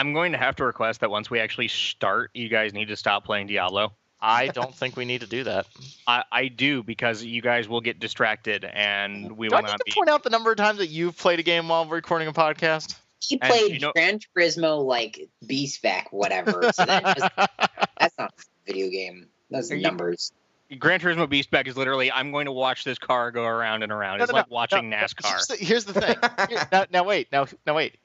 I'm going to have to request that once we actually start, you guys need to stop playing Diablo. I don't think we need to do that. I do, because you guys will get distracted, and we will not be... Do I need to point out the number of times that you've played a game while recording a podcast? He played Gran Turismo, like, B-Spec, whatever. So that just, that's not a video game. That's numbers. Gran Turismo B-Spec is literally, I'm going to watch this car go around and around. It's like watching NASCAR. Here's the thing. Now wait.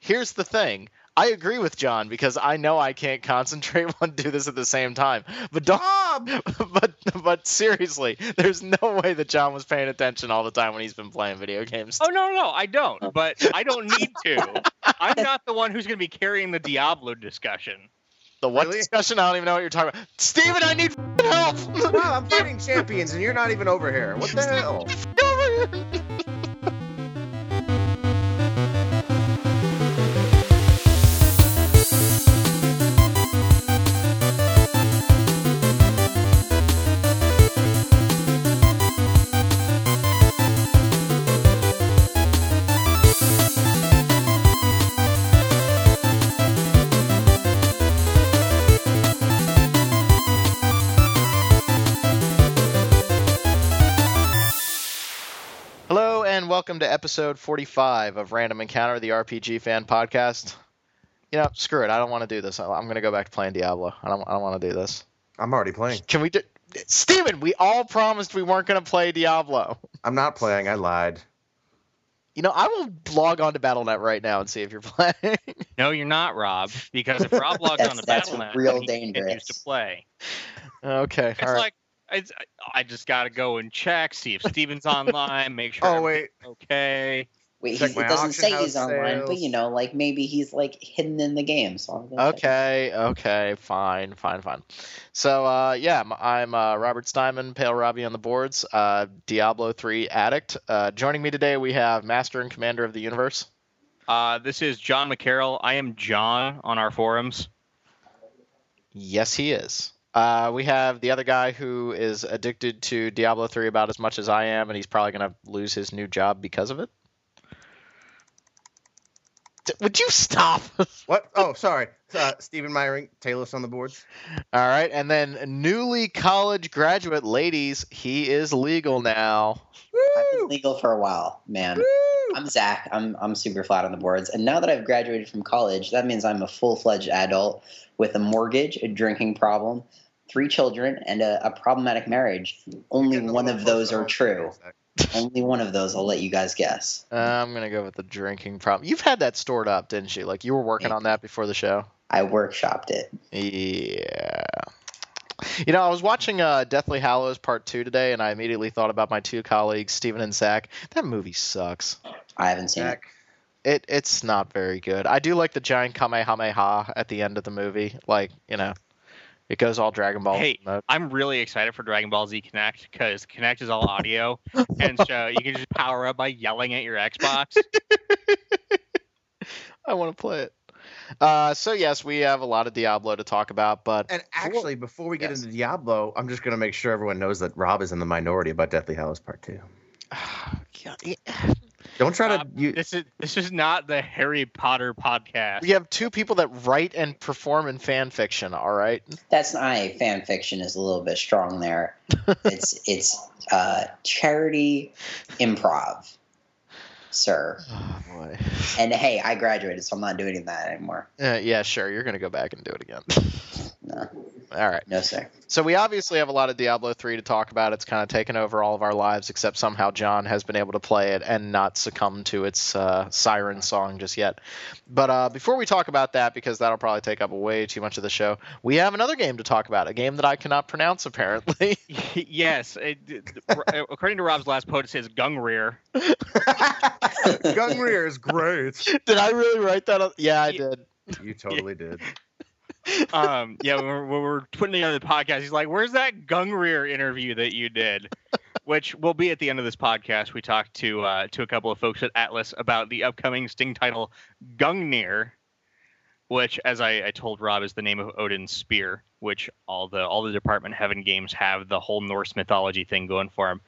Here's the thing. I agree with John because I know I can't concentrate on do this at the same time. But seriously, there's no way that John was paying attention all the time when he's been playing video games. Oh, no, I don't. But I don't need to. I'm not the one who's going to be carrying the Diablo discussion. The what discussion? I don't even know what you're talking about. Steven, I need help! No, I'm fighting champions and you're not even over here. What the hell? Welcome to episode 45 of Random Encounter, the RPG Fan Podcast. You know, screw it. I don't want to do this. I'm going to go back to playing Diablo. I don't want to do this. I'm already playing. Can we do... Steven, we all promised we weren't going to play Diablo. I'm not playing. I lied. You know, I will log on to Battle.net right now and see if you're playing. No, you're not, Rob, because if Rob logs on to Battle.net, he continues to play. Okay. It's all right. I just got to go and check, see if Steven's online, make sure okay. Wait, it doesn't say he's online, but, you know, like, maybe he's, like, hidden in the game. So I'm Okay, fine. So, yeah, I'm Robert Steinman, Pale Robbie on the boards, Diablo 3 addict. Joining me today, we have Master and Commander of the Universe. This is John McCarroll. I am John on our forums. Yes, he is. We have the other guy who is addicted to Diablo 3 about as much as I am, and he's probably going to lose his new job because of it. Would you stop? What? Oh, sorry. Stephen Myring, Talos on the boards. All right. And then newly college graduate, ladies, he is legal now. Woo! I've been legal for a while, man. Woo! I'm Zach. I'm super flat on the boards. And now that I've graduated from college, that means I'm a full-fledged adult with a mortgage, a drinking problem, 3 children, and a problematic marriage. Only one of those are true. Only one of those I'll let you guys guess. I'm going to go with the drinking problem. You've had that stored up, didn't you? Like, you were working on that before the show? I workshopped it. Yeah. You know, I was watching Deathly Hallows Part 2 today, and I immediately thought about my 2 colleagues, Steven and Zach. That movie sucks. I haven't seen it. It's not very good. I do like the giant Kamehameha at the end of the movie. Like, you know. It goes all Dragon Ball. Hey, mode. I'm really excited for Dragon Ball Z Connect because Connect is all audio, and so you can just power up by yelling at your Xbox. I want to play it. So, yes, we have a lot of Diablo to talk about. And actually, before we get into Diablo, I'm just going to make sure everyone knows that Rob is in the minority about Deathly Hallows Part 2. Don't try to. This is not the Harry Potter podcast. We have 2 people that write and perform in fan fiction. All right, fan fiction is a little bit strong there. it's charity improv, sir. Oh boy. And hey, I graduated, so I'm not doing that anymore. Yeah, sure. You're gonna go back and do it again. No. All right. No, sir. So we obviously have a lot of Diablo 3 to talk about. It's kind of taken over all of our lives, except somehow John has been able to play it and not succumb to its siren song just yet. But before we talk about that, because that'll probably take up way too much of the show, we have another game to talk about, a game that I cannot pronounce, apparently. Yes. According to Rob's last post, it says Gungnir. Gungnir is great. Did I really write that? Yeah, I did. You totally did. When we're putting together the podcast, he's like, where's that Gungnir interview that you did? Which will be at the end of this podcast. We talked to a couple of folks at Atlus about the upcoming Sting title, Gungnir, which, as I told Rob, is the name of Odin's spear, which all the Department Heaven games have the whole Norse mythology thing going for them.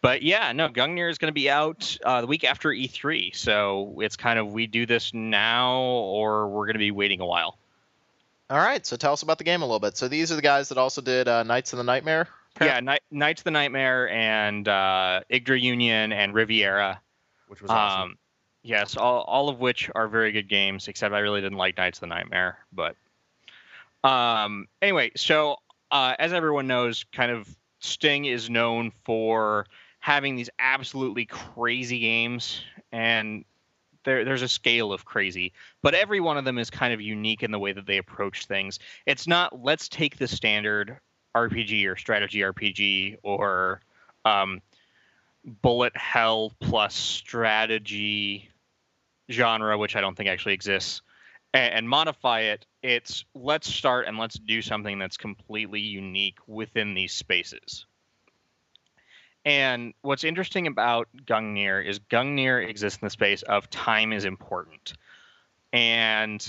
But yeah, no, Gungnir is going to be out the week after E3, so it's kind of we do this now or we're going to be waiting a while. All right, so tell us about the game a little bit. So these are the guys that also did Knights of the Nightmare? Apparently. Yeah, Knights of the Nightmare and Yggdra Union and Riviera. Which was awesome. Yes, all of which are very good games, except I really didn't like Knights of the Nightmare. But anyway, so as everyone knows, kind of Sting is known for having these absolutely crazy games, and there's a scale of crazy, but every one of them is kind of unique in the way that they approach things. It's not, let's take the standard RPG or strategy RPG or bullet hell plus strategy genre, which I don't think actually exists, and modify it. It's let's start and let's do something that's completely unique within these spaces. And what's interesting about Gungnir is Gungnir exists in the space of time is important. And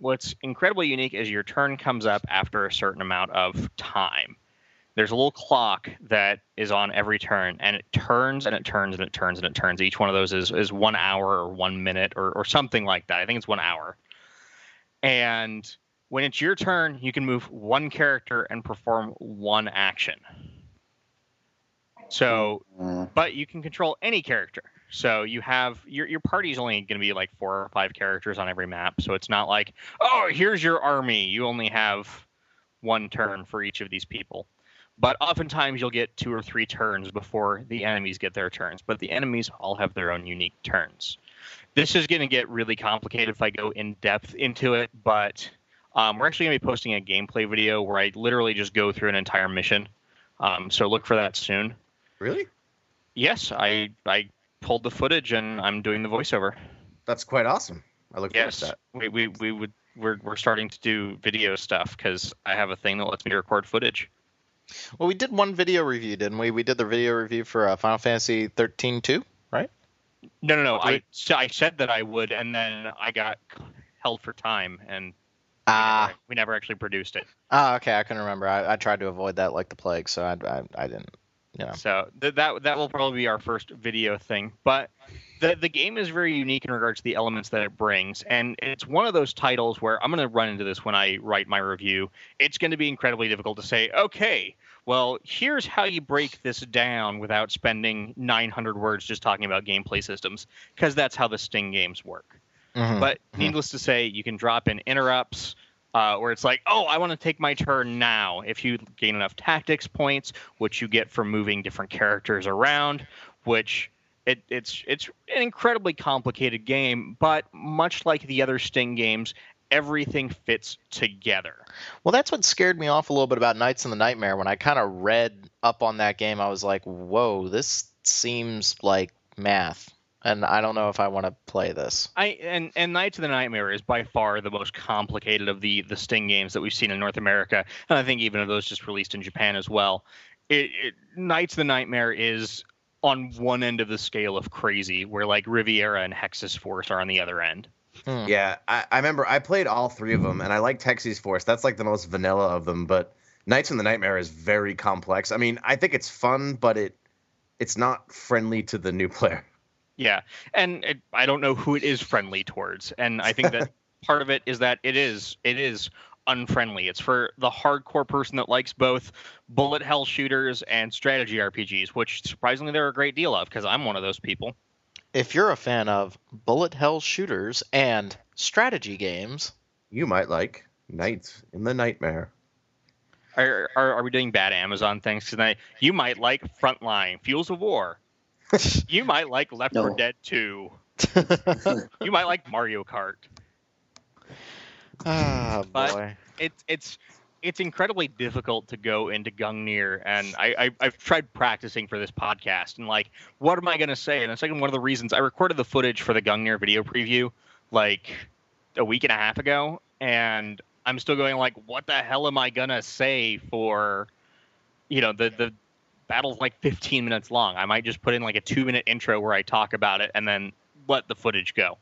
what's incredibly unique is your turn comes up after a certain amount of time. There's a little clock that is on every turn, and it turns and it turns and it turns and it turns. Each one of those is 1 hour or 1 minute or something like that. I think it's 1 hour. And when it's your turn, you can move one character and perform one action. So, but you can control any character. So you have your party's only going to be like 4 or 5 characters on every map. So it's not like, oh, here's your army. You only have 1 turn for each of these people. But oftentimes you'll get 2 or 3 turns before the enemies get their turns. But the enemies all have their own unique turns. This is going to get really complicated if I go in depth into it. But we're actually going to be posting a gameplay video where I literally just go through an entire mission. So look for that soon. Really? Yes, I pulled the footage and I'm doing the voiceover. That's quite awesome. I look forward to that. We're starting to do video stuff because I have a thing that lets me record footage. Well, we did one video review, didn't we? We did the video review for Final Fantasy 13-2, right? No. I said that I would, and then I got held for time, and we never actually produced it. Okay. I can remember. I tried to avoid that like the plague, so I didn't. Yeah. So that will probably be our first video thing. But the game is very unique in regards to the elements that it brings. And it's one of those titles where I'm going to run into this when I write my review. It's going to be incredibly difficult to say, okay, well, here's how you break this down without spending 900 words just talking about gameplay systems, because that's how the Sting games work. Mm-hmm. But needless to say, you can drop in interrupts. Where it's like, oh, I want to take my turn now. If you gain enough tactics points, which you get from moving different characters around, which it's an incredibly complicated game. But much like the other Sting games, everything fits together. Well, that's what scared me off a little bit about Knights of the Nightmare. When I kind of read up on that game, I was like, whoa, this seems like math. And I don't know if I want to play this. And Knights of the Nightmare is by far the most complicated of the Sting games that we've seen in North America. And I think even of those just released in Japan as well. Knights of the Nightmare is on one end of the scale of crazy, where like Riviera and Hexyz Force are on the other end. Hmm. Yeah, I remember I played all 3 of them, and I liked Hexyz Force. That's like the most vanilla of them. But Knights of the Nightmare is very complex. I mean, I think it's fun, but it's not friendly to the new player. Yeah, and I don't know who it is friendly towards, and I think that part of it is that it is unfriendly. It's for the hardcore person that likes both bullet hell shooters and strategy RPGs, which surprisingly there are a great deal of, because I'm one of those people. If you're a fan of bullet hell shooters and strategy games, you might like Knights in the Nightmare. Are we doing bad Amazon things tonight? You might like Frontline, Fuels of War. You might like Left 4 Dead 2. You might like Mario Kart. Ah, but boy. It's incredibly difficult to go into Gungnir, and I've tried practicing for this podcast, and like, what am I going to say? And it's like one of the reasons I recorded the footage for the Gungnir video preview like a week and a half ago, and I'm still going like, what the hell am I going to say for, you know, the battle's like 15 minutes long. I might just put in like a 2-minute intro where I talk about it and then let the footage go.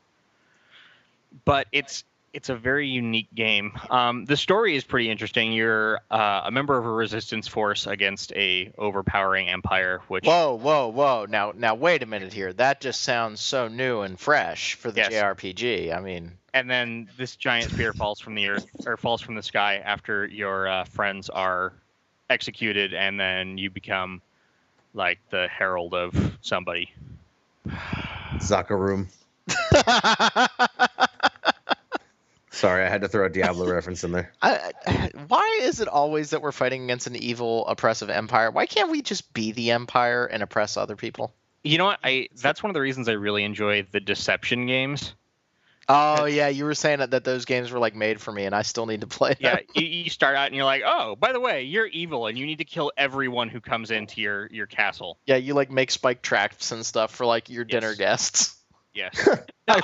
But it's a very unique game. The story is pretty interesting. You're a member of a resistance force against a overpowering empire. Which whoa! Now wait a minute here. That just sounds so new and fresh for the JRPG. I mean, And then this giant spear falls from the earth, or falls from the sky after your friends are executed, and then you become like the herald of somebody. Zakaroom. Sorry, I had to throw a Diablo reference in there. Why is it always that we're fighting against an evil, oppressive empire? Why can't we just be the empire and oppress other people? You know what? That's one of the reasons I really enjoy the deception games. Oh, yeah. You were saying that those games were like made for me, and I still need to play them. Yeah, you start out and you're like, oh, by the way, you're evil, and you need to kill everyone who comes into your castle. Yeah, you like make spike traps and stuff for like your dinner guests. Yes. No,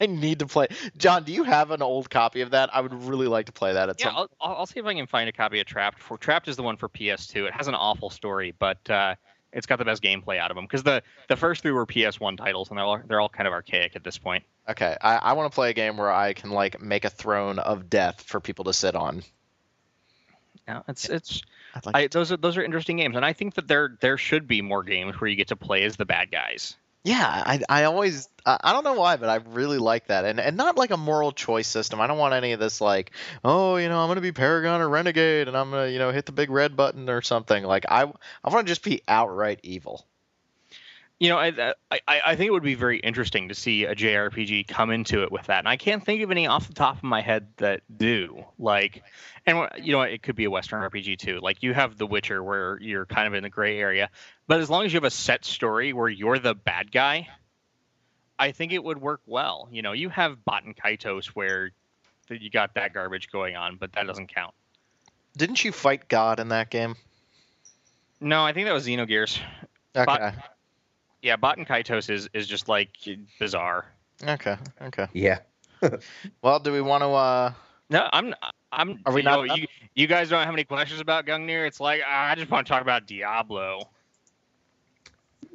I need to play. John, do you have an old copy of that? I would really like to play that at some point. I'll see if I can find a copy of Trapped. Trapped is the one for PS2. It has an awful story, but it's got the best gameplay out of them, because the first three were PS1 titles, and they're all kind of archaic at this point. Okay, I want to play a game where I can like make a throne of death for people to sit on. Yeah, those are interesting games, and I think that there should be more games where you get to play as the bad guys. Yeah, I always, I don't know why, but I really like that, and not like a moral choice system. I don't want any of this like, oh, you know, I'm gonna be Paragon or Renegade, and I'm gonna, you know, hit the big red button or something. Like I want to just be outright evil. You know, I think it would be very interesting to see a JRPG come into it with that. And I can't think of any off the top of my head that do. Like, and you know, it could be a Western RPG too. Like, you have The Witcher, where you're kind of in the gray area. But as long as you have a set story where you're the bad guy, I think it would work well. You know, you have Batten Kaitos, where you got that garbage going on, but that doesn't count. Didn't you fight God in that game? No, I think that was Xenogears. Okay. Yeah, Batten Kaitos is just, like, bizarre. Okay. Yeah. Well, do we want to... No, I'm. Are we not? You guys don't have any questions about Gungnir? It's like, I just want to talk about Diablo.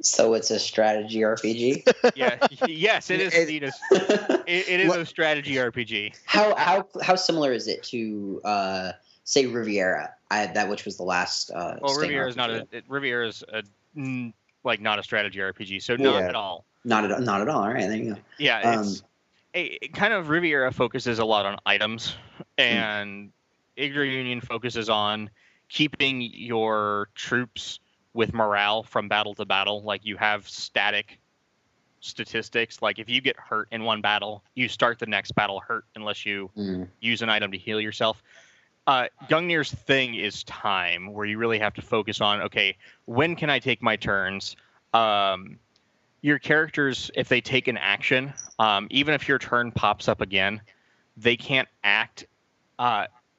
So it's a strategy RPG? Yeah. Yes, it is. It is a strategy RPG. How similar is it to, say, Riviera? Which was the last... well, Riviera is not a... Riviera is a... like not a strategy RPG, so not at all. Not at all. All right, there you go. Yeah, it's kind of Riviera focuses a lot on items, and Yggdra Union focuses on keeping your troops with morale from battle to battle. Like, you have static statistics. Like, if you get hurt in one battle, you start the next battle hurt unless you use an item to heal yourself. Gungnir's thing is time, where you really have to focus on, okay, when can I take my turns? Your characters, if they take an action, even if your turn pops up again, they can't act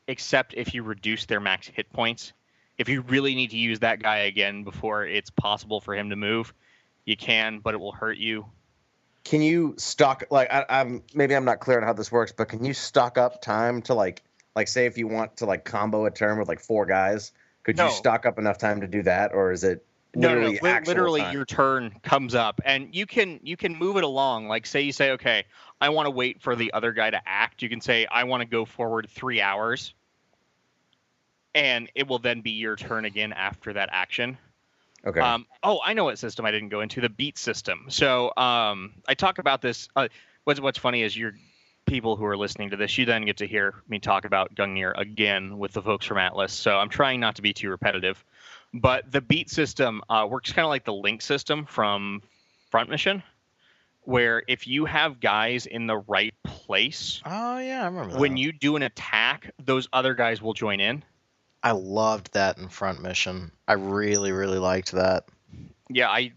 except if you reduce their max hit points. If you really need to use that guy again before it's possible for him to move, you can, but it will hurt you. Can you stock, like, maybe I'm not clear on how this works, but can you stock up time to, like, say if you want to, like, combo a turn with, like, four guys, could you stock up enough time to do that? Or is it literally literally time? Your turn comes up, and you can move it along. Like, say you say, okay, I want to wait for the other guy to act. You can say, I want to go forward 3 hours, and it will then be your turn again after that action. Okay. I know what system I didn't go into, the beat system. So I talk about this. What's funny is people who are listening to this, you then get to hear me talk about Gungnir again with the folks from Atlus, so I'm trying not to be too repetitive. But the beat system works kind of like the link system from Front Mission, where if you have guys in the right place, oh yeah, I remember that. When you do an attack, those other guys will join in. I loved that in Front Mission. I really, really liked that. Yeah, I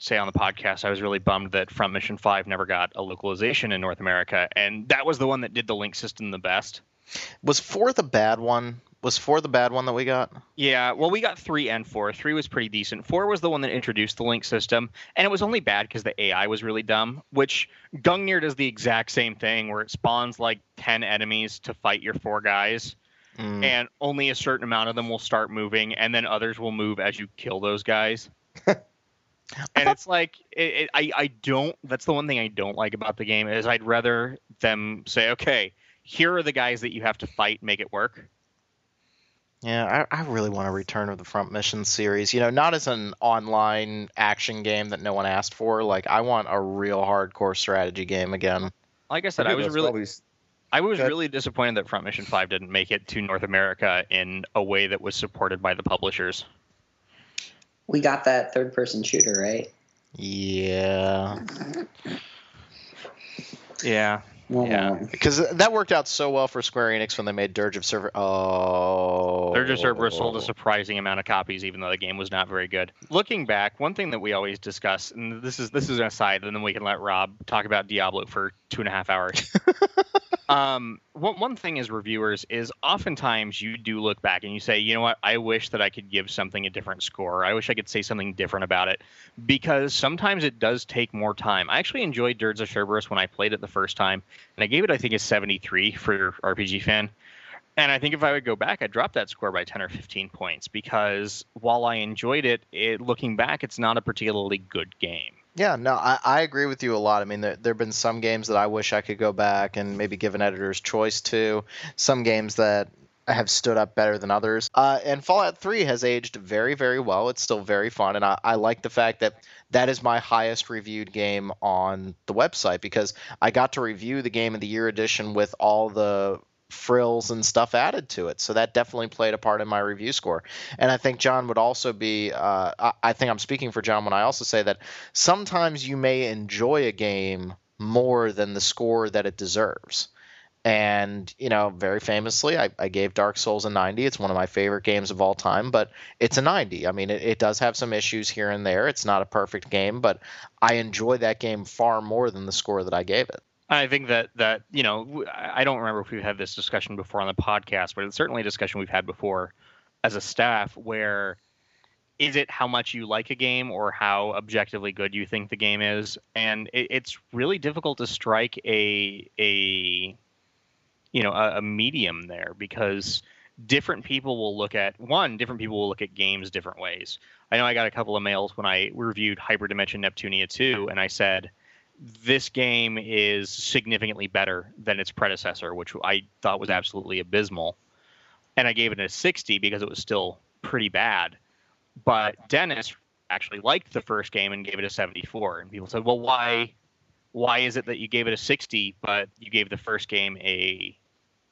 say on the podcast, I was really bummed that Front Mission 5 never got a localization in North America, and that was the one that did the link system the best. Was 4 the bad one? Was 4 the bad one that we got? Yeah, well, we got 3 and 4. 3 was pretty decent. 4 was the one that introduced the link system, and it was only bad because the AI was really dumb, which Gungnir does the exact same thing, where it spawns like 10 enemies to fight your 4 guys, and only a certain amount of them will start moving, and then others will move as you kill those guys. And it's like, that's the one thing I don't like about the game, is I'd rather them say, okay, here are the guys that you have to fight, make it work. Yeah, I really want a return of the Front Mission series. You know, not as an online action game that no one asked for. Like, I want a real hardcore strategy game again. Like I said, I was really disappointed that Front Mission 5 didn't make it to North America in a way that was supported by the publishers. We got that third-person shooter, right? Yeah. Yeah. Yeah, because that worked out so well for Square Enix when they made Dirge of Cerberus. Oh. Dirge of Cerberus sold a surprising amount of copies, even though the game was not very good. Looking back, one thing that we always discuss, and this is an aside, and then we can let Rob talk about Diablo for 2.5 hours. One thing as reviewers is oftentimes you do look back and you say, you know what, I wish that I could give something a different score. I wish I could say something different about it, because sometimes it does take more time. I actually enjoyed Dirge of Cerberus when I played it the first time, and I gave it, I think, a 73 for RPG Fan. And I think if I would go back, I'd drop that score by 10 or 15 points, because while I enjoyed it, looking back, it's not a particularly good game. Yeah, no, I agree with you a lot. I mean, there have been some games that I wish I could go back and maybe give an editor's choice to. Some games that have stood up better than others. And Fallout 3 has aged very, very well. It's still very fun. And I like the fact that that is my highest reviewed game on the website, because I got to review the Game of the Year edition with all the frills and stuff added to it. So that definitely played a part in my review score. And I think John would also be I think I'm speaking for John when I also say that sometimes you may enjoy a game more than the score that it deserves. And, you know, very famously, I gave Dark Souls a 90. It's one of my favorite games of all time, but it's a 90. I mean, it does have some issues here and there. It's not a perfect game, but I enjoy that game far more than the score that I gave it. I think that, you know, I don't remember if we've had this discussion before on the podcast, but it's certainly a discussion we've had before as a staff, where is it how much you like a game or how objectively good you think the game is? And it's really difficult to strike a medium there, because different people will look at games different ways. I know I got a couple of mails when I reviewed Hyperdimension Neptunia 2, and I said, this game is significantly better than its predecessor, which I thought was absolutely abysmal. And I gave it a 60 because it was still pretty bad. But Dennis actually liked the first game and gave it a 74. And people said, well, why is it that you gave it a 60, but you gave the first game a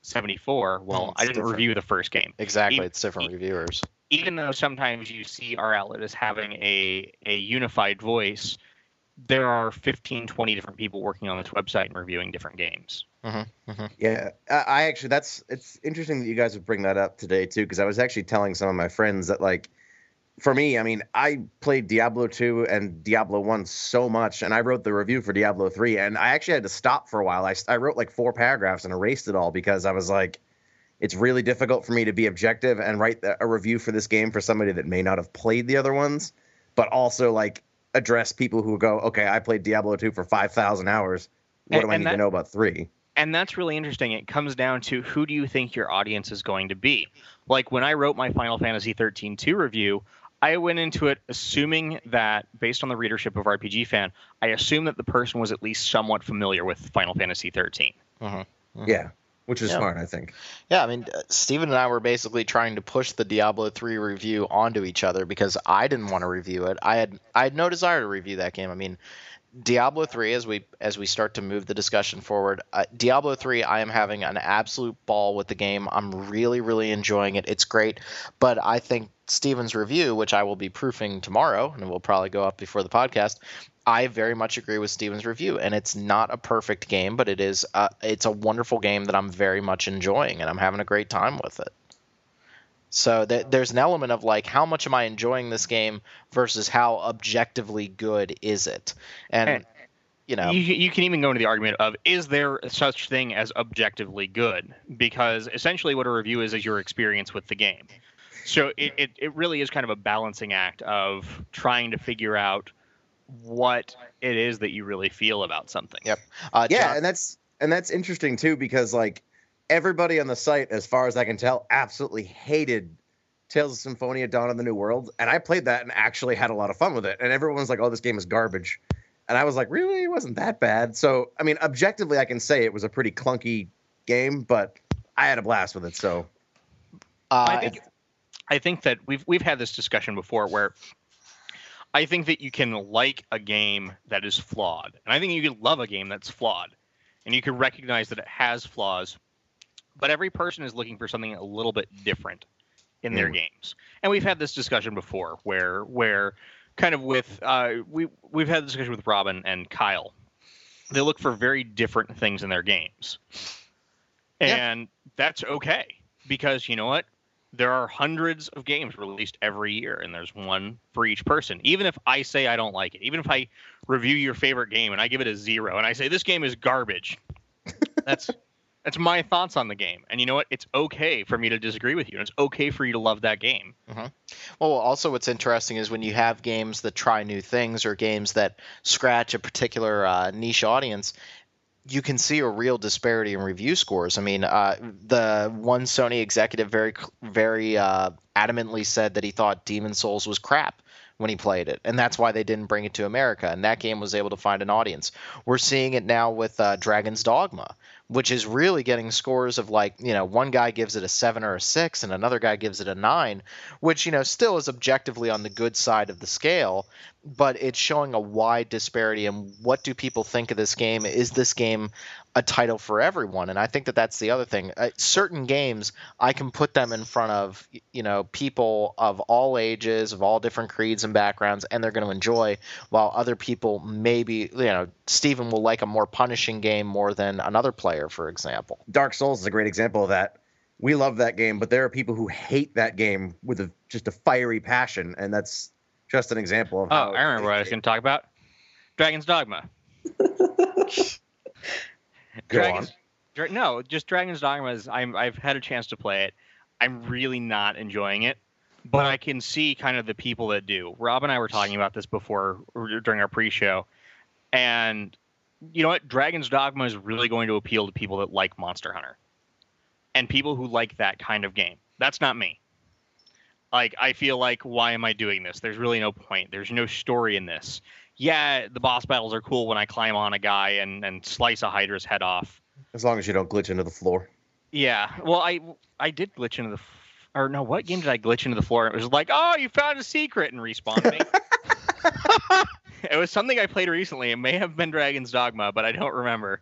74? Well, I didn't review the first game. Exactly. It's different reviewers. Even though sometimes you see our outlet as having a unified voice, there are 15, 20 different people working on this website and reviewing different games. Mm-hmm, mm-hmm. Yeah, I actually, it's interesting that you guys would bring that up today, too, because I was actually telling some of my friends that, like, for me, I mean, I played Diablo 2 and Diablo 1 so much, and I wrote the review for Diablo 3, and I actually had to stop for a while. I wrote, like, 4 paragraphs and erased it all, because I was like, it's really difficult for me to be objective and write a review for this game for somebody that may not have played the other ones, but also, like, address people who go, okay, I played Diablo 2 for 5,000 hours. What do I need to know about 3? And that's really interesting. It comes down to, who do you think your audience is going to be? Like, when I wrote my Final Fantasy 13-2 review, I went into it assuming that, based on the readership of RPG Fan, I assumed that the person was at least somewhat familiar with Final Fantasy 13. Uh-huh. Uh-huh. Yeah. Which is smart, I think. Yeah, I mean, Steven and I were basically trying to push the Diablo 3 review onto each other, because I didn't want to review it. I had no desire to review that game. I mean, Diablo 3, as we start to move the discussion forward, Diablo 3, I am having an absolute ball with the game. I'm really, really enjoying it. It's great, but I think Steven's review, which I will be proofing tomorrow, and it will probably go up before the podcast, I very much agree with Steven's review, and it's not a perfect game, but it's a wonderful game that I'm very much enjoying, and I'm having a great time with it. So there's an element of, like, how much am I enjoying this game versus how objectively good is it? And you know, you can even go into the argument of, is there such thing as objectively good? Because essentially what a review is your experience with the game. So it really is kind of a balancing act of trying to figure out what it is that you really feel about something. Yep. John, and that's interesting too, because, like, everybody on the site, as far as I can tell, absolutely hated Tales of Symphonia: Dawn of the New World, and I played that and actually had a lot of fun with it. And everyone's like, "Oh, this game is garbage," and I was like, "Really? It wasn't that bad." So, I mean, objectively, I can say it was a pretty clunky game, but I had a blast with it. So, I think that we've had this discussion before, where I think that you can like a game that is flawed, and I think you can love a game that's flawed. and you can recognize that it has flaws, but every person is looking for something a little bit different in their games. And we've had this discussion before where kind of with we've had this discussion with Robin and Kyle. They look for very different things in their games. And that's okay, because you know what? There are hundreds of games released every year, and there's one for each person. Even if I say I don't like it, even if I review your favorite game and I give it a 0 and I say this game is garbage, that's my thoughts on the game. And you know what? It's okay for me to disagree with you, and it's okay for you to love that game. Mm-hmm. Well, also what's interesting is when you have games that try new things or games that scratch a particular niche audience, you can see a real disparity in review scores. I mean, the one Sony executive very adamantly said that he thought Demon's Souls was crap when he played it, and that's why they didn't bring it to America, and that game was able to find an audience. We're seeing it now with Dragon's Dogma, which is really getting scores of, like, you know, one guy gives it a 7 or a 6 and another guy gives it a 9, which, you know, still is objectively on the good side of the scale, but it's showing a wide disparity in what do people think of this game. Is this game a title for everyone? And I think that that's the other thing. Certain games, I can put them in front of, you know, people of all ages, of all different creeds and backgrounds, and they're going to enjoy, while other people maybe, you know, Steven will like a more punishing game more than another player, for example. Dark Souls is a great example of that. We love that game, but there are people who hate that game with just a fiery passion, and that's just an example of how... Oh, I remember what I was going to talk about. Dragon's Dogma. Dragon's Dogma is... I've had a chance to play it. I'm really not enjoying it, but I can see kind of the people that do. Rob and I were talking about this before, during our pre-show, and... You know what? Dragon's Dogma is really going to appeal to people that like Monster Hunter and people who like that kind of game. That's not me. Like, I feel like, why am I doing this? There's really no point. There's no story in this. Yeah, the boss battles are cool when I climb on a guy and slice a Hydra's head off. As long as you don't glitch into the floor. Yeah. Well, I did glitch into the... Or no, what game did I glitch into the floor? It was like, oh, you found a secret, and respawned me. It was something I played recently. It may have been Dragon's Dogma, but I don't remember.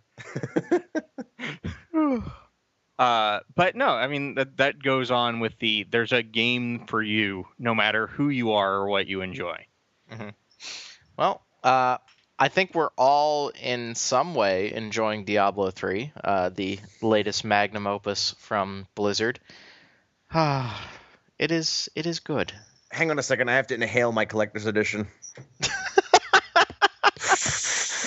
But no, I mean, that goes on with the, there's a game for you, no matter who you are or what you enjoy. Mm-hmm. Well, I think we're all in some way enjoying Diablo 3, the latest magnum opus from Blizzard. It is good. Hang on a second. I have to inhale my collector's edition.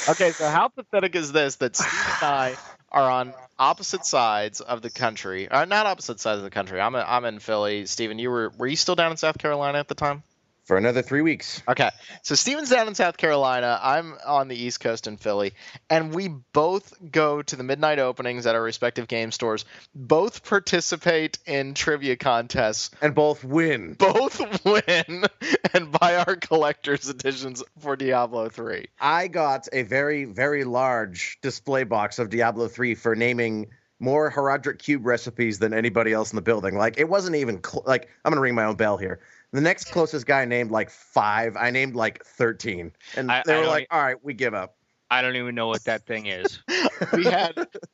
Okay, so how pathetic is this that Steve and I are on opposite sides of the country? Not opposite sides of the country. I'm in Philly. Steven, were you still down in South Carolina at the time? For another 3 weeks. Okay, so Steven's down in South Carolina. I'm on the East Coast in Philly. And we both go to the midnight openings at our respective game stores. Both participate in trivia contests. And both win. Both win. And buy our collector's editions for Diablo 3. I got a very, very large display box of Diablo 3 for naming more Herodric Cube recipes than anybody else in the building. Like, it wasn't even like, I'm going to ring my own bell here. The next closest guy named like 5. I named like 13. And they were like, all right, we give up. I don't even know what that thing is.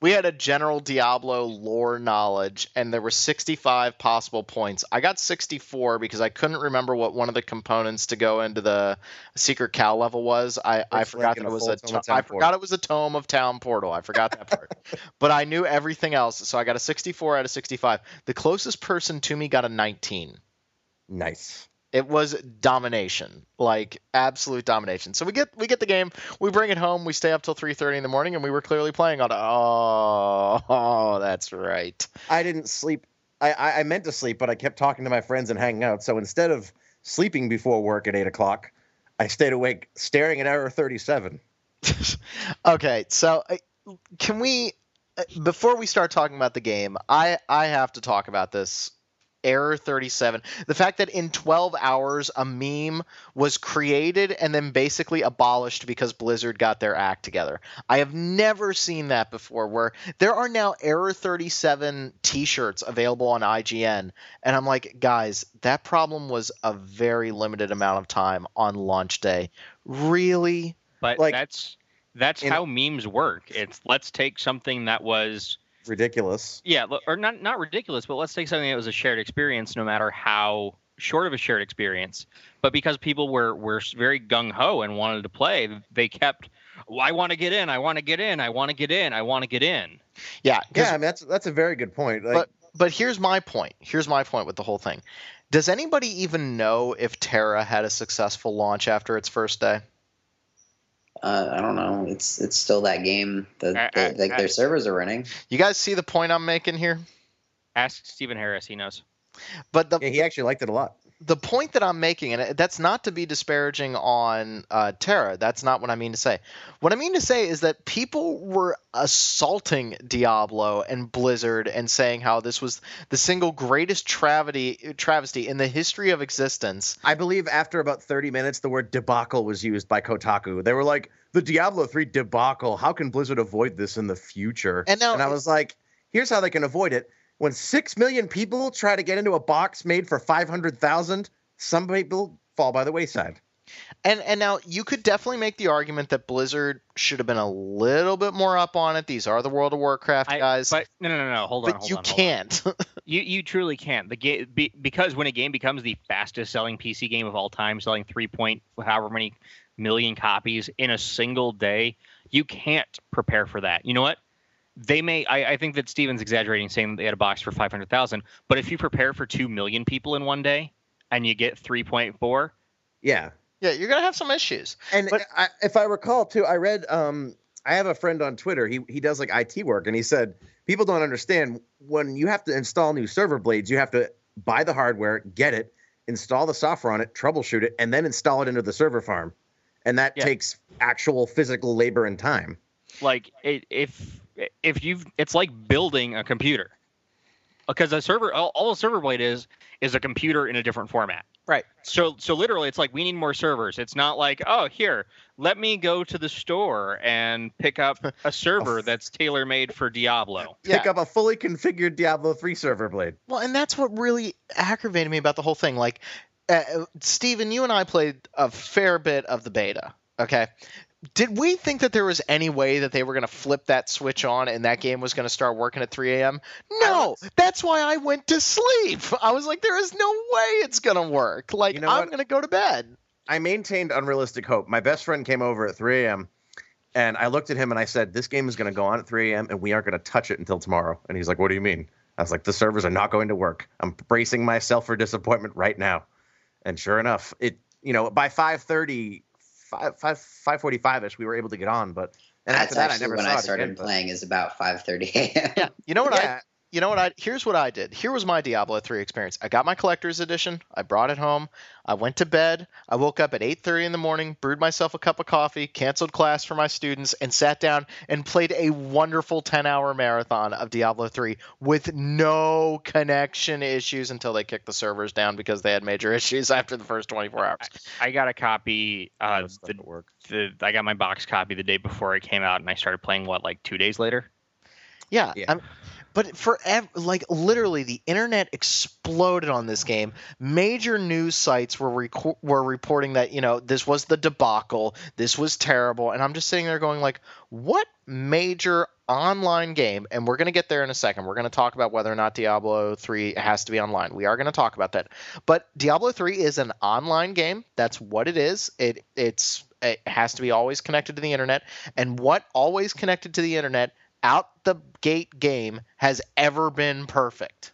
We had a general Diablo lore knowledge, and there were 65 possible points. I got 64 because I couldn't remember what one of the components to go into the secret cow level was. I forgot that it was a tome of Town Portal. I forgot that part. But I knew everything else, so I got a 64 out of 65. The closest person to me got a 19. Nice. It was domination, like absolute domination. So we get the game, we bring it home, we stay up till 3:30 in the morning, and we were clearly playing on. Oh, that's right. I didn't sleep. I meant to sleep, but I kept talking to my friends and hanging out. So instead of sleeping before work at 8 o'clock, I stayed awake staring at hour 37. Okay, so can we, before we start talking about the game, I have to talk about this. Error 37. The fact that in 12 hours, a meme was created and then basically abolished because Blizzard got their act together. I have never seen that before, where there are now Error 37 t-shirts available on IGN. And I'm like, guys, that problem was a very limited amount of time on launch day. Really? But like, that's That's how memes work. It's let's take something that was ridiculous. Yeah, or not ridiculous, but let's take something that was a shared experience, no matter how short of a shared experience. But because people were very gung-ho and wanted to play, they kept, well, I want to get in. Yeah, I mean, that's a very good point. Like, but here's my point. Here's my point with the whole thing. Does anybody even know if Terra had a successful launch after its first day? I don't know. It's still that game. Their servers are running. You guys see the point I'm making here? Ask Stephen Harris. He knows. But he actually liked it a lot. The point that I'm making, and that's not to be disparaging on Terra. That's not what I mean to say. What I mean to say is that people were assaulting Diablo and Blizzard and saying how this was the single greatest travesty in the history of existence. I believe after about 30 minutes, the word debacle was used by Kotaku. They were like, the Diablo 3 debacle. How can Blizzard avoid this in the future? And I was like, here's how they can avoid it. When 6 million people try to get into a box made for 500,000, some people fall by the wayside. And now you could definitely make the argument that Blizzard should have been a little bit more up on it. These are the World of Warcraft guys. But no. Hold on. You truly can't. The game because when a game becomes the fastest selling PC game of all time, selling 3. However many million copies in a single day, you can't prepare for that. You know what? I think that Steven's exaggerating saying they had a box for 500,000, but if you prepare for 2 million people in one day and you get 3.4, yeah, you're going to have some issues. And but, if I recall too, I read I have a friend on Twitter, he does like IT work, and he said people don't understand, when you have to install new server blades, you have to buy the hardware, get it, install the software on it, troubleshoot it, and then install it into the server farm. And that takes actual physical labor and time. Like it's like building a computer, because a server, all a server blade is a computer in a different format. Right. So literally, it's like we need more servers. It's not like, oh, here, let me go to the store and pick up a server that's tailor made for Diablo. Pick up a fully configured Diablo 3 server blade. Well, and that's what really aggravated me about the whole thing. Like, Steven, you and I played a fair bit of the beta. Okay. Did we think that there was any way that they were going to flip that switch on and that game was going to start working at 3 a.m.? No, that's why I went to sleep. I was like, there is no way it's going to work. Like, you know, I'm going to go to bed. I maintained unrealistic hope. My best friend came over at 3 a.m. and I looked at him and I said, this game is going to go on at 3 a.m. and we aren't going to touch it until tomorrow. And he's like, what do you mean? I was like, the servers are not going to work. I'm bracing myself for disappointment right now. And sure enough, by 5:30. 5:45ish, we were able to get on, but and after that, I never saw it again. When I started playing is about 5:30 a.m. Yeah. Here's what I did. Here was my Diablo 3 experience. I got my collector's edition. I brought it home. I went to bed. I woke up at 8:30 in the morning, brewed myself a cup of coffee, canceled class for my students, and sat down and played a wonderful 10-hour marathon of Diablo 3 with no connection issues until they kicked the servers down because they had major issues after the first 24 hours. I got a copy. I got my box copy the day before it came out, and I started playing, 2 days later? Yeah. But forever, literally, the internet exploded on this game. Major news sites were reporting that, this was the debacle, this was terrible, and I'm just sitting there going, what major online game, and we're going to get there in a second, we're going to talk about whether or not Diablo 3 has to be online. We are going to talk about that. But Diablo 3 is an online game. That's what it is. It has to be always connected to the internet, and what always connected to the internet out the gate game has ever been perfect.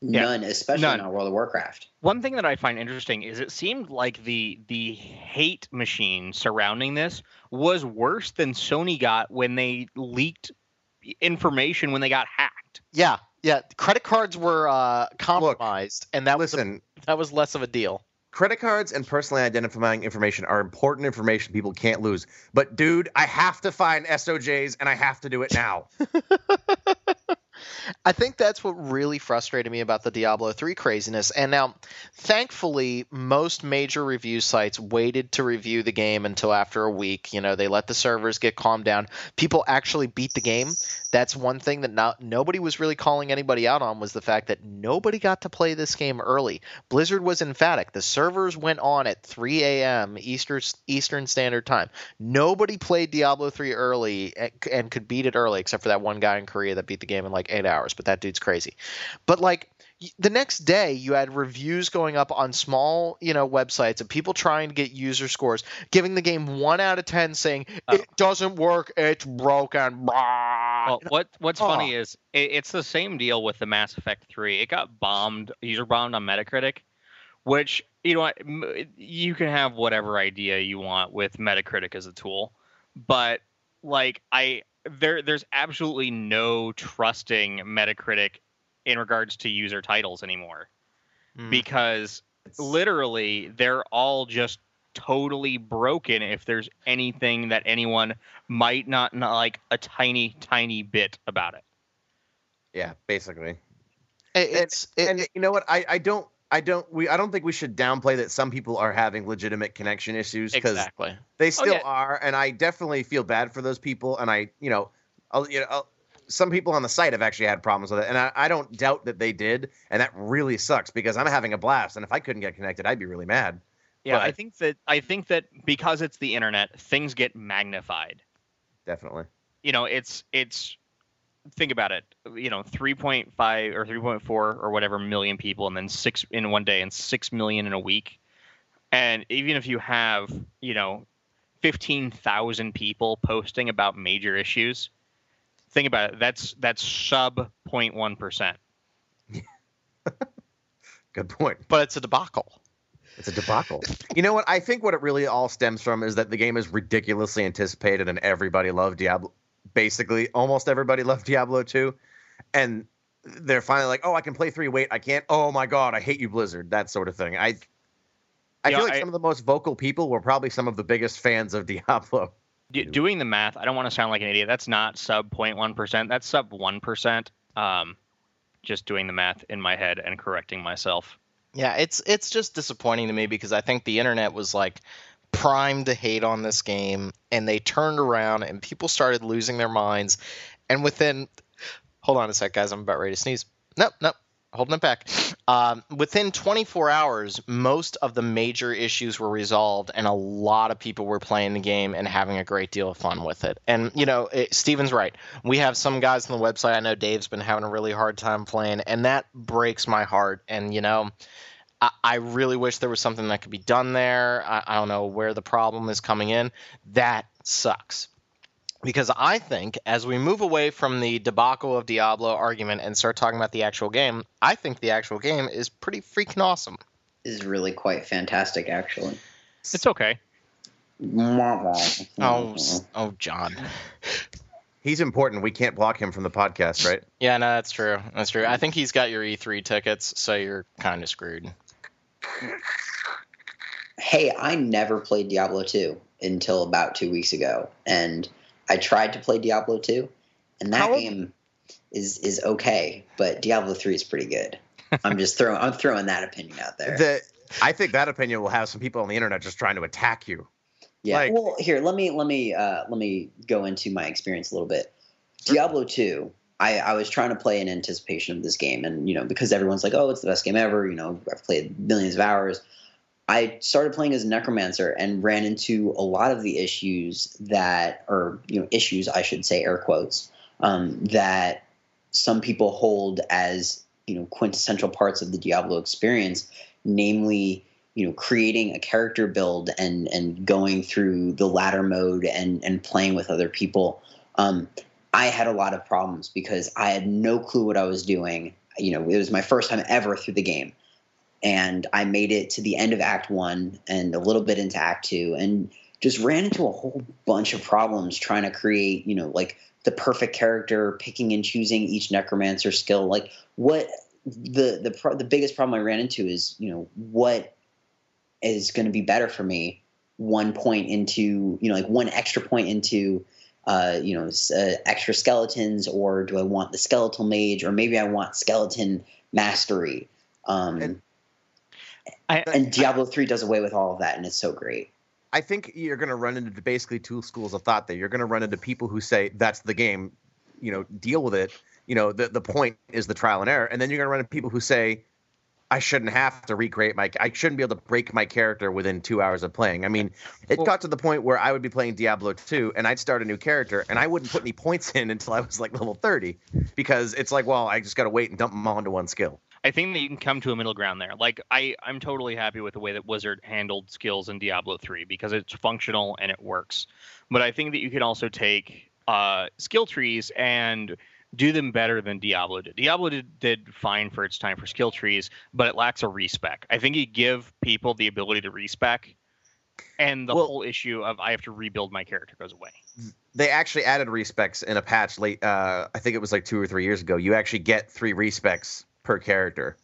None, especially on World of Warcraft. One thing that I find interesting is it seemed like the hate machine surrounding this was worse than Sony got when they leaked information when they got hacked. Yeah. Credit cards were compromised, and that was less of a deal. Credit cards and personally identifying information are important information people can't lose. But, dude, I have to find SOJs, and I have to do it now. I think that's what really frustrated me about the Diablo 3 craziness. And now, thankfully, most major review sites waited to review the game until after a week. You know, they let the servers get calmed down. People actually beat the game. That's one thing that nobody was really calling anybody out on, was the fact that nobody got to play this game early. Blizzard was emphatic. The servers went on at 3 a.m. Eastern Standard Time. Nobody played Diablo 3 early and could beat it early, except for that one guy in Korea that beat the game in like 8 hours. But that dude's crazy. But like the next day, you had reviews going up on small, you know, websites of people trying to get user scores, giving the game 1 out of 10, saying it doesn't work, it's broken. Well, what's funny is it's the same deal with the Mass Effect 3. It got bombed, user bombed on Metacritic, which, you know, you can have whatever idea you want with Metacritic as a tool, but like there's absolutely no trusting Metacritic in regards to user titles anymore, because literally they're all just totally broken if there's anything that anyone might not like a tiny bit about it. Yeah, basically. And you know what? I don't think we should downplay that some people are having legitimate connection issues, because they still are, and I definitely feel bad for those people. And some people on the site have actually had problems with it, and I don't doubt that they did, and that really sucks because I'm having a blast, and if I couldn't get connected, I'd be really mad. Yeah, but I think that because it's the internet, things get magnified. Definitely. You know, it's think about it. You know, 3.5 or 3.4 or whatever million people, and then 6 in one day, and 6 million in a week. And even if you have, you know, 15,000 people posting about major issues, think about it. That's sub 0.1%. Good point. But it's a debacle. It's a debacle. You know what? I think what it really all stems from is that the game is ridiculously anticipated, and everybody loved Diablo. Basically, almost everybody loved Diablo 2. And they're finally like, oh, I can play 3. Wait, I can't. Oh, my God, I hate you, Blizzard. That sort of thing. I feel like some of the most vocal people were probably some of the biggest fans of Diablo. Doing the math, I don't want to sound like an idiot. That's not sub 0.1%. That's sub 1%. Just doing the math in my head and correcting myself. Yeah, it's just disappointing to me because I think the internet was like primed to hate on this game, and they turned around and people started losing their minds. And within, hold on a sec, guys, I'm about ready to sneeze. Nope. Holding it back. Within 24 hours, most of the major issues were resolved, and a lot of people were playing the game and having a great deal of fun with it. And, you know, Steven's right. We have some guys on the website. I know Dave's been having a really hard time playing, and that breaks my heart. And, you know, I really wish there was something that could be done there. I don't know where the problem is coming in. That sucks. Because I think as we move away from the debacle of Diablo argument and start talking about the actual game, I think the actual game is pretty freaking awesome. It's really quite fantastic, actually. It's okay. Oh, John. He's important. We can't block him from the podcast, right? Yeah, no, that's true. That's true. I think he's got your E3 tickets, so you're kind of screwed. Hey, I never played Diablo 2 until about 2 weeks ago, and I tried to play Diablo 2, and that game is okay, but Diablo 3 is pretty good. I'm throwing that opinion out there. I think that opinion will have some people on the internet just trying to attack you. Yeah. Like, well, here, let me go into my experience a little bit. Diablo 2, I was trying to play in anticipation of this game, and you know, because everyone's like, oh, it's the best game ever. You know, I've played millions of hours. I started playing as a necromancer and ran into a lot of the issues that, or you know, issues I should say, air quotes, that some people hold as, you know, quintessential parts of the Diablo experience, namely, you know, creating a character build and going through the ladder mode and playing with other people. I had a lot of problems because I had no clue what I was doing. You know, it was my first time ever through the game. And I made it to the end of Act 1 and a little bit into Act 2 and just ran into a whole bunch of problems trying to create, you know, like the perfect character, picking and choosing each necromancer skill. Like what the biggest problem I ran into is, you know, what is going to be better for me one extra point into extra skeletons, or do I want the skeletal mage, or maybe I want skeleton mastery. And Diablo 3 does away with all of that, and it's so great. I think you're going to run into basically two schools of thought there. You're going to run into people who say that's the game, deal with it. The point is the trial and error. And then you're going to run into people who say, I shouldn't have to recreate I shouldn't be able to break my character within 2 hours of playing. I mean, it got to the point where I would be playing Diablo 2 and I'd start a new character and I wouldn't put any points in until I was like level 30, because it's like, well, I just got to wait and dump them all into one skill. I think that you can come to a middle ground there. Like, I'm totally happy with the way that Wizard handled skills in Diablo 3 because it's functional and it works. But I think that you can also take skill trees and do them better than Diablo did. Diablo did fine for its time for skill trees, but it lacks a respec. I think you give people the ability to respec, and the whole issue of I have to rebuild my character goes away. They actually added respecs in a patch late. I think it was like 2 or 3 years ago. You actually get 3 respecs per character.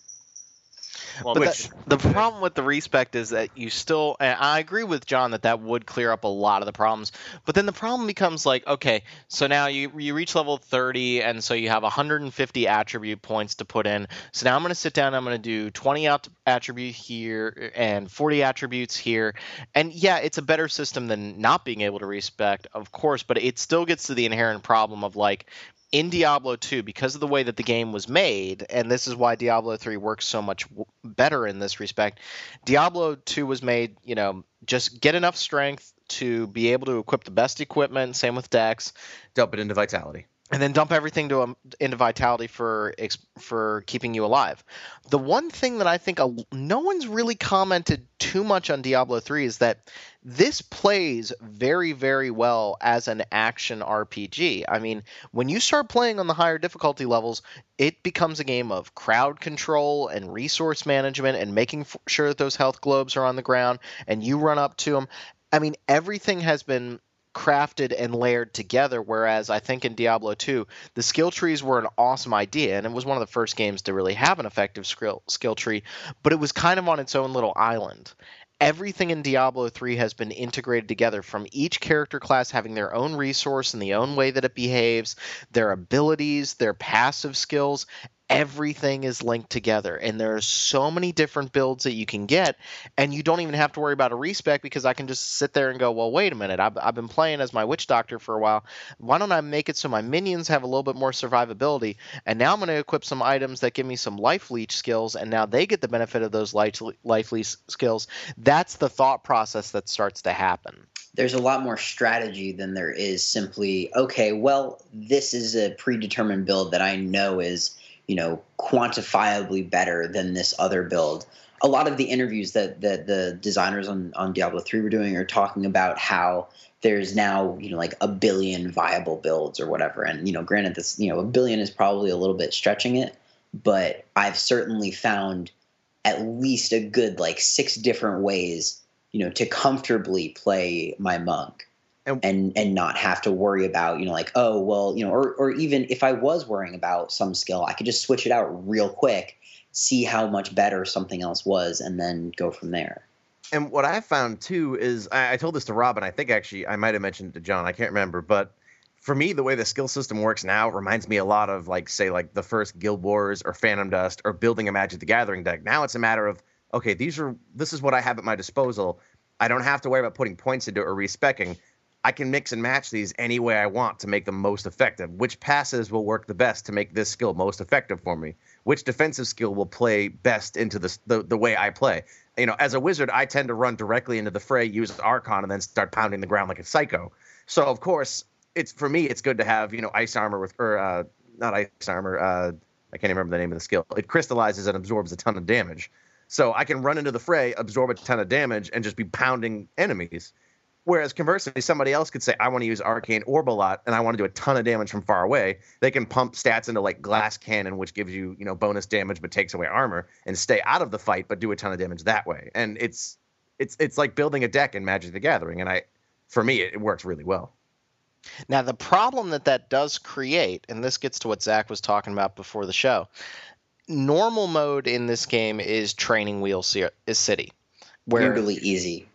Well, the problem with the respec is that you still, and I agree with John that would clear up a lot of the problems, but then the problem becomes like, okay, so now you reach level 30, and so you have 150 attribute points to put in. So now I'm going to sit down, I'm going to do 20 attribute here and 40 attributes here. And yeah, it's a better system than not being able to respec, of course, but it still gets to the inherent problem of like, in Diablo 2, because of the way that the game was made, and this is why Diablo 3 works so much better in this respect, Diablo 2 was made, just get enough strength to be able to equip the best equipment, same with Dex. Dump it into Vitality. And then dump everything into Vitality for keeping you alive. The one thing that I think no one's really commented too much on Diablo 3 is that this plays very, very well as an action RPG. I mean, when you start playing on the higher difficulty levels, it becomes a game of crowd control and resource management and making sure that those health globes are on the ground and you run up to them. I mean, everything has been crafted and layered together, whereas I think in Diablo 2, the skill trees were an awesome idea, and it was one of the first games to really have an effective skill tree, but it was kind of on its own little island. Everything in Diablo 3 has been integrated together, from each character class having their own resource and the own way that it behaves, their abilities, their passive skills. Everything is linked together, and there are so many different builds that you can get, and you don't even have to worry about a respec, because I can just sit there and go, well, wait a minute, I've been playing as my Witch Doctor for a while. Why don't I make it so my minions have a little bit more survivability, and now I'm going to equip some items that give me some life leech skills, and now they get the benefit of those life leech skills. That's the thought process that starts to happen. There's a lot more strategy than there is simply, okay, well, this is a predetermined build that I know is quantifiably better than this other build. A lot of the interviews that the designers on Diablo 3 were doing are talking about how there's now, like 1 billion viable builds or whatever. And, granted, this, 1 billion is probably a little bit stretching it, but I've certainly found at least a good, 6 different ways, to comfortably play my monk. And not have to worry about, oh, well, or even if I was worrying about some skill, I could just switch it out real quick, see how much better something else was, and then go from there. And what I found, too, is I told this to Rob, and I think actually I might have mentioned it to John. I can't remember. But for me, the way the skill system works now reminds me a lot of, the first Guild Wars or Phantom Dust or building a Magic the Gathering deck. Now it's a matter of, okay, this is what I have at my disposal. I don't have to worry about putting points into it or respecking. I can mix and match these any way I want to make them most effective. Which passes will work the best to make this skill most effective for me? Which defensive skill will play best into the way I play? As a wizard, I tend to run directly into the fray, use Archon, and then start pounding the ground like a psycho. So, of course, it's good to have, ice armor with – or not ice armor. I can't remember the name of the skill. It crystallizes and absorbs a ton of damage. So I can run into the fray, absorb a ton of damage, and just be pounding enemies. Whereas conversely, somebody else could say, I want to use Arcane Orb a lot, and I want to do a ton of damage from far away. They can pump stats into Glass Cannon, which gives you, bonus damage but takes away armor, and stay out of the fight but do a ton of damage that way. And it's like building a deck in Magic the Gathering, and for me, it works really well. Now, the problem that does create, and this gets to what Zach was talking about before the show, normal mode in this game is Training Wheel City. Really easy.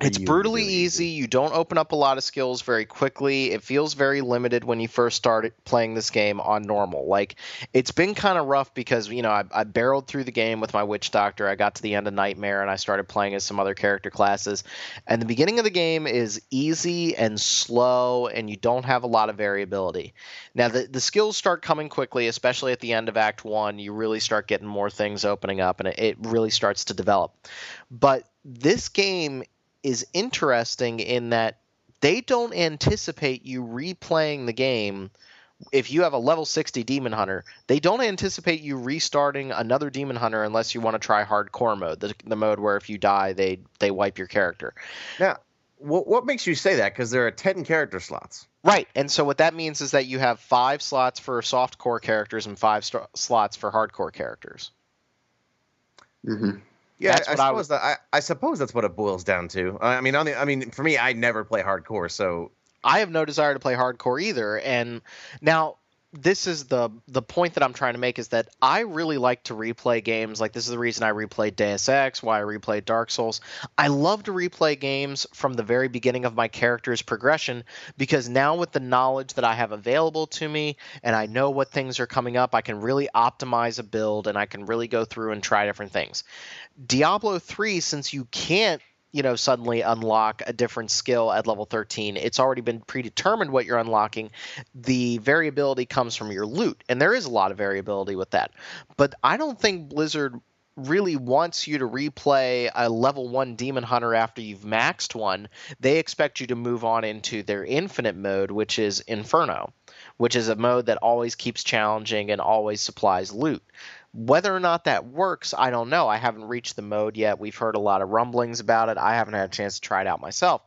It's brutally easy. You don't open up a lot of skills very quickly. It feels very limited when you first start playing this game on normal. Like, it's been kind of rough because, you know, I barreled through the game with my Witch Doctor. I got to the end of Nightmare, and I started playing as some other character classes. And the beginning of the game is easy and slow, and you don't have a lot of variability. Now, the skills start coming quickly, especially at the end of Act 1. You really start getting more things opening up, and it really starts to develop. But this game is interesting in that they don't anticipate you replaying the game. If you have a level 60 Demon Hunter, they don't anticipate you restarting another Demon Hunter unless you want to try hardcore mode, the mode where if you die, they wipe your character. Now, what makes you say that? Because there are 10 character slots. Right, and so what that means is that you have 5 slots for softcore characters and 5 slots for hardcore characters. Mm-hmm. Yeah, I suppose that's what it boils down to. For me, I never play hardcore, so I have no desire to play hardcore either. And now, this is the point that I'm trying to make is that I really like to replay games. Like, this is the reason I replayed Deus Ex, why I replayed Dark Souls. I love to replay games from the very beginning of my character's progression, because now with the knowledge that I have available to me and I know what things are coming up, I can really optimize a build and I can really go through and try different things. Diablo 3, since you can't suddenly unlock a different skill at level 13. It's already been predetermined what you're unlocking. The variability comes from your loot, and there is a lot of variability with that. But I don't think Blizzard really wants you to replay a level 1 Demon Hunter after you've maxed one. They expect you to move on into their infinite mode, which is Inferno, which is a mode that always keeps challenging and always supplies loot. Whether or not that works, I don't know. I haven't reached the mode yet. We've heard a lot of rumblings about it. I haven't had a chance to try it out myself.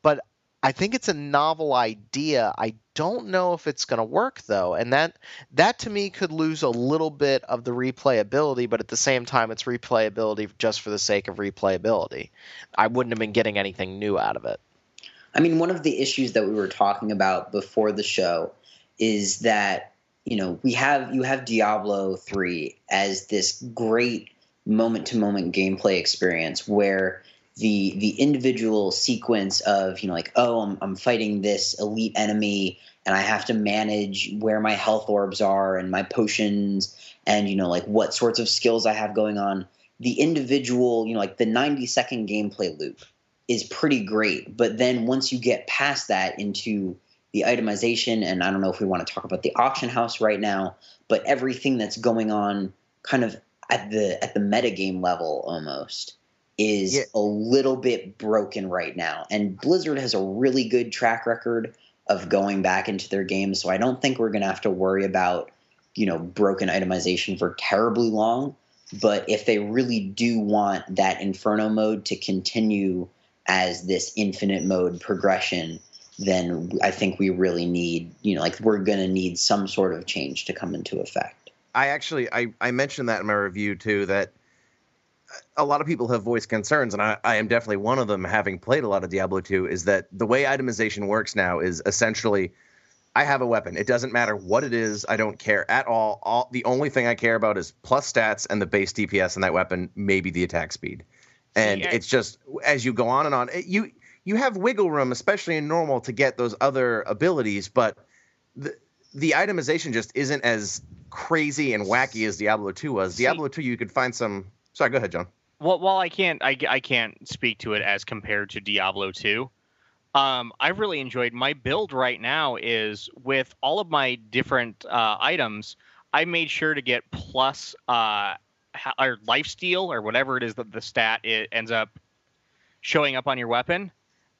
But I think it's a novel idea. I don't know if it's going to work, though. And that to me could lose a little bit of the replayability, but at the same time, it's replayability just for the sake of replayability. I wouldn't have been getting anything new out of it. I mean, one of the issues that we were talking about before the show is that you have Diablo 3 as this great moment-to-moment gameplay experience where the individual sequence of, I'm fighting this elite enemy and I have to manage where my health orbs are and my potions and, what sorts of skills I have going on. The individual, the 90-second gameplay loop is pretty great. But then once you get past that into the itemization, and I don't know if we want to talk about the auction house right now, but everything that's going on kind of at the metagame level almost is a little bit broken right now. And Blizzard has a really good track record of going back into their games, so I don't think we're going to have to worry about, broken itemization for terribly long. But if they really do want that Inferno mode to continue as this infinite mode progression, then I think we really need, we're going to need some sort of change to come into effect. I mentioned that in my review, too, that a lot of people have voiced concerns, and I am definitely one of them, having played a lot of Diablo 2, is that the way itemization works now is essentially, I have a weapon. It doesn't matter what it is. I don't care at all. The only thing I care about is plus stats and the base DPS on that weapon, maybe the attack speed. And it's just, as you go on and on, you have wiggle room, especially in normal, to get those other abilities, but the itemization just isn't as crazy and wacky as Diablo 2 was. Diablo 2, you could find some... Sorry, go ahead, John. Well, while I can't speak to it as compared to Diablo 2, I really enjoyed... My build right now is, with all of my different items, I made sure to get plus or lifesteal, or whatever it is that the stat it ends up showing up on your weapon.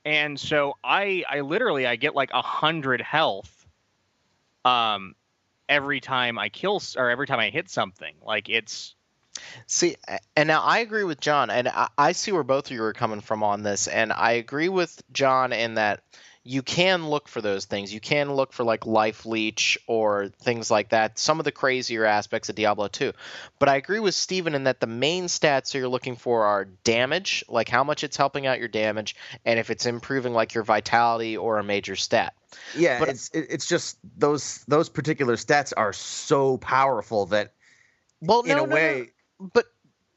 And so I literally get like 100 health every time I kill or every time I hit something. Like, it's... See, and now I agree with John, and I see where both of you are coming from on this. And I agree with John in that you can look for those things. You can look for like Life Leech or things like that, some of the crazier aspects of Diablo 2. But I agree with Steven in that the main stats that you're looking for are damage, like how much it's helping out your damage, and if it's improving like your vitality or a major stat. Yeah, but it's just those particular stats are so powerful that, well, in a way... But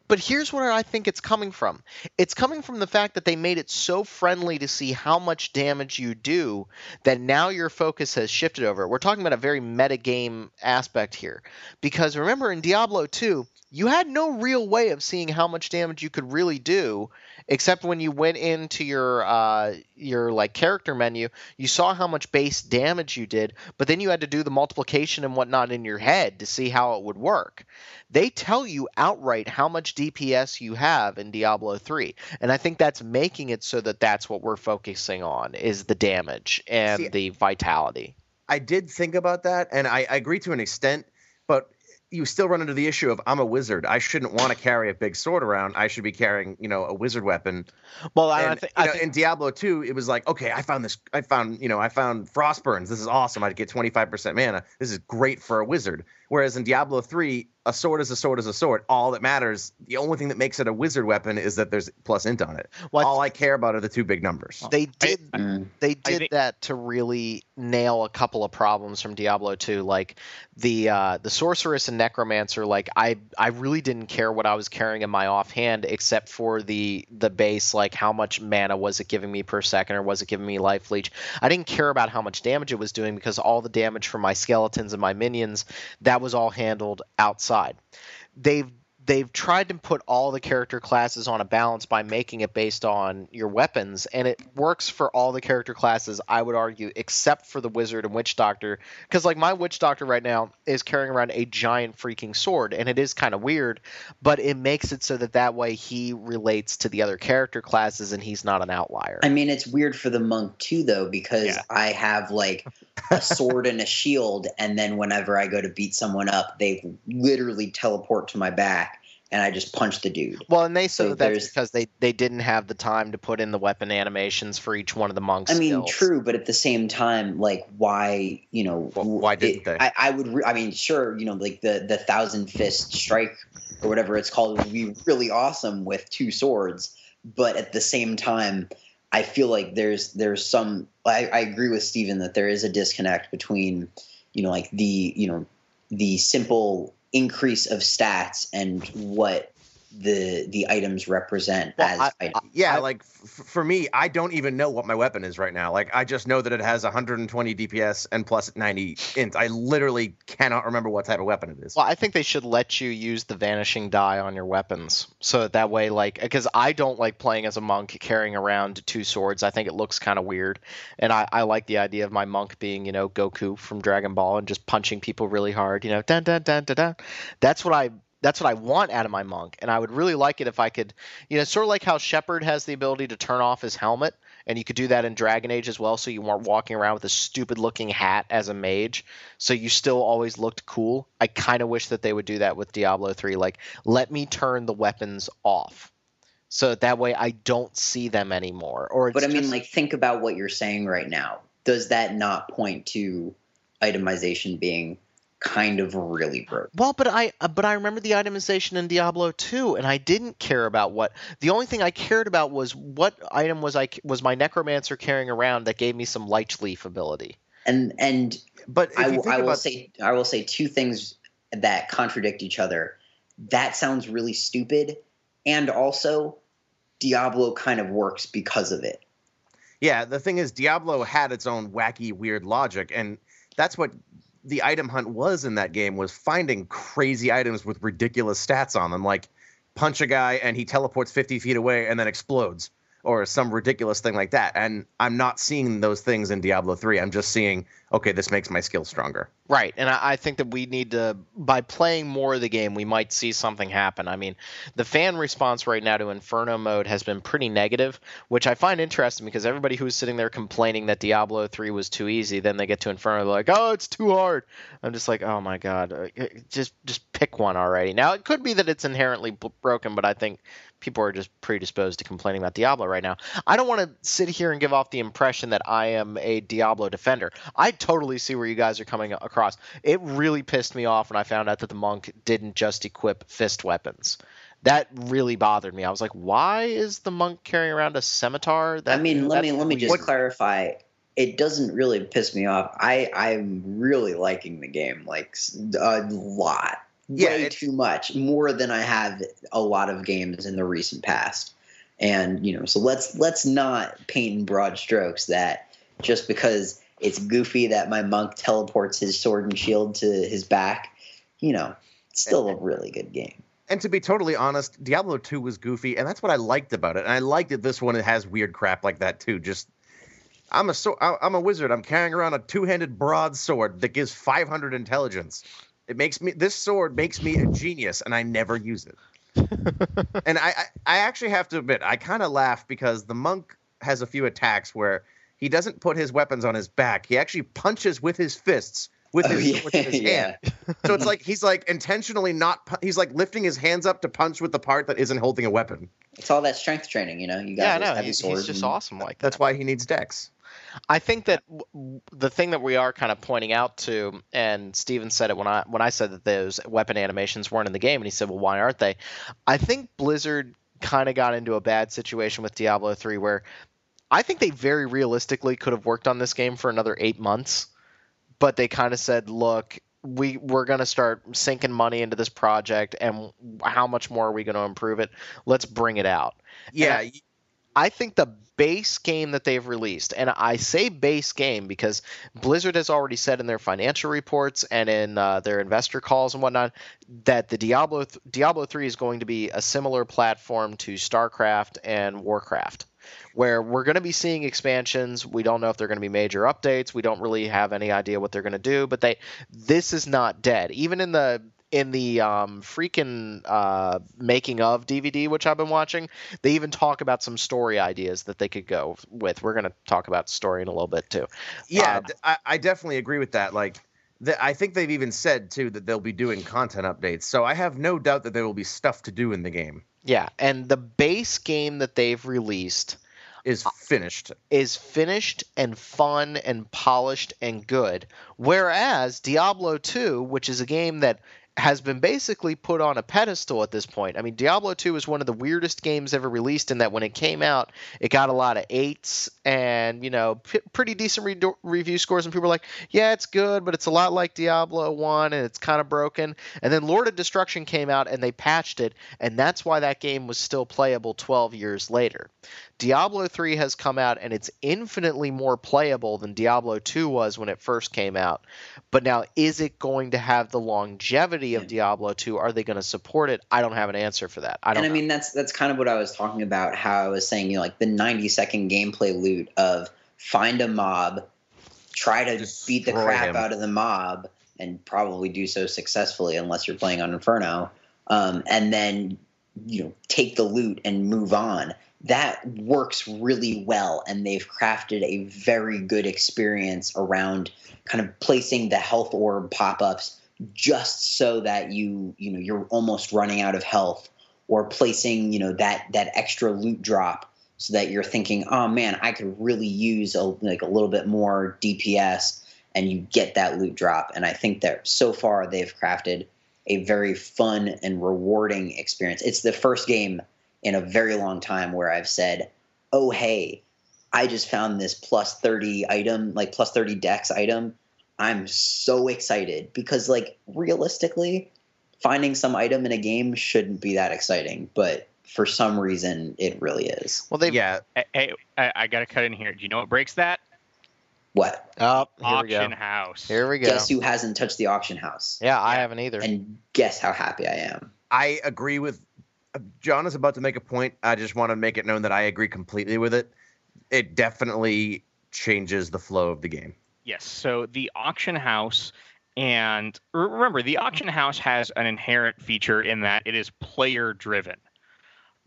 But here's where I think it's coming from. It's coming from the fact that they made it so friendly to see how much damage you do that now your focus has shifted over. We're talking about a very metagame aspect here. Because remember, in Diablo 2, you had no real way of seeing how much damage you could really do, except when you went into your like character menu, you saw how much base damage you did, but then you had to do the multiplication and whatnot in your head to see how it would work. They tell you outright how much DPS you have in Diablo 3, and I think that's making it so that that's what we're focusing on, is the damage and the vitality. I did think about that, and I agree to an extent, but you still run into the issue of, I'm a wizard. I shouldn't want to carry a big sword around. I should be carrying, you know, a wizard weapon. Well, I think in Diablo 2, it was like, okay, I found Frostburns. This is awesome. I'd get 25% mana. This is great for a wizard. Whereas in Diablo 3, a sword is a sword is a sword. All that matters, the only thing that makes it a wizard weapon is that there's plus int on it. Well, all I care about are the two big numbers. They did that to really nail a couple of problems from Diablo 2, like the sorceress and necromancer. Like I really didn't care what I was carrying in my offhand, except for the base, like how much mana was it giving me per second, or was it giving me life leech? I didn't care about how much damage it was doing, because all the damage from my skeletons and my minions, that was all handled outside. They've tried to put all the character classes on a balance by making it based on your weapons, and it works for all the character classes, I would argue, except for the wizard and witch doctor, because like my witch doctor right now is carrying around a giant freaking sword, and it is kind of weird, but it makes it so that way he relates to the other character classes and he's not an outlier. I mean, it's weird for the monk too, though, because I have like a sword and a shield, and then whenever I go to beat someone up, they literally teleport to my back. And I just punched the dude. Well, and they said that's because they didn't have the time to put in the weapon animations for each one of the monks. I mean, skills. True, but at the same time, like, why, you know, well, why didn't they? I mean, sure, you know, like the thousand fist strike or whatever it's called would be really awesome with two swords, but at the same time, I feel like there's some. I agree with Steven that there is a disconnect between, you know, like the simple increase of stats and what the items represent items. Yeah, like for me, I don't even know what my weapon is right now. Like I just know that it has 120 DPS and plus 90 int. I literally cannot remember what type of weapon it is. Well, I think they should let you use the vanishing die on your weapons, so that way, like, because I don't like playing as a monk carrying around two swords. I think it looks kind of weird, and I like the idea of my monk being, you know, Goku from Dragon Ball and just punching people really hard. You know, dun dun dun dun dun. That's what I want out of my monk, and I would really like it if I could, you know, sort of like how Shepard has the ability to turn off his helmet, and you could do that in Dragon Age as well, so you weren't walking around with a stupid-looking hat as a mage, so you still always looked cool. I kind of wish that they would do that with Diablo 3, like, let me turn the weapons off, so that way I don't see them anymore. Or but I mean, like, think about what you're saying right now. Does that not point to itemization being kind of really broke? Well, but I remember the itemization in Diablo 2, and I didn't care about what – the only thing I cared about was what item was my necromancer carrying around that gave me some Light Leaf ability. I will say two things that contradict each other. That sounds really stupid, and also Diablo kind of works because of it. Yeah, the thing is, Diablo had its own wacky, weird logic, and that's what – the item hunt was in that game, was finding crazy items with ridiculous stats on them, like punch a guy and he teleports 50 feet away and then explodes, or some ridiculous thing like that. And I'm not seeing those things in Diablo 3. I'm just seeing, okay, this makes my skill stronger. Right, and I think that we need to, by playing more of the game, we might see something happen. I mean, the fan response right now to Inferno mode has been pretty negative, which I find interesting, because everybody who's sitting there complaining that Diablo 3 was too easy, then they get to Inferno, they're like, oh, it's too hard. I'm just like, oh my god, just pick one already. Now, it could be that it's inherently broken, but I think people are just predisposed to complaining about Diablo right now. I don't want to sit here and give off the impression that I am a Diablo defender. I totally see where you guys are coming across. It really pissed me off when I found out that the monk didn't just equip fist weapons. That really bothered me. I was like, why is the monk carrying around a scimitar? That, I mean, let me just clarify. It doesn't really piss me off. I'm really liking the game, like, a lot. way too much, more than I have a lot of games in the recent past. And, you know, so let's not paint in broad strokes that just because it's goofy that my monk teleports his sword and shield to his back, you know, it's still a really good game. And to be totally honest, Diablo 2 was goofy, and that's what I liked about it. And I liked that this one, it has weird crap like that too. Just, I'm a wizard. I'm carrying around a two-handed broadsword that gives 500 intelligence. It makes me, this sword makes me a genius, and I never use it. And I actually have to admit, I kind of laugh because the monk has a few attacks where he doesn't put his weapons on his back. He actually punches with his fists with his sword in his hand. So it's like he's like intentionally not – he's like lifting his hands up to punch with the part that isn't holding a weapon. It's all that strength training, you know. You guys have your sword. He's just awesome like that. That's why he needs decks. I think that the thing that we are kind of pointing out to, and Steven said it when I said that those weapon animations weren't in the game, and he said, well, why aren't they? I think Blizzard kind of got into a bad situation with Diablo 3 where I think they very realistically could have worked on this game for another 8 months, but they kind of said, look, we're going to start sinking money into this project, and how much more are we going to improve it? Let's bring it out. Yeah, I think the base game that they've released, and I say base game because Blizzard has already said in their financial reports and in their investor calls and whatnot that the Diablo 3 is going to be a similar platform to StarCraft and Warcraft, where we're going to be seeing expansions. We don't know if they're going to be major updates. We don't really have any idea what they're going to do, but this is not dead. Even in the freaking making of DVD, which I've been watching, they even talk about some story ideas that they could go with. We're going to talk about story in a little bit too. Yeah, I definitely agree with that. Like, I think they've even said too that they'll be doing content updates. So I have no doubt that there will be stuff to do in the game. Yeah, and the base game that they've released is finished. Is finished and fun and polished and good. Whereas Diablo 2, which is a game that has been basically put on a pedestal at this point. I mean, Diablo 2 is one of the weirdest games ever released in that when it came out, it got a lot of 8s and, you know, pretty decent review scores. And people were like, yeah, it's good, but it's a lot like Diablo 1 and it's kind of broken. And then Lord of Destruction came out and they patched it. And that's why that game was still playable 12 years later. Diablo 3 has come out and it's infinitely more playable than Diablo 2 was when it first came out. But now, is it going to have the longevity of Diablo 2? Are they going to support it? I don't have an answer for that. I don't know. I mean, that's kind of what I was talking about, how I was saying, you know, like the 90-second gameplay loop of find a mob, try to beat the crap out of the mob, and probably do so successfully unless you're playing on Inferno, and then, you know, take the loot and move on. That works really well, and they've crafted a very good experience around kind of placing the health orb pop-ups just so that you know you're almost running out of health, or placing, you know, that extra loot drop so that you're thinking, oh man, I could really use a little bit more DPS, and you get that loot drop. And I think that so far they've crafted a very fun and rewarding experience. It's the first game in a very long time where I've said, oh, hey, I just found this plus 30 item, like plus 30 dex item. I'm so excited because, like, realistically, finding some item in a game shouldn't be that exciting. But for some reason, it really is. Well, Hey, I got to cut in here. Do you know what breaks that? What? Oh, auction house. Here we go. Guess who hasn't touched the auction house? Yeah, I haven't either. And guess how happy I am. I agree with John is about to make a point. I just want to make it known that I agree completely with it. It definitely changes the flow of the game. Yes. So the auction house, and remember, the auction house has an inherent feature in that it is player driven.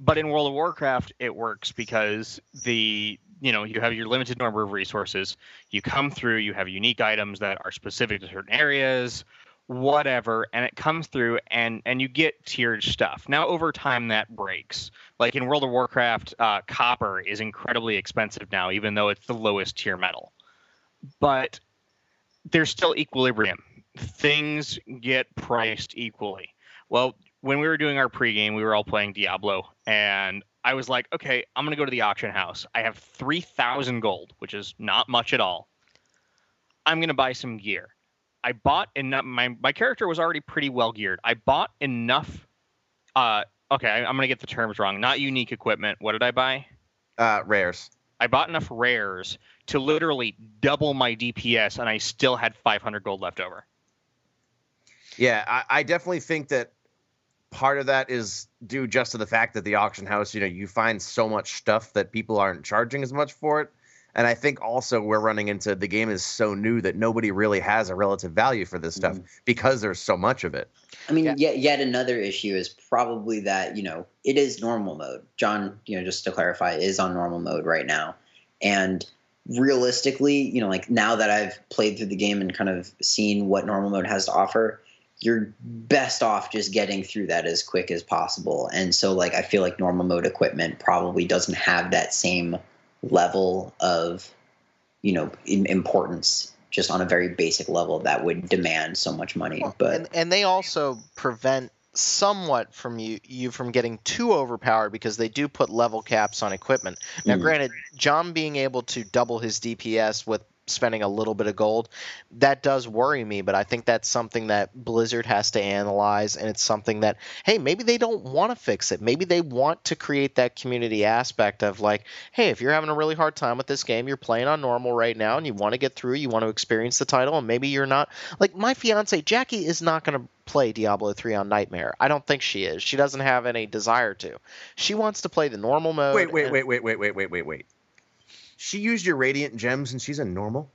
But in World of Warcraft, it works because you have your limited number of resources. You come through, you have unique items that are specific to certain areas, whatever, and it comes through and you get tiered stuff. Now, over time, that breaks. Like in World of Warcraft, copper is incredibly expensive now, even though it's the lowest tier metal. But there's still equilibrium. Things get priced equally. Well, when we were doing our pregame, we were all playing Diablo, and I was like, okay, I'm going to go to the auction house. I have 3,000 gold, which is not much at all. I'm going to buy some gear. I bought enough. My character was already pretty well geared. I bought enough. Okay, I'm going to get the terms wrong. Not unique equipment. What did I buy? Rares. I bought enough rares to literally double my DPS, and I still had 500 gold left over. Yeah, I definitely think that part of that is due just to the fact that the auction house, you know, you find so much stuff that people aren't charging as much for it. And I think also we're running into the game is so new that nobody really has a relative value for this stuff because there's so much of it. I mean, yet another issue is probably that, you know, it is normal mode. John, you know, just to clarify, is on normal mode right now. And realistically, you know, like now that I've played through the game and kind of seen what normal mode has to offer, you're best off just getting through that as quick as possible. And so, like, I feel like normal mode equipment probably doesn't have that same level of, you know, importance just on a very basic level that would demand so much money. But and they also prevent somewhat from you from getting too overpowered because they do put level caps on equipment. Now, granted, John being able to double his DPS with spending a little bit of gold, that does worry me, but I think that's something that Blizzard has to analyze, and it's something that, hey, maybe they don't want to fix it. Maybe they want to create that community aspect of like, hey, if you're having a really hard time with this game, you're playing on normal right now, and you want to get through, you want to experience the title, and maybe you're not. Like, my fiance, Jackie, is not going to play Diablo 3 on Nightmare. I don't think she is. She doesn't have any desire to. She wants to play the normal mode. Wait. She used your Radiant Gems and she's a normal?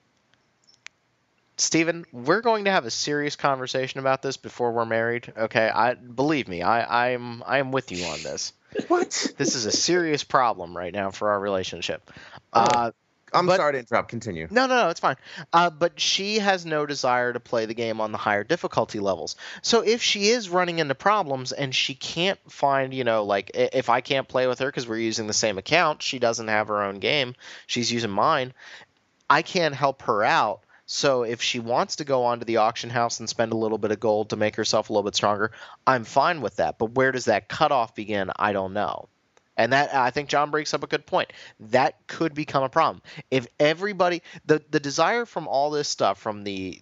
Steven, we're going to have a serious conversation about this before we're married. Okay, believe me, I'm with you on this. What? This is a serious problem right now for our relationship. Sorry to interrupt. Continue. No, it's fine. But she has no desire to play the game on the higher difficulty levels. So if she is running into problems and she can't find, you know, like if I can't play with her because we're using the same account, she doesn't have her own game, she's using mine, I can't help her out. So if she wants to go onto the auction house and spend a little bit of gold to make herself a little bit stronger, I'm fine with that. But where does that cutoff begin? I don't know. And that, I think John brings up a good point. That could become a problem. If everybody – the desire from all this stuff, from the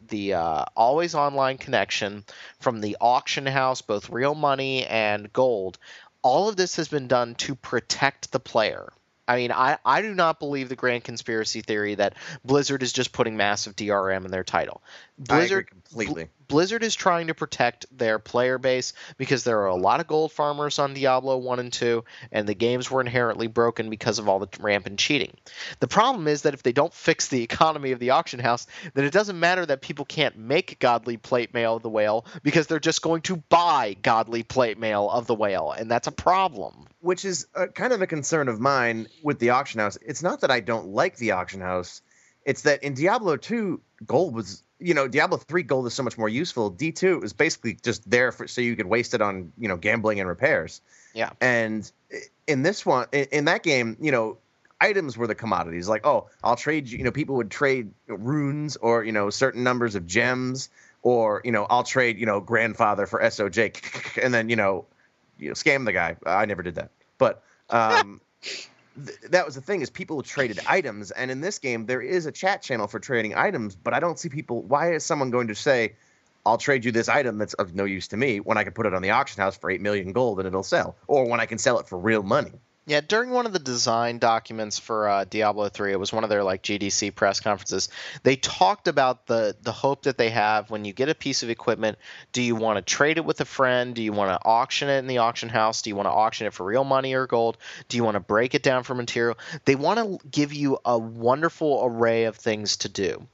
always online connection, from the auction house, both real money and gold, all of this has been done to protect the player. I mean, I do not believe the grand conspiracy theory that Blizzard is just putting massive DRM in their title. I agree completely. Blizzard is trying to protect their player base because there are a lot of gold farmers on Diablo 1 and 2, and the games were inherently broken because of all the rampant cheating. The problem is that if they don't fix the economy of the auction house, then it doesn't matter that people can't make Godly Plate Mail of the Whale because they're just going to buy Godly Plate Mail of the Whale, and that's a problem. Which is kind of a concern of mine with the auction house. It's not that I don't like the auction house. It's that in Diablo 2, gold was... You know, Diablo 3 gold is so much more useful. D2 is basically just there for so you could waste it on, you know, gambling and repairs. Yeah. And in this one, in that game, you know, items were the commodities. Like, oh, I'll trade you. You know, people would trade runes or, you know, certain numbers of gems, or, you know, I'll trade, you know, grandfather for SOJ, and then, you know, scam the guy. I never did that, but that was the thing, is people traded items, and in this game there is a chat channel for trading items, but I don't see people. Why is someone going to say, I'll trade you this item that's of no use to me when I can put it on the auction house for 8 million gold and it'll sell, or when I can sell it for real money? Yeah, during one of the design documents for Diablo 3, it was one of their like GDC press conferences, they talked about the hope that they have when you get a piece of equipment. Do you want to trade it with a friend? Do you want to auction it in the auction house? Do you want to auction it for real money or gold? Do you want to break it down for material? They want to give you a wonderful array of things to do.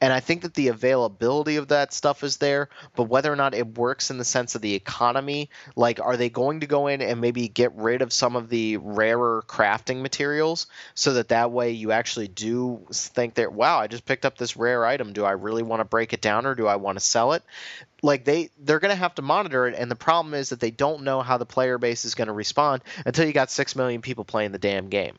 And I think that the availability of that stuff is there, but whether or not it works in the sense of the economy, like, are they going to go in and maybe get rid of some of the rarer crafting materials so that way you actually do think that, wow, I just picked up this rare item. Do I really want to break it down, or do I want to sell it? Like, they're going to have to monitor it, and the problem is that they don't know how the player base is going to respond until you got 6 million people playing the damn game.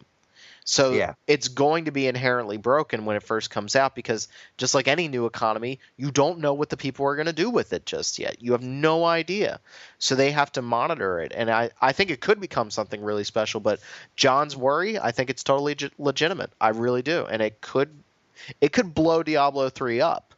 So It's going to be inherently broken when it first comes out, because just like any new economy, you don't know what the people are going to do with it just yet. You have no idea. So they have to monitor it. And I think it could become something really special. But John's worry, I think it's totally legitimate. I really do. And it could blow Diablo 3 up.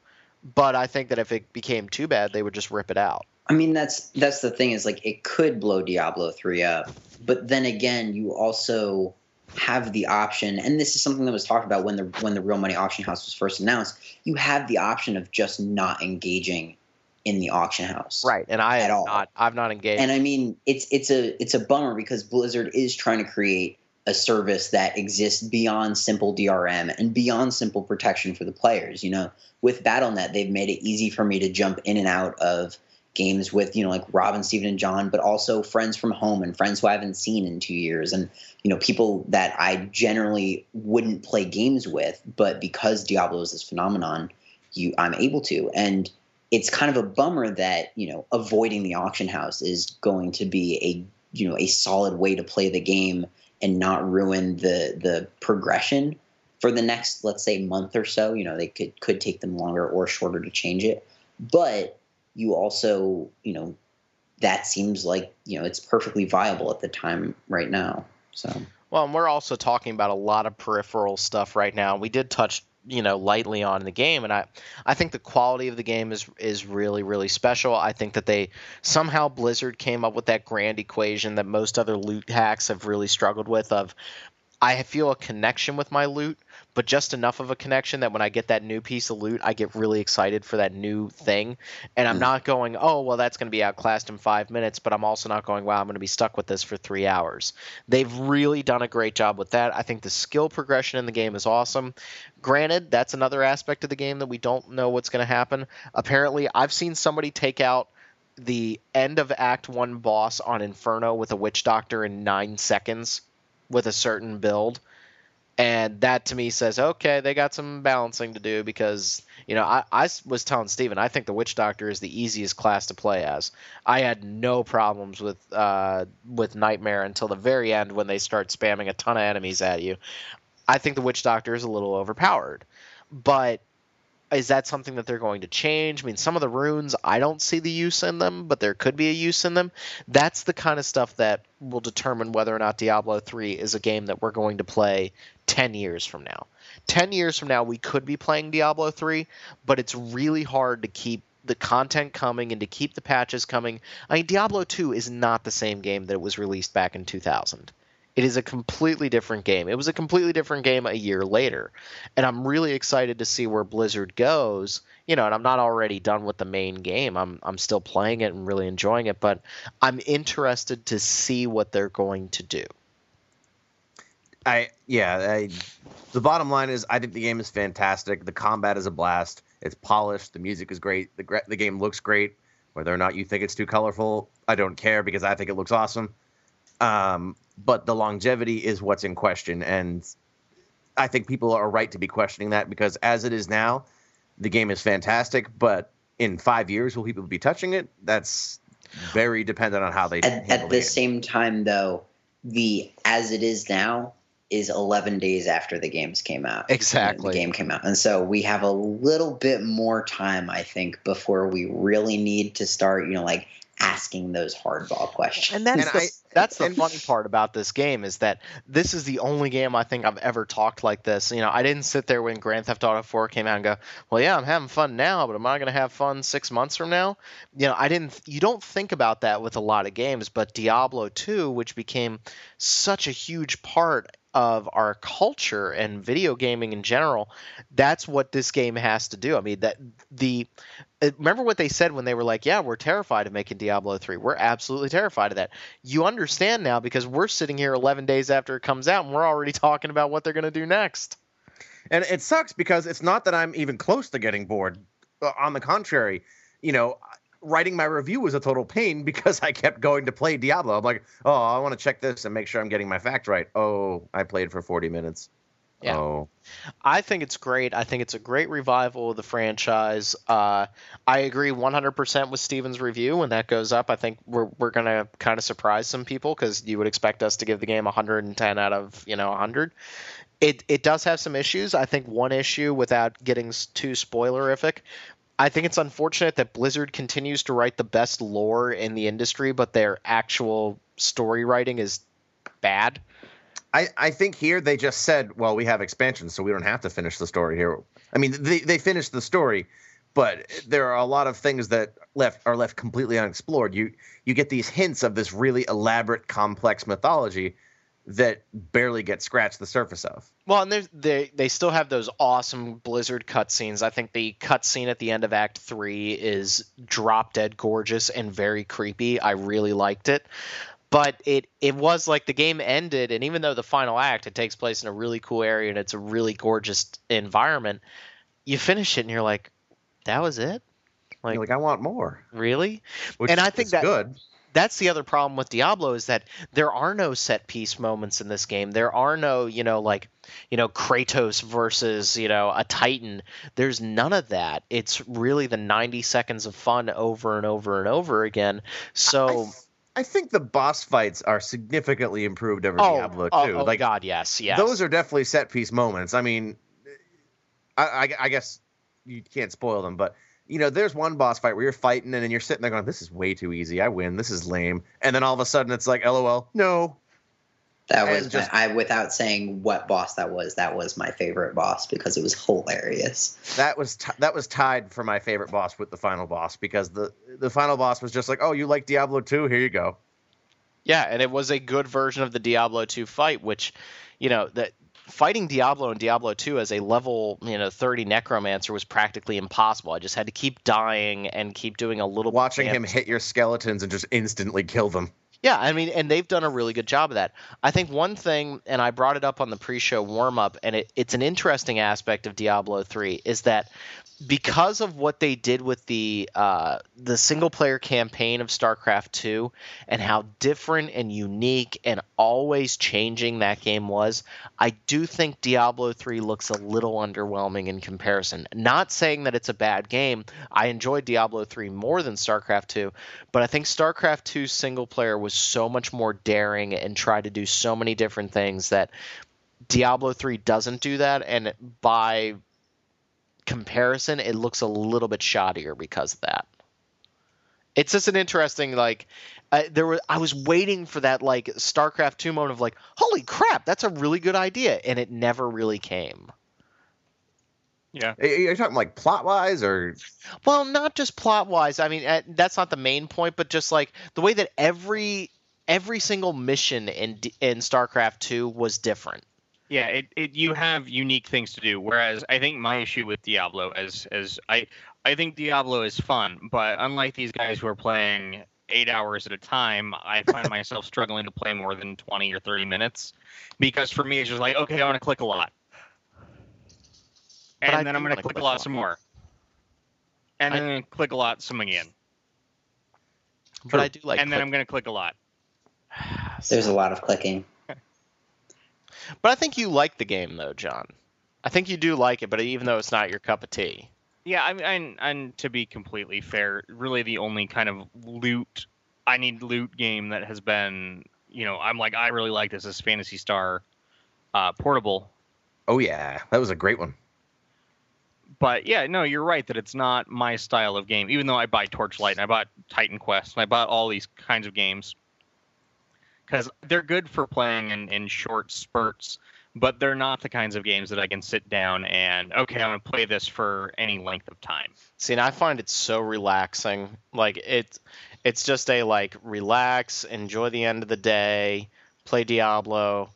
But I think that if it became too bad, they would just rip it out. I mean, that's the thing is, like, it could blow Diablo 3 up. But then again, you also have the option, and this is something that was talked about when the Real Money Auction House was first announced, you have the option of just not engaging in the auction house. Right, and I have not, I've not engaged. And I mean, it's a bummer because Blizzard is trying to create a service that exists beyond simple DRM and beyond simple protection for the players. You know, with Battle.net, they've made it easy for me to jump in and out of games with, you know, like Rob and Steven and John, but also friends from home and friends who I haven't seen in 2 years. And, you know, people that I generally wouldn't play games with, but because Diablo is this phenomenon, I'm able to. And it's kind of a bummer that, you know, avoiding the auction house is going to be a, you know, a solid way to play the game and not ruin the progression for the next, let's say, month or so. You know, they could take them longer or shorter to change it. But you also, you know, that seems like, you know, it's perfectly viable at the time right now. So, well, and we're also talking about a lot of peripheral stuff right now. We did touch, you know, lightly on the game, and I think the quality of the game is really, really special. I think that they somehow Blizzard came up with that grand equation that most other loot hacks have really struggled with of, I feel a connection with my loot, but just enough of a connection that when I get that new piece of loot, I get really excited for that new thing. And I'm not going, oh, well, that's going to be outclassed in 5 minutes, but I'm also not going, wow, I'm going to be stuck with this for 3 hours. They've really done a great job with that. I think the skill progression in the game is awesome. Granted, that's another aspect of the game that we don't know what's going to happen. Apparently, I've seen somebody take out the end of Act 1 boss on Inferno with a Witch Doctor in 9 seconds with a certain build. And that to me says, okay, they got some balancing to do because, you know, I was telling Steven, I think the Witch Doctor is the easiest class to play as. I had no problems with Nightmare until the very end when they start spamming a ton of enemies at you. I think the Witch Doctor is a little overpowered. But is that something that they're going to change? I mean, some of the runes, I don't see the use in them, but there could be a use in them. That's the kind of stuff that will determine whether or not Diablo 3 is a game that we're going to play 10 years from now. 10 years from now, we could be playing Diablo 3, but it's really hard to keep the content coming and to keep the patches coming. I mean, Diablo 2 is not the same game that it was released back in 2000. It is a completely different game. It was a completely different game a year later. And I'm really excited to see where Blizzard goes. You know, and I'm not already done with the main game. I'm still playing it and really enjoying it, but I'm interested to see what they're going to do. The bottom line is I think the game is fantastic. The combat is a blast. It's polished. The music is great. The game looks great. Whether or not you think it's too colorful, I don't care because I think it looks awesome. But the longevity is what's in question, and I think people are right to be questioning that because as it is now, the game is fantastic, but in 5 years, will people be touching it? That's very dependent on how they handle it. At the same time, though, the as it is now is 11 days after the games came out. Exactly. The game came out, and so we have a little bit more time, I think, before we really need to start, you know, like asking those hardball questions. And that's the funny part about this game is that this is the only game I think I've ever talked like this. You know, I didn't sit there when Grand Theft Auto 4 came out and go, well, yeah, I'm having fun now, but am I going to have fun 6 months from now? You know, you don't think about that with a lot of games, but Diablo 2, which became such a huge part of our culture and video gaming in general, that's what this game has to do. I mean, remember what they said when they were like, yeah, we're terrified of making Diablo 3. We're absolutely terrified of that. You understand now because we're sitting here 11 days after it comes out and we're already talking about what they're going to do next. And it sucks because it's not that I'm even close to getting bored. On the contrary, you know, writing my review was a total pain because I kept going to play Diablo. I'm like, oh, I want to check this and make sure I'm getting my fact right. Oh, I played for 40 minutes. Yeah. Oh. I think it's great. I think it's a great revival of the franchise. I agree 100% with Steven's review. When that goes up, I think we're going to kind of surprise some people because you would expect us to give the game 110 out of, you know, 100. It does have some issues. I think one issue, without getting too spoilerific, I think it's unfortunate that Blizzard continues to write the best lore in the industry, but their actual story writing is bad. I think here they just said, well, we have expansions, so we don't have to finish the story here. I mean, they finished the story, But there are a lot of things that are left completely unexplored. You get these hints of this really elaborate, complex mythology that barely get scratched the surface of. Well, and they still have those awesome Blizzard cutscenes. I think the cutscene at the end of Act 3 is drop-dead gorgeous and very creepy. I really liked it. But it was like the game ended, and even though the final act, it takes place in a really cool area and it's a really gorgeous environment, you finish it and you're like, that was it? Like I want more. Really? Which and I think that's good. That's the other problem with Diablo is that there are no set piece moments in this game. There are no, Kratos versus, a Titan. There's none of that. It's really the 90 seconds of fun over and over and over again. So I think the boss fights are significantly improved over Diablo 2. Oh, like, God, yes. Those are definitely set-piece moments. I mean, I guess you can't spoil them, but, there's one boss fight where you're fighting and then you're sitting there going, this is way too easy. I win. This is lame. And then all of a sudden it's like, LOL, no. That was without saying what boss that was my favorite boss because it was hilarious. That was tied for my favorite boss with the final boss because the final boss was just like, oh, you like Diablo 2? Here you go. Yeah, and it was a good version of the Diablo 2 fight, which, that fighting Diablo and Diablo 2 as a level, 30 necromancer was practically impossible. I just had to keep dying and keep doing a little watching him hit your skeletons and just instantly kill them. Yeah, I mean, and they've done a really good job of that. I think one thing, and I brought it up on the pre-show warm-up, and it's an interesting aspect of Diablo 3, is that because of what they did with the single-player campaign of StarCraft 2 and how different and unique and always changing that game was, I do think Diablo 3 looks a little underwhelming in comparison. Not saying that it's a bad game. I enjoyed Diablo 3 more than StarCraft 2, but I think StarCraft 2's single-player was so much more daring and tried to do so many different things that Diablo 3 doesn't do that, and by comparison, it looks a little bit shoddier because of that. It's just an interesting, I was waiting for that, StarCraft 2 moment of, holy crap, that's a really good idea, and it never really came. Yeah. Are you talking, plot-wise, or? Well, not just plot-wise. I mean, that's not the main point, but just, the way that every single mission in StarCraft 2 was different. Yeah, you have unique things to do, whereas I think my issue with Diablo is I think Diablo is fun, but unlike these guys who are playing 8 hours at a time, I find myself struggling to play more than 20 or 30 minutes, because for me it's just like, okay, I want to click a lot, and then I'm going to click a lot some more, and then I'm going to click a lot some again. But I do like, and then I'm going to click a lot. There's a lot of clicking. But I think you like the game, though, John. I think you do like it, but even though it's not your cup of tea. Yeah, I mean, and to be completely fair, really the only kind of loot game that has been, I really like this is Phantasy Star Portable. Oh, yeah. That was a great one. But, yeah, no, you're right that it's not my style of game, even though I buy Torchlight and I bought Titan Quest and I bought all these kinds of games. Because they're good for playing in short spurts, but they're not the kinds of games that I can sit down and, okay, I'm going to play this for any length of time. See, and I find it so relaxing. It's just a, relax, enjoy the end of the day, play Diablo.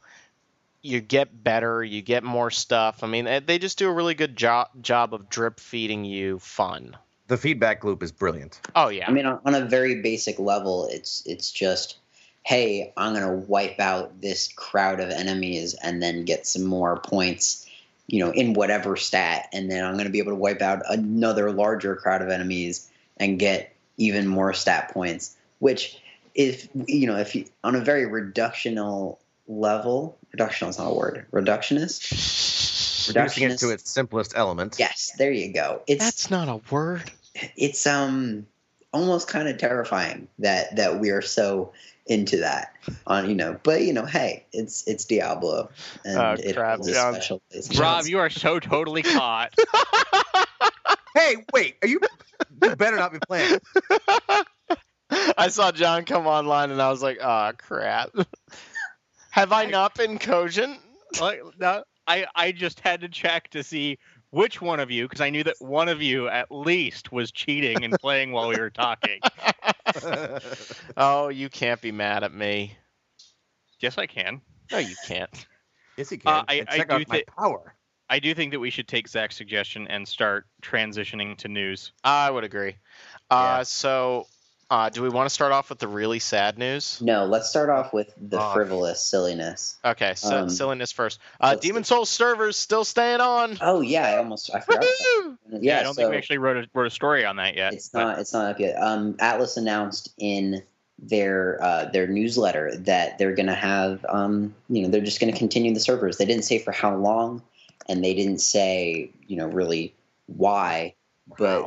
You get better, you get more stuff. I mean, they just do a really good job of drip-feeding you fun. The feedback loop is brilliant. Oh, yeah. I mean, on a very basic level, it's just, hey, I'm going to wipe out this crowd of enemies and then get some more points, in whatever stat. And then I'm going to be able to wipe out another larger crowd of enemies and get even more stat points, which if you, on a very reductional level, reductional is not a word, reductionist. Reducing it to its simplest element. Yes, there you go. That's not a word. It's almost kind of terrifying that we are so into that hey, it's Diablo and it's a special place. Rob, you are so totally caught. Hey, wait, you better not be playing. I saw John come online and I was like, oh crap. Have I not been cogent? No, I just had to check to see which one of you, because I knew that one of you at least was cheating and playing while we were talking. Oh, you can't be mad at me. Yes, I can. No, you can't. Yes, you can. I do think that we should take Zach's suggestion and start transitioning to news. I would agree. Yeah. So do we want to start off with the really sad news? No, let's start off with the frivolous silliness. Okay, so silliness first. Demon Souls servers still staying on. Oh, yeah, I forgot about that. Yeah, I don't think we actually wrote a story on that yet. It's not up yet. Atlus announced in their newsletter that they're going to have, they're just going to continue the servers. They didn't say for how long. And they didn't say, really why, but wow. I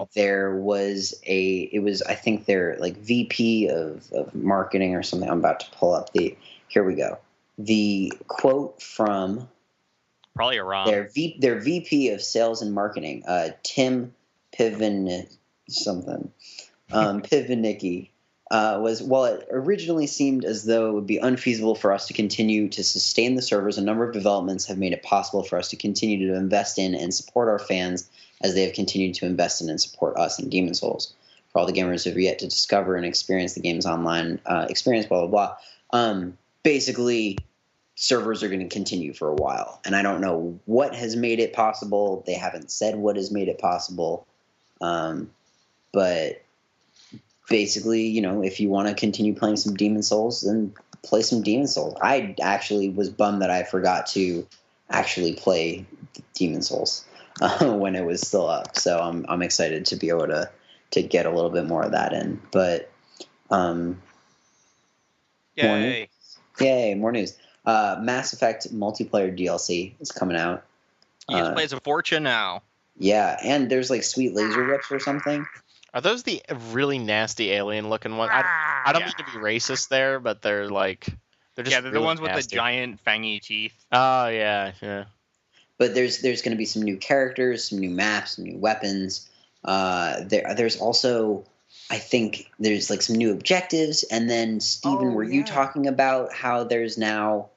think their like VP of marketing or something. I'm about to pull up here we go. The quote from probably Iran. Their VP of sales and marketing, Tim Piven something, Pivanicki, was, while it originally seemed as though it would be unfeasible for us to continue to sustain the servers, a number of developments have made it possible for us to continue to invest in and support our fans as they have continued to invest in and support us in Demon Souls. For all the gamers who have yet to discover and experience the game's online experience, blah, blah, blah. Basically, servers are going to continue for a while, and I don't know what has made it possible. They haven't said what has made it possible, but... basically, if you want to continue playing some Demon Souls, then play some Demon Souls. I actually was bummed that I forgot to actually play Demon Souls when it was still up. So I'm excited to be able to get a little bit more of that in. But more news. Mass Effect multiplayer DLC is coming out. You just plays a fortune now. Yeah, and there's like sweet laser whips or something. Are those the really nasty alien-looking ones? I don't mean to be racist there, but they're like... they're just they're really the ones nasty with the giant fangy teeth. Oh, yeah, yeah. But there's going to be some new characters, some new maps, some new weapons. There's also, I think, there's like some new objectives. And then, Steven, you talking about how there's now...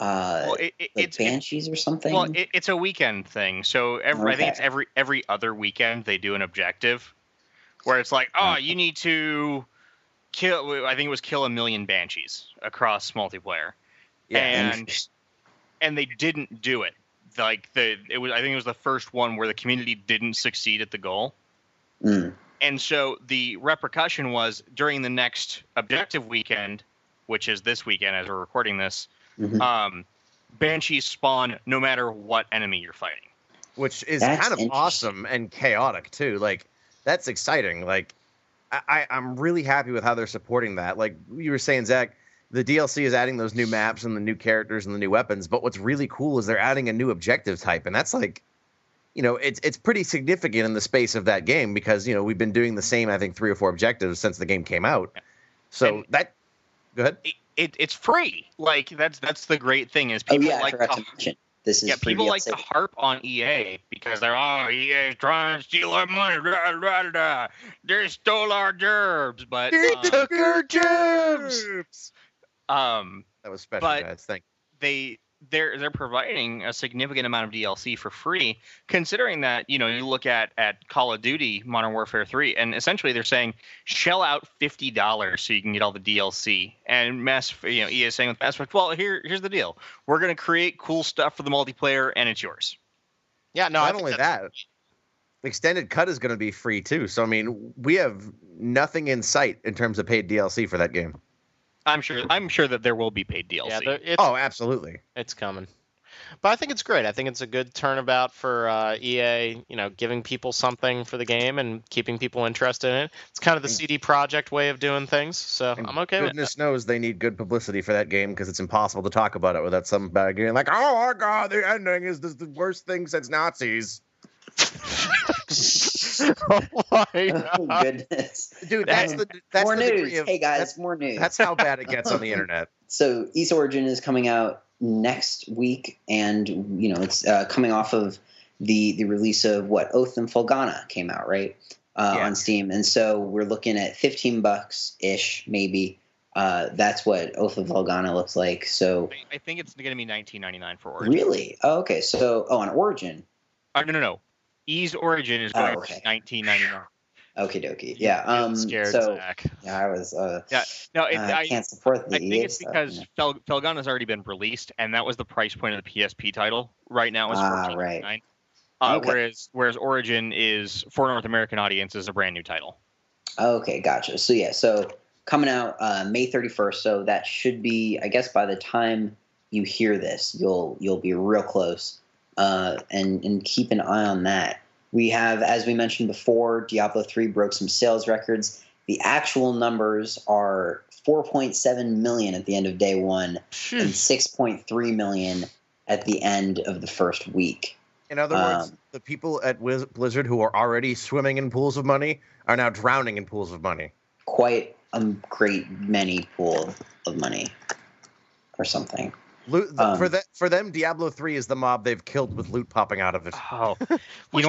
it's Banshees or something. Well, it's a weekend thing. So I think it's every other weekend they do an objective. Where it's like, you need to kill 1 million Banshees across multiplayer. Yeah, and they didn't do it. Like I think it was the first one where the community didn't succeed at the goal. Mm. And so the repercussion was during the next objective weekend, which is this weekend as we're recording this, Banshees spawn no matter what enemy you're fighting. Which is kind of awesome and chaotic too. Like, that's exciting. Like, I'm really happy with how they're supporting that. Like you were saying, Zach, the DLC is adding those new maps and the new characters and the new weapons. But what's really cool is they're adding a new objective type. And that's like, it's pretty significant in the space of that game because, we've been doing the same, I think, 3 or 4 objectives since the game came out. So go ahead. It's free. Like, that's the great thing is people people like to harp on EA because they're EA is trying to steal our money. Da, da, da, da. They stole our gerbs, but they took our gerbs. That was special, guys. Thank you. They're providing a significant amount of DLC for free, considering that you look at Call of Duty Modern Warfare 3, and essentially they're saying shell out $50 so you can get all the DLC. And EA is saying with Mass Effect, well, here's the deal: we're going to create cool stuff for the multiplayer, and it's yours. Yeah, no, not only that, extended cut is going to be free too. So I mean, we have nothing in sight in terms of paid DLC for that game. I'm sure that there will be paid DLC. Yeah, absolutely. It's coming. But I think it's great. I think it's a good turnabout for EA, giving people something for the game and keeping people interested in it. It's kind of the CD Projekt way of doing things, so I'm okay with it. Goodness knows they need good publicity for that game because it's impossible to talk about it without somebody being like, oh, our God, the ending is the worst thing since Nazis. Oh goodness, dude! That's more news. Hey guys, more news. That's how bad it gets on the internet. So, East Origin is coming out next week, and it's coming off of the release of what Oath and Felghana came out on Steam, and so we're looking at $15 ish, maybe. That's what Oath of Volgana looks like. So, I think it's going to be $19.99 for Origin. Really? Oh, okay. So, on Origin. No. E's Origin is going to be $19.99. Okie dokie. Yeah. I can't support the I think EA it's stuff, because Felgun has already been released, and that was the price point of the PSP title. Right now it's $14.99. Right. Okay. Whereas Origin is, for North American audiences, a brand new title. Okay, gotcha. So yeah, so coming out May 31st, so that should be, I guess by the time you hear this, you'll be real close. And keep an eye on that. We have, as we mentioned before, Diablo 3 broke some sales records. The actual numbers are 4.7 million at the end of day one and 6.3 million at the end of the first week. In other words, the people at Blizzard who are already swimming in pools of money are now drowning in pools of money. Quite a great many pool of money or something. For them, Diablo 3 is the mob they've killed with loot popping out of it. Oh, you know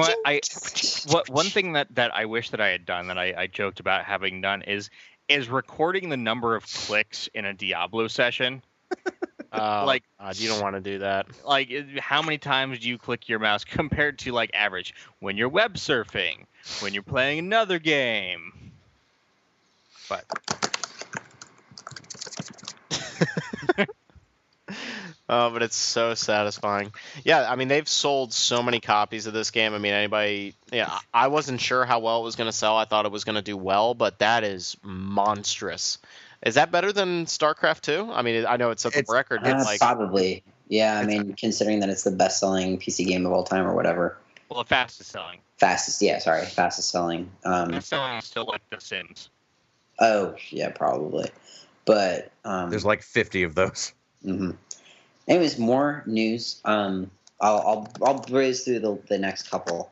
what? One thing that I wish that I had done, that I joked about having done, is recording the number of clicks in a Diablo session. You don't want to do that. Like, how many times do you click your mouse compared to like average when you're web surfing, when you're playing another game? But. Oh, but it's so satisfying. Yeah, I mean, they've sold so many copies of this game. I mean, anybody... Yeah, I wasn't sure how well it was going to sell. I thought it was going to do well, but that is monstrous. Is that better than StarCraft 2? I mean, I know it's a record. Probably. Yeah, I mean, considering that it's the best-selling PC game of all time or whatever. Well, the fastest-selling. Fastest-selling. Best-selling is still like The Sims. Oh, yeah, probably. But... there's like 50 of those. Mm-hmm. Anyways, more news. I'll breeze through the next couple.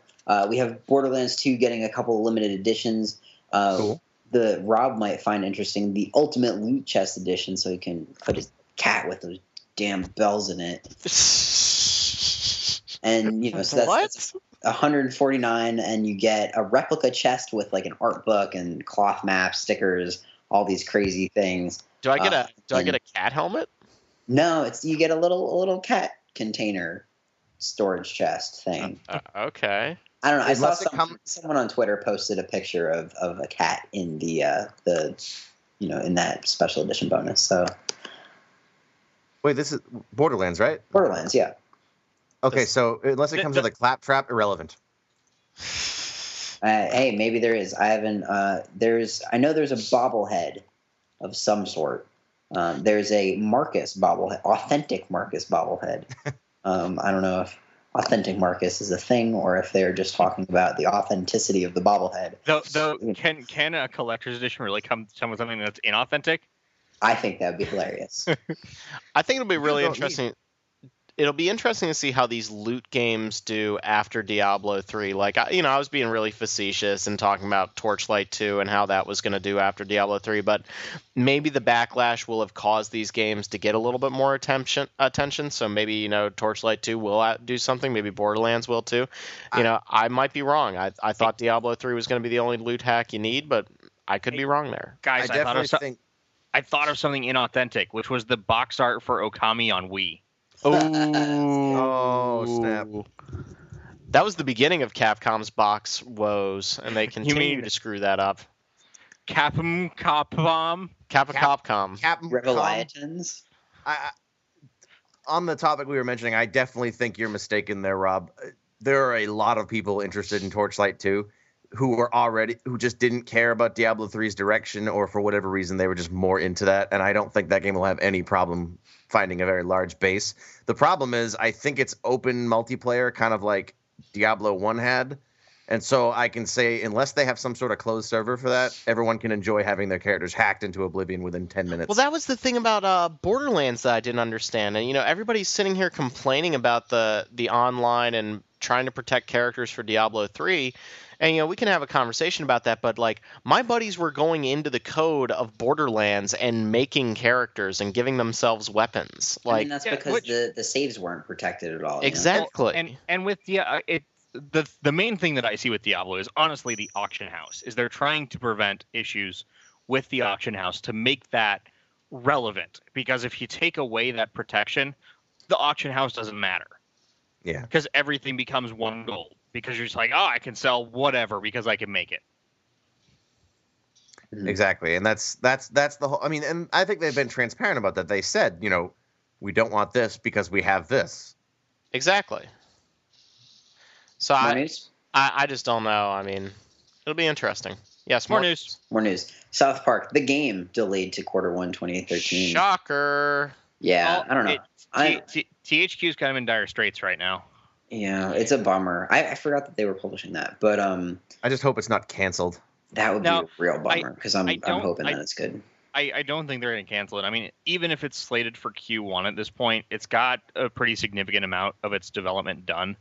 We have Borderlands 2 getting a couple of limited editions. Cool. The Rob might find interesting the Ultimate Loot Chest edition, so he can put his cat with those damn bells in it. And you know, so that's $149, and you get a replica chest with like an art book and cloth maps, stickers, all these crazy things. Do I get a cat helmet? No, it's you get a little cat container storage chest thing. Okay. I don't know. Someone on Twitter posted a picture of a cat in in that special edition bonus. So wait, this is Borderlands, right? Borderlands, yeah. Okay, so unless it comes with a claptrap, irrelevant. Hey, maybe there is. I haven't. I know there's a bobblehead of some sort. There's a Marcus bobblehead, authentic Marcus bobblehead. I don't know if authentic Marcus is a thing or if they're just talking about the authenticity of the bobblehead. Though can a collector's edition really come with something that's inauthentic? I think that would be hilarious. I think it'll be really interesting. It'll be interesting to see how these loot games do after Diablo 3. Like, I was being really facetious and talking about Torchlight 2 and how that was going to do after Diablo 3, but maybe the backlash will have caused these games to get a little bit more attention. So maybe, you know, Torchlight 2 will do something. Maybe Borderlands will too. I might be wrong. I thought Diablo 3 was going to be the only loot hack you need, but I could be wrong there. Guys, I thought of something inauthentic, which was the box art for Okami on Wii. Oh, snap. That was the beginning of Capcom's box woes, and they continue to screw that up. Capcom. Revelations. On the topic we were mentioning, I definitely think you're mistaken there, Rob. There are a lot of people interested in Torchlight 2 who just didn't care about Diablo 3's direction, or for whatever reason they were just more into that, and I don't think that game will have any problem finding a very large base. The problem is, I think it's open multiplayer, kind of like Diablo 1 had. And so I can say, unless they have some sort of closed server for that, everyone can enjoy having their characters hacked into oblivion within 10 minutes. Well, that was the thing about Borderlands that I didn't understand. And, you know, everybody's sitting here complaining about the online and trying to protect characters for Diablo 3. And, you know, we can have a conversation about that, but, like, my buddies were going into the code of Borderlands and making characters and giving themselves weapons. Like, I mean, that's because the saves weren't protected at all. Exactly. You know? And with the main thing that I see with Diablo is, honestly, the auction house. Is they're trying to prevent issues with the auction house to make that relevant. Because if you take away that protection, the auction house doesn't matter. Yeah. Because everything becomes one gold. because you're just like, oh, I can sell whatever because I can make it. Exactly. And that's the whole, I mean, and I think they've been transparent about that. They said, you know, we don't want this because we have this. Exactly. So I just don't know. I mean, it'll be interesting. Yes, more news. South Park, the game, delayed to Q1 2013. Shocker. Yeah, well, I don't know. THQ's kind of in dire straits right now. Yeah, it's a bummer. I forgot that they were publishing that, but I just hope it's not canceled. That would be a real bummer because I'm hoping that it's good. I don't think they're going to cancel it. I mean, even if it's slated for Q1 at this point, it's got a pretty significant amount of its development done.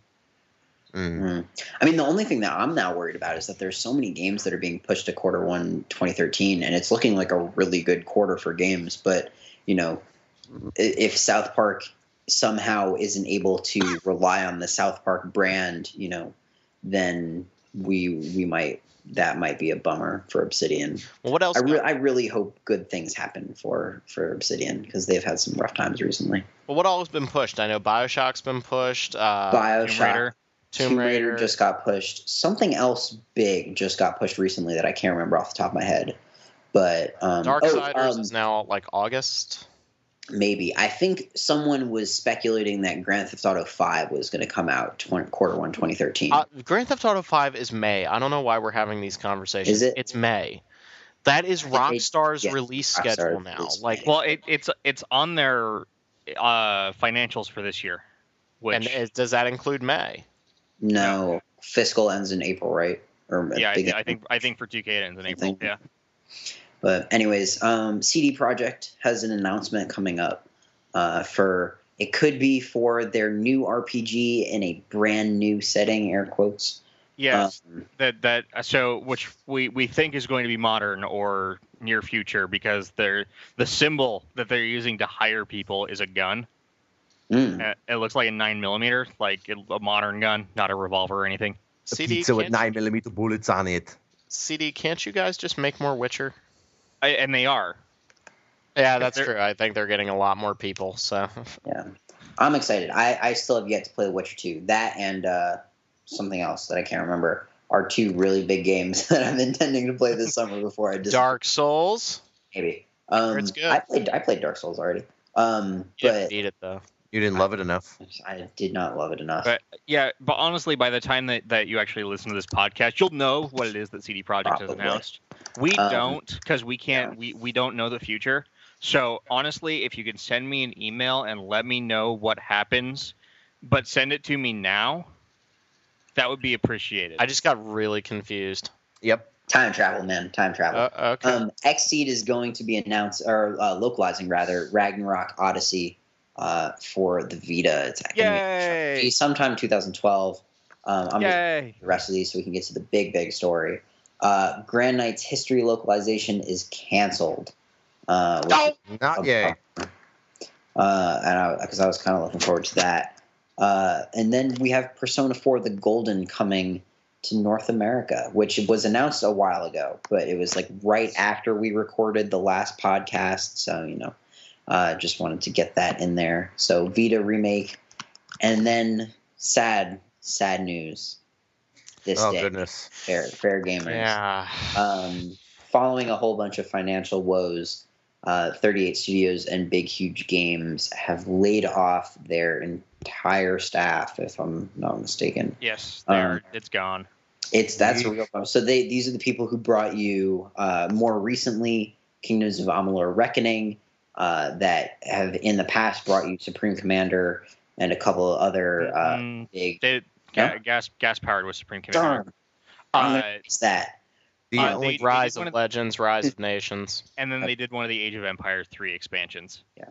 Mm-hmm. I mean, the only thing that I'm now worried about is that there's so many games that are being pushed to Q1 2013, and it's looking like a really good quarter for games. But, you know, if South Park somehow isn't able to rely on the South Park brand, you know, then we might – that might be a bummer for Obsidian. Well, what else? I really hope good things happen for Obsidian because they've had some rough times recently. Well, what all has been pushed? I know BioShock's been pushed. BioShock. Tomb Raider just got pushed. Something else big just got pushed recently that I can't remember off the top of my head. But Darksiders is now like August. Maybe. I think someone was speculating that Grand Theft Auto 5 was going to come out Q1 2013. Grand Theft Auto 5 is May. I don't know why we're having these conversations. Is it? It's May. That is Rockstar's release schedule now. Like, well, it's on their financials for this year. Which... And does that include May? No, fiscal ends in April, right? Or I think for 2K it ends in April. Yeah. But anyways, CD Projekt has an announcement coming up for it could be for their new RPG in a brand new setting, air quotes. Yes, so which we think is going to be modern or near future because the symbol that they're using to hire people is a gun. Mm. It looks like a 9mm, like a modern gun, not a revolver or anything. CD, a pizza with 9mm bullets on it. CD, can't you guys just make more Witcher? And they are. Yeah, that's true. I think they're getting a lot more people. So yeah, I'm excited. I still have yet to play Witcher 2. That and something else that I can't remember are two really big games that I'm intending to play this summer before I Dark Souls? Maybe. It's good. I played Dark Souls already. You didn't beat it, though. You didn't love it enough. I did not love it enough. But honestly, by the time that you actually listen to this podcast, you'll know what it is that CD Projekt has announced. We don't, because we can't. Yeah. We don't know the future. So honestly, if you can send me an email and let me know what happens, but send it to me now, that would be appreciated. I just got really confused. Yep. Time travel, man. Time travel. Okay. XSeed is going to be localizing Ragnarok Odyssey. For the Vita. It's actually sometime 2012. I'm going to do the rest of these so we can get to the big story. Grand Knight's history localization is canceled. Because I was kind of looking forward to that. And then we have Persona 4 The Golden coming to North America, which was announced a while ago, but it was like right after we recorded the last podcast. So, you know. Just wanted to get that in there. So Vita remake, and then sad news. This day, goodness, fair gamers. Yeah. Following a whole bunch of financial woes, 38 Studios and Big Huge Games have laid off their entire staff, if I'm not mistaken. Yes, it's gone. That's a real problem. So these are the people who brought you more recently Kingdoms of Amalur Reckoning. That have in the past brought you Supreme Commander and a couple of other big gas-powered with Supreme Commander. It's that. The Rise of Legends, Rise of Nations. And then they did one of the Age of Empires 3 expansions. Yeah.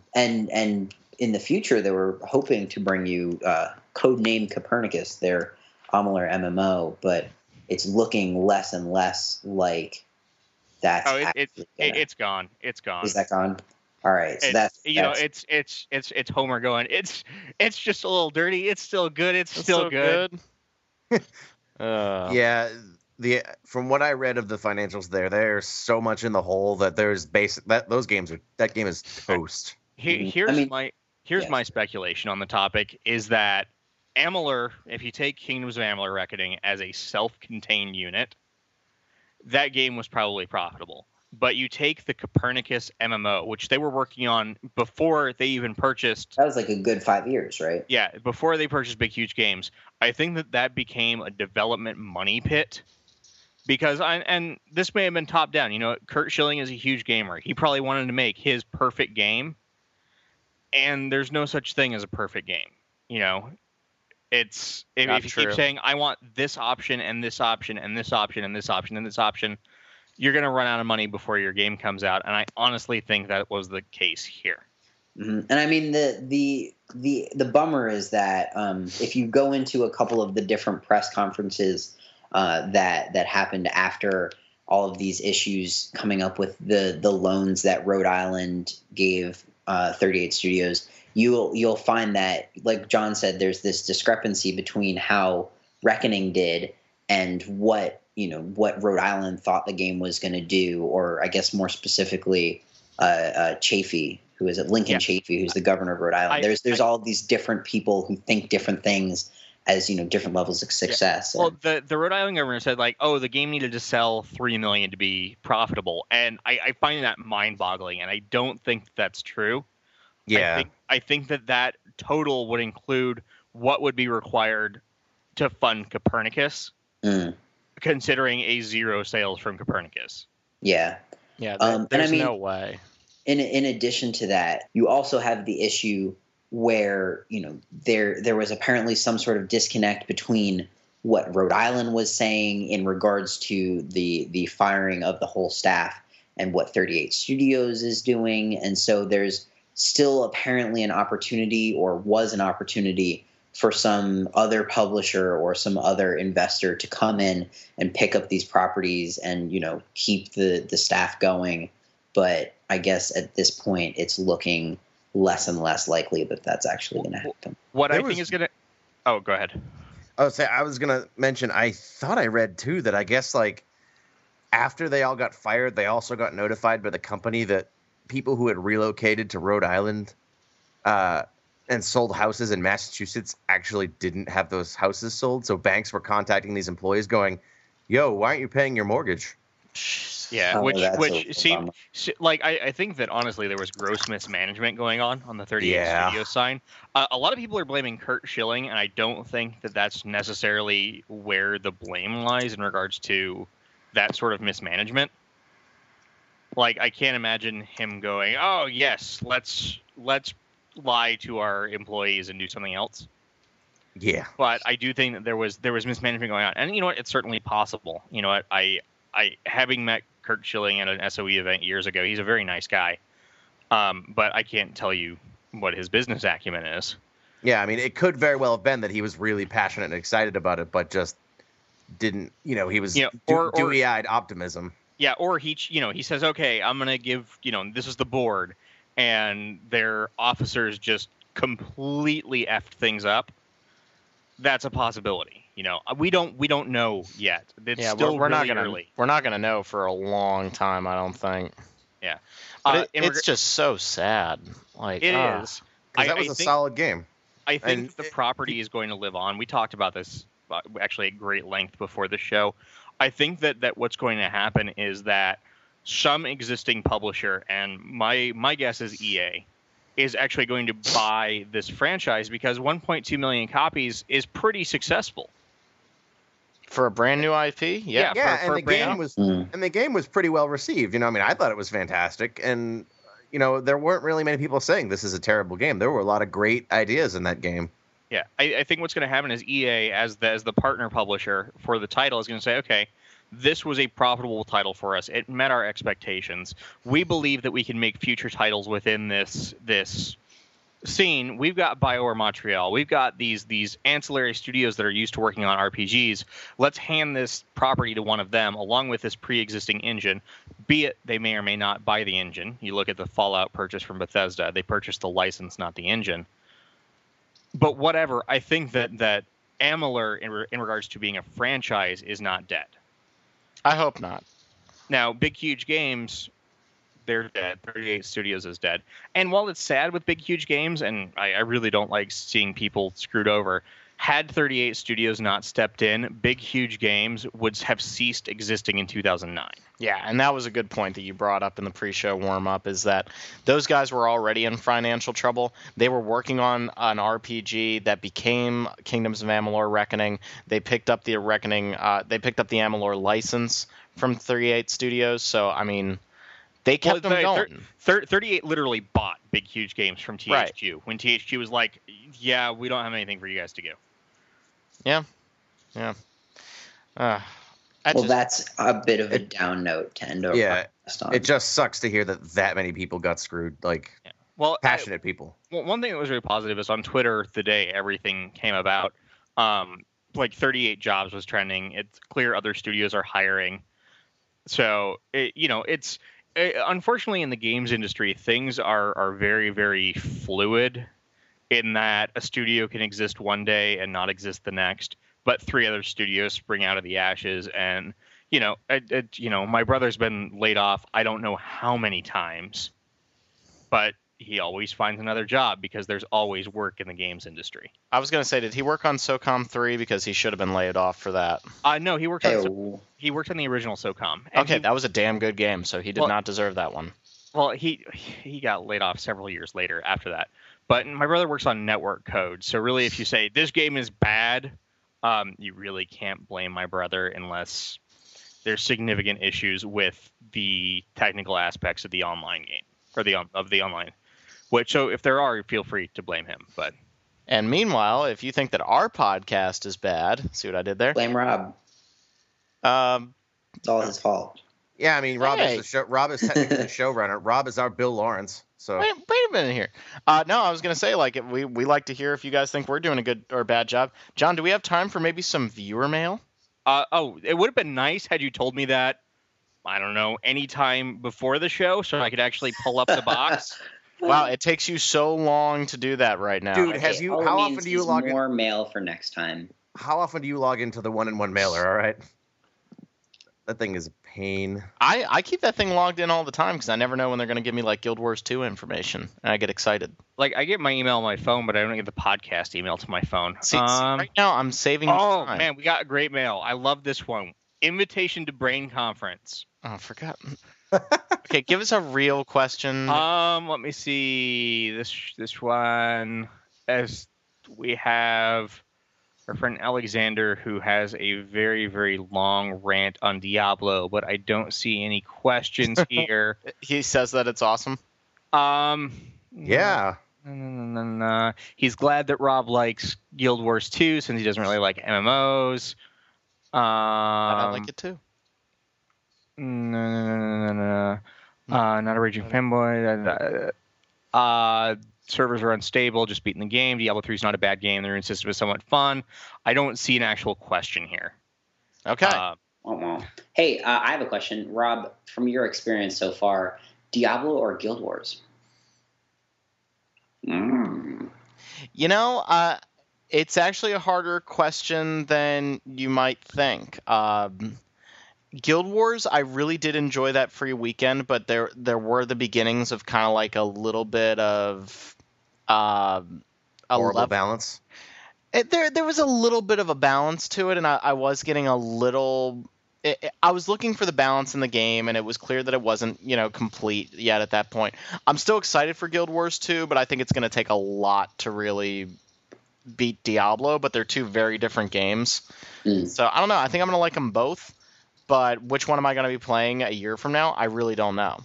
And in the future, they were hoping to bring you Codename Copernicus, their Amalur MMO, but it's looking less and less like... It's gone. It's gone. Is that gone? All right. So it's Homer going. It's just a little dirty. It's still good. It's still good. From what I read of the financials, they're so much in the hole that there's that game is toast. Here's my speculation on the topic is that Amalur, if you take Kingdoms of Amalur Reckoning as a self-contained unit, that game was probably profitable. But you take the Copernicus MMO, which they were working on before they even purchased... That was like a good 5 years, right? Yeah, before they purchased Big Huge Games. I think that that became a development money pit. Because, and this may have been top-down. You know, Curt Schilling is a huge gamer. He probably wanted to make his perfect game. And there's no such thing as a perfect game. You know, it's... If you keep saying, I want this option and this option and this option and this option and this option... You're going to run out of money before your game comes out, and I honestly think that was the case here. Mm-hmm. And I mean, the bummer is that if you go into a couple of the different press conferences that happened after all of these issues coming up with the loans that Rhode Island gave 38 Studios, you'll find that, like John said, there's this discrepancy between how Reckoning did and what Rhode Island thought the game was going to do, or I guess more specifically, Chafee, who is at Lincoln Chafee, who's the governor of Rhode Island. There's all these different people who think different things as, you know, different levels of success. Yeah. Well, the Rhode Island governor said, like, oh, the game needed to sell 3 million to be profitable. And I find that mind boggling. And I don't think that's true. Yeah. I think that total would include what would be required to fund Copernicus. Mm. Considering a zero sales from Copernicus. Yeah. Yeah, there's no way. In addition to that, you also have the issue where, you know, there was apparently some sort of disconnect between what Rhode Island was saying in regards to the firing of the whole staff and what 38 Studios is doing. And so there's still apparently an opportunity, or was an opportunity, for some other publisher or some other investor to come in and pick up these properties and, you know, keep the staff going. But I guess at this point it's looking less and less likely that that's actually going to happen. Oh, go ahead. I was going to mention, I thought I read too that I guess like after they all got fired, they also got notified by the company that people who had relocated to Rhode Island and sold houses in Massachusetts actually didn't have those houses sold. So banks were contacting these employees going, yo, why aren't you paying your mortgage? Yeah, which seemed like I think that honestly there was gross mismanagement going on the 38 Studios sign. A lot of people are blaming Curt Schilling, and I don't think that that's necessarily where the blame lies in regards to that sort of mismanagement. Like, I can't imagine him going, oh, yes, let's lie to our employees and do something else. Yeah. But I do think that there was mismanagement going on. And you know what? It's certainly possible. You know what? I having met Curt Schilling at an SOE event years ago, he's a very nice guy. But I can't tell you what his business acumen is. Yeah, I mean, it could very well have been that he was really passionate and excited about it, but just didn't, you know, he was dewy-eyed optimism. Yeah, or he says, okay, I'm going to give, you know, this is the board. And their officers just completely effed things up. That's a possibility. You know, we don't know yet. We're not gonna know for a long time, I don't think. Yeah, but it's just so sad. Like it is. Because that was a solid game. I think the property is going to live on. We talked about this actually at great length before the show. I think that what's going to happen is that some existing publisher, and my guess is EA, is actually going to buy this franchise because 1.2 million copies is pretty successful for a brand new IP. Yeah, yeah, for and the game was and the game was pretty well received. You know, I mean, I thought it was fantastic, and you know, there weren't really many people saying this is a terrible game. There were a lot of great ideas in that game. Yeah, I think what's going to happen is EA, as the partner publisher for the title, is going to say, okay, this was a profitable title for us. It met our expectations. We believe that we can make future titles within this scene. We've got BioWare Montreal. We've got these ancillary studios that are used to working on RPGs. Let's hand this property to one of them along with this pre-existing engine, be it they may or may not buy the engine. You look at the Fallout purchase from Bethesda. They purchased the license, not the engine. But whatever, I think that Amalur, in regards to being a franchise, is not dead. I hope not. Now, Big Huge Games, they're dead. 38 Studios is dead. And while it's sad with Big Huge Games, and I really don't like seeing people screwed over, Had 38 Studios not stepped in, Big Huge Games would have ceased existing in 2009. Yeah, and that was a good point that you brought up in the pre-show warm-up, is that those guys were already in financial trouble. They were working on an RPG that became Kingdoms of Amalur Reckoning. They picked up the Reckoning, they picked up the Amalur license from 38 Studios, so, I mean... They kept them going. 38 literally bought Big Huge Games from THQ when THQ was like, yeah, we don't have anything for you guys to do. Yeah. Yeah. That's a bit of a down note to end over. Yeah. It just sucks to hear that that many people got screwed. Like, passionate people. Well, one thing that was really positive is on Twitter the day everything came about, 38 jobs was trending. It's clear other studios are hiring. So, it's... Unfortunately, in the games industry, things are very, very fluid in that a studio can exist one day and not exist the next. But three other studios spring out of the ashes. And, my brother's been laid off I don't know how many times. But he always finds another job because there's always work in the games industry. I was going to say, did he work on SOCOM 3? Because he should have been laid off for that. No, he worked on the original SOCOM. Okay, that was a damn good game, so he did not deserve that one. Well, he got laid off several years later after that. But my brother works on network code, so really if you say, this game is bad, you really can't blame my brother unless there's significant issues with the technical aspects of the online game, or the online so if there are, feel free to blame him. But and meanwhile, if you think that our podcast is bad, see what I did there? Blame Rob. It's all his fault. Yeah, I mean, Rob is technically the showrunner. Rob is our Bill Lawrence. So wait a minute here. No, I was gonna say, like, we like to hear if you guys think we're doing a good or bad job. John, do we have time for maybe some viewer mail? It would have been nice had you told me that. I don't know, any time before the show, so I could actually pull up the box. Wow, it takes you so long to do that right now. Dude, okay, how often do you log in? More mail for next time. How often do you log into the one-in-one mailer, all right? That thing is a pain. I keep that thing logged in all the time because I never know when they're going to give me, like, Guild Wars 2 information, and I get excited. Like, I get my email on my phone, but I don't get the podcast email to my phone. Right now, I'm saving time. Oh, man, we got great mail. I love this one. Invitation to Brain Conference. Oh, I forgot. Okay, give us a real question. Let me see this one. As we have our friend Alexander, who has a very, very long rant on Diablo, but I don't see any questions here. He says that it's awesome. Yeah. No. He's glad that Rob likes Guild Wars 2 since he doesn't really like MMOs. I like it too. No. Not a raging fanboy. Servers are unstable, just beating the game. Diablo 3 is not a bad game. The rune system is somewhat fun. I don't see an actual question here. Okay. Hey, I have a question. Rob, from your experience so far, Diablo or Guild Wars? It's actually a harder question than you might think. Guild Wars, I really did enjoy that free weekend, but there were the beginnings of kind of like a little bit of horrible balance. There was a little bit of a balance to it, and I was getting a little. I was looking for the balance in the game, and it was clear that it wasn't, complete yet at that point. I'm still excited for Guild Wars 2, but I think it's going to take a lot to really beat Diablo. But they're two very different games, so I don't know. I think I'm going to like them both. But which one am I going to be playing a year from now? I really don't know.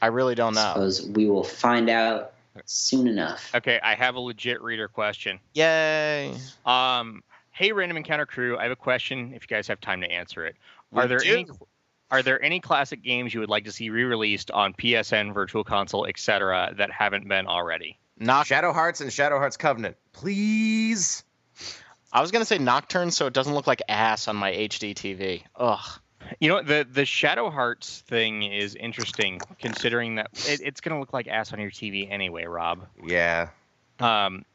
Because we will find out soon enough. Okay, I have a legit reader question. Yay! Hey, Random Encounter Crew, I have a question. If you guys have time to answer it, are there any classic games you would like to see re-released on PSN, Virtual Console, etc., that haven't been already? Shadow Hearts and Shadow Hearts Covenant, please. I was going to say Nocturne so it doesn't look like ass on my HD TV. Ugh. You know, the Shadow Hearts thing is interesting, considering that it's going to look like ass on your TV anyway, Rob. Yeah. The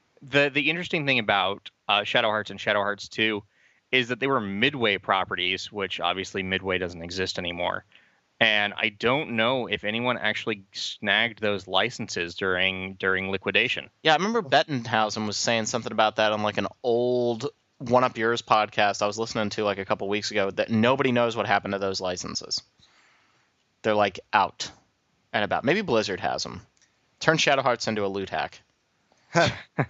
interesting thing about Shadow Hearts and Shadow Hearts 2 is that they were Midway properties, which obviously Midway doesn't exist anymore. And I don't know if anyone actually snagged those licenses during liquidation. Yeah, I remember Bettenhausen was saying something about that on like an old One Up Yours podcast I was listening to like a couple weeks ago, that nobody knows what happened to those licenses. They're like out and about. Maybe Blizzard has them. Turn Shadow Hearts into a loot hack.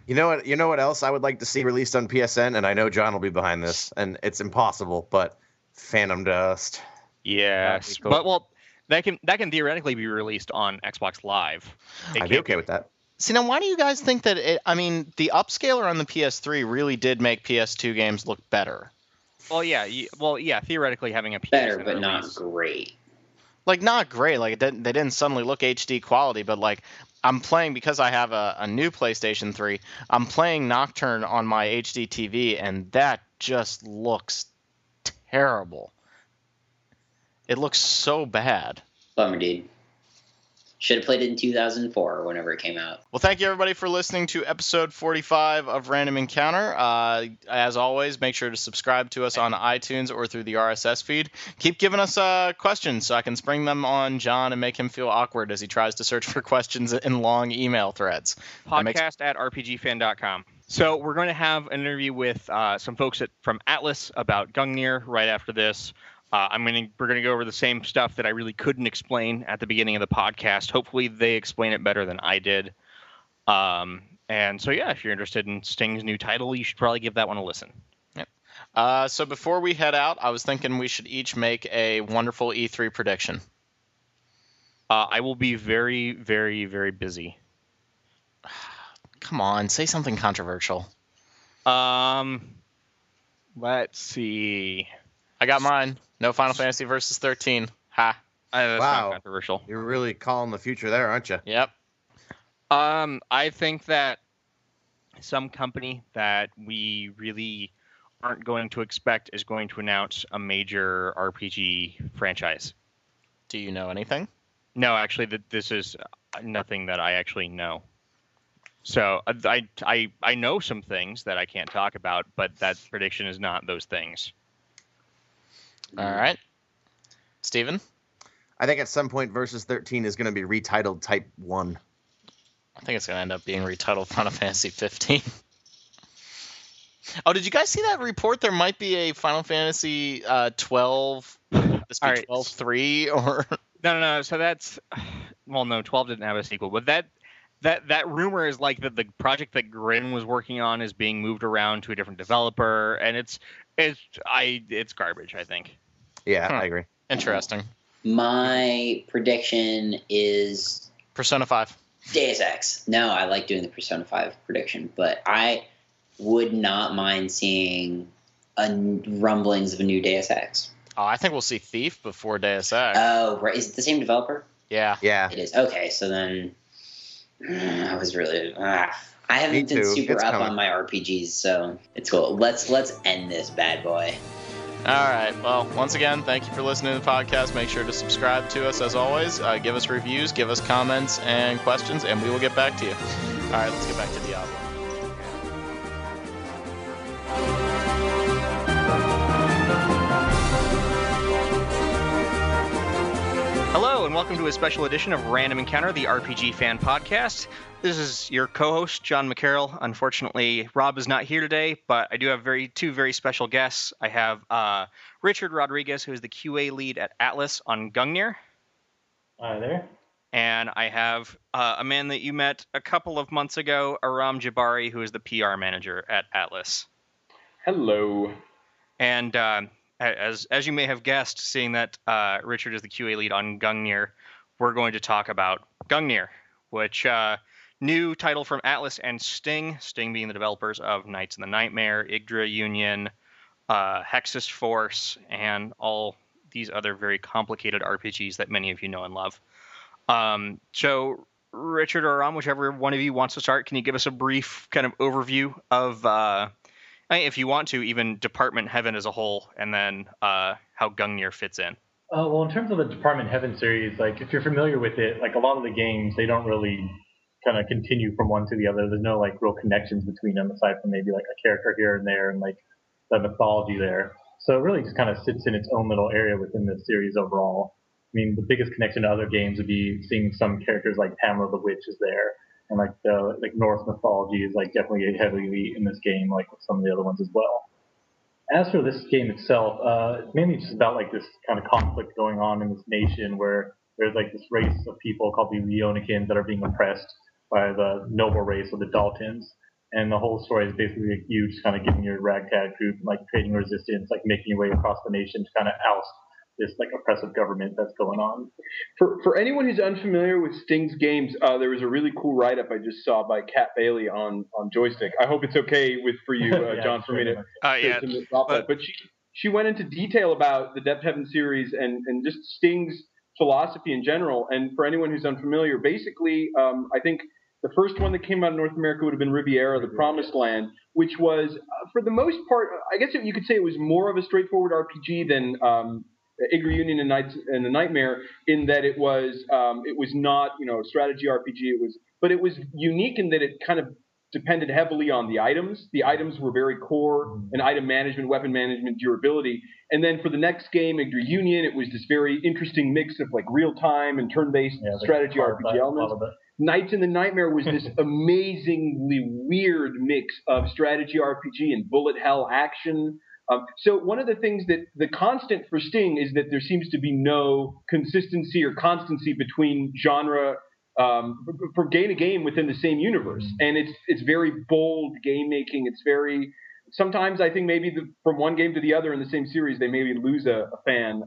You know what else I would like to see released on PSN, and I know John will be behind this, and it's impossible, but Phantom Dust. Yes, cool. But well, that can theoretically be released on Xbox Live. I'd be okay with that. See, now why do you guys think that it, I mean, the upscaler on the PS3 really did make PS2 games look better. Well, yeah, theoretically having a PS3 better, but release, not great. Like, not great. Like, they didn't suddenly look HD quality, but, like, I'm playing, because I have a new PlayStation 3, I'm playing Nocturne on my HD TV, and that just looks terrible. It looks so bad. Bummer, dude. Should have played it in 2004 or whenever it came out. Well, thank you, everybody, for listening to episode 45 of Random Encounter. As always, make sure to subscribe to us on iTunes or through the RSS feed. Keep giving us questions so I can spring them on John and make him feel awkward as he tries to search for questions in long email threads. Podcast@rpgfan.com. So we're going to have an interview with some folks from Atlus about Gungnir right after this. We're going to go over the same stuff that I really couldn't explain at the beginning of the podcast. Hopefully they explain it better than I did. And so, yeah, if you're interested in Sting's new title, you should probably give that one a listen. Yep. So before we head out, I was thinking we should each make a wonderful E3 prediction. I will be very, very, very busy. Come on, say something controversial. Let's see. I got mine. No Final Fantasy Versus 13. Ha. That's wow. Not controversial. You're really calling the future there, aren't you? Yep. I think that some company that we really aren't going to expect is going to announce a major RPG franchise. Do you know anything? No, actually, this is nothing that I actually know. So I know some things that I can't talk about, but that prediction is not those things. All right. Steven? I think at some point Versus 13 is going to be retitled Type 1. I think it's going to end up being retitled Final Fantasy 15. Oh, did you guys see that report? There might be a Final Fantasy 12, this be 12-3 or... No. So that's... Well, no, 12 didn't have a sequel. But that rumor is like that the project that Grin was working on is being moved around to a different developer. And it's garbage, I think. Yeah, I agree. Interesting. My prediction is... Persona 5. Deus Ex. No, I like doing the Persona 5 prediction, but I would not mind seeing rumblings of a new Deus Ex. Oh, I think we'll see Thief before Deus Ex. Oh, right. Is it the same developer? Yeah. It is. Okay, so then... I was really... I haven't been super up on my RPGs, so it's cool. Let's end this bad boy. All right. Well, once again, thank you for listening to the podcast. Make sure to subscribe to us, as always. Give us reviews, give us comments and questions, and we will get back to you. All right, let's get back to Diablo. Hello, and welcome to a special edition of Random Encounter, the RPG Fan Podcast. This is your co-host, John McCarroll. Unfortunately, Rob is not here today, but I do have two very special guests. I have Richard Rodriguez, who is the QA lead at Atlus on Gungnir. Hi there. And I have a man that you met a couple of months ago, Aram Jabari, who is the PR manager at Atlus. Hello. And... As you may have guessed, seeing that Richard is the QA lead on Gungnir, we're going to talk about Gungnir, which new title from Atlus and Sting being the developers of Knights of the Nightmare, Yggdra Union, Hexyz Force, and all these other very complicated RPGs that many of you know and love. So Richard or Aram, whichever one of you wants to start, can you give us a brief kind of overview of... if you want to, even Department Heaven as a whole, and then how Gungnir fits in. Well, in terms of the Department Heaven series, like if you're familiar with it, like a lot of the games, they don't really kind of continue from one to the other. There's no like real connections between them aside from maybe like a character here and there and like the mythology there. So it really just kind of sits in its own little area within the series overall. I mean, the biggest connection to other games would be seeing some characters like Pamela the Witch is there, and like the Norse mythology is like definitely heavily in this game, like with some of the other ones as well. As for this game itself, it's mainly just about like this kind of conflict going on in this nation where there's like this race of people called the Leonicans that are being oppressed by the noble race of the Daltons, and the whole story is basically like you just kind of giving your ragtag group like creating resistance, like making your way across the nation to kind of oust this like oppressive government that's going on. For anyone who's unfamiliar with Sting's games, there was a really cool write-up I just saw by Cat Bailey on Joystick. I hope it's okay for you, John, for me to drop that. But she went into detail about the Dept Heaven series and just Sting's philosophy in general. And for anyone who's unfamiliar, basically, I think the first one that came out of North America would have been Riviera, The Promised Land, which was, for the most part, I guess you could say it was more of a straightforward RPG than Yggdra Union and the Nightmare, in that it was not, you know, a strategy RPG. But it was unique in that it kind of depended heavily on the items. The items were very core in item management, weapon management, durability. And then for the next game, Yggdra Union, it was this very interesting mix of like real time and turn-based strategy RPG elements. Knights in the Nightmare was this amazingly weird mix of strategy RPG and bullet hell action. So one of the things that the constant for Sting is that there seems to be no consistency or constancy between genre for game to game within the same universe. And it's very bold game making. It's very – sometimes I think maybe from one game to the other in the same series they maybe lose a fan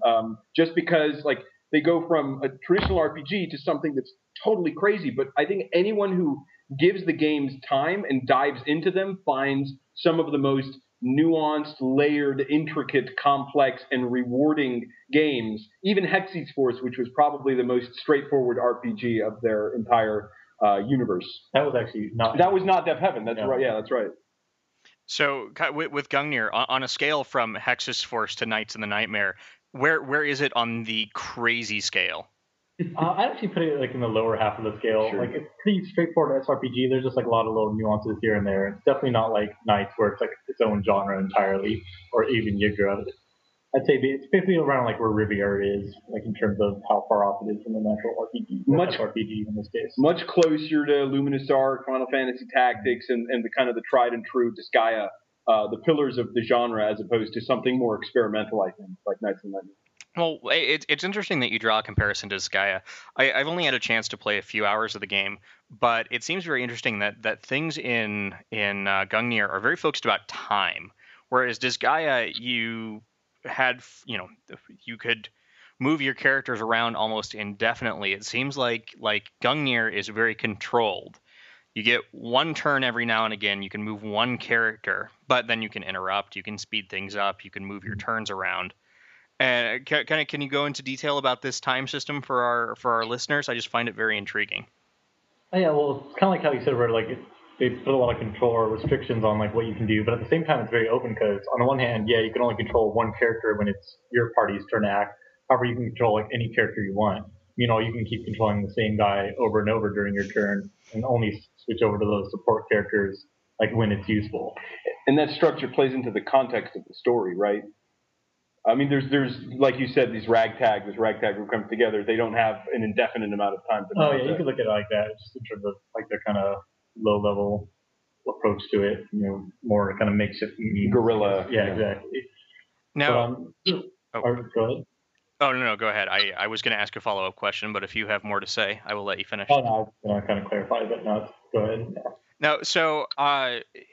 just because like they go from a traditional RPG to something that's totally crazy. But I think anyone who gives the games time and dives into them finds some of the most – nuanced, layered, intricate, complex, and rewarding games. Even Hexyz Force, which was probably the most straightforward RPG of their entire universe. That was actually not. That was not Dept Heaven. That's right. Yeah, that's right. So with Gungnir, on a scale from Hexyz Force to Knights in the Nightmare, where is it on the crazy scale? I'd actually put it like in the lower half of the scale. Sure. Like it's pretty straightforward SRPG. There's just like a lot of little nuances here and there. It's definitely not like Knights where it's like its own genre entirely, or even Yggdra. I'd say it's basically around like where Riviera is, like in terms of how far off it is from the natural RPG. Much RPG in this case. Much closer to Luminous Arc, Final Fantasy Tactics, and the kind of the tried and true Disgaea, the pillars of the genre, as opposed to something more experimental, I think, like Knights and Legends. Well, it's interesting that you draw a comparison to Disgaea. I've only had a chance to play a few hours of the game, but it seems very interesting that things in Gungnir are very focused about time, whereas Disgaea you could move your characters around almost indefinitely. It seems like Gungnir is very controlled. You get one turn every now and again. You can move one character, but then you can interrupt. You can speed things up. You can move your turns around. And can you go into detail about this time system for our listeners? I just find it very intriguing. Yeah, well, it's kind of like how you said, where like they put a lot of control or restrictions on like what you can do, but at the same time, it's very open because on the one hand, yeah, you can only control one character when it's your party's turn to act. However, you can control like any character you want. You know, you can keep controlling the same guy over and over during your turn, and only switch over to those support characters like when it's useful. And that structure plays into the context of the story, right? I mean, there's like you said, this ragtag group comes together. They don't have an indefinite amount of time. Oh, yeah, you could look at it like that, just in terms of like their kind of low-level approach to it, you know, more kind of makeshift. Guerrilla. Yeah, exactly. Now, go ahead. Oh, no, go ahead. I was going to ask a follow-up question, but if you have more to say, I will let you finish. Oh, no, I was going to kind of clarify, but no, go ahead. Now, so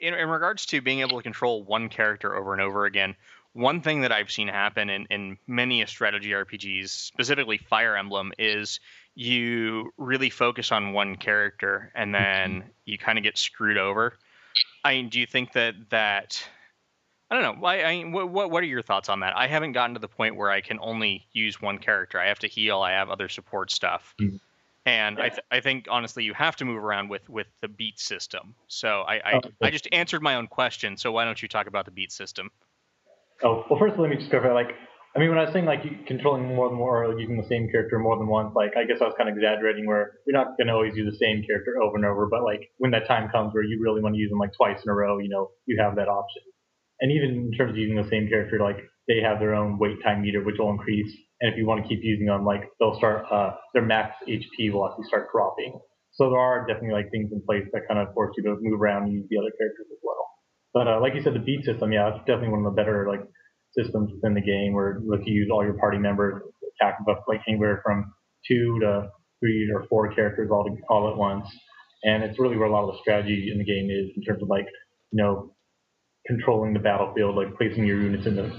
in regards to being able to control one character over and over again, one thing that I've seen happen in many strategy RPGs, specifically Fire Emblem, is you really focus on one character and then you kind of get screwed over. I mean, do you think that I don't know. What are your thoughts on that? I haven't gotten to the point where I can only use one character. I have to heal. I have other support stuff. Mm-hmm. And yeah. I think, honestly, you have to move around with the beat system. So I just answered my own question. So why don't you talk about the beat system? Oh, well, first let me just clarify, like, I mean, when I was saying, like, controlling more than one, or using the same character more than once, like, I guess I was kind of exaggerating where you're not going to always use the same character over and over, but, like, when that time comes where you really want to use them, like, twice in a row, you know, you have that option. And even in terms of using the same character, like, they have their own wait time meter, which will increase, And if you want to keep using them, like they'll start, their max HP will actually start dropping. So there are definitely like things in place that kind of force you to move around and use the other characters as well. But like you said, the beat system, yeah, it's definitely one of the better like systems within the game where like you use all your party members, attack buff like anywhere from 2 to 3 or 4 characters all at once. And it's really where a lot of the strategy in the game is in terms of like, you know, controlling the battlefield, like placing your units in the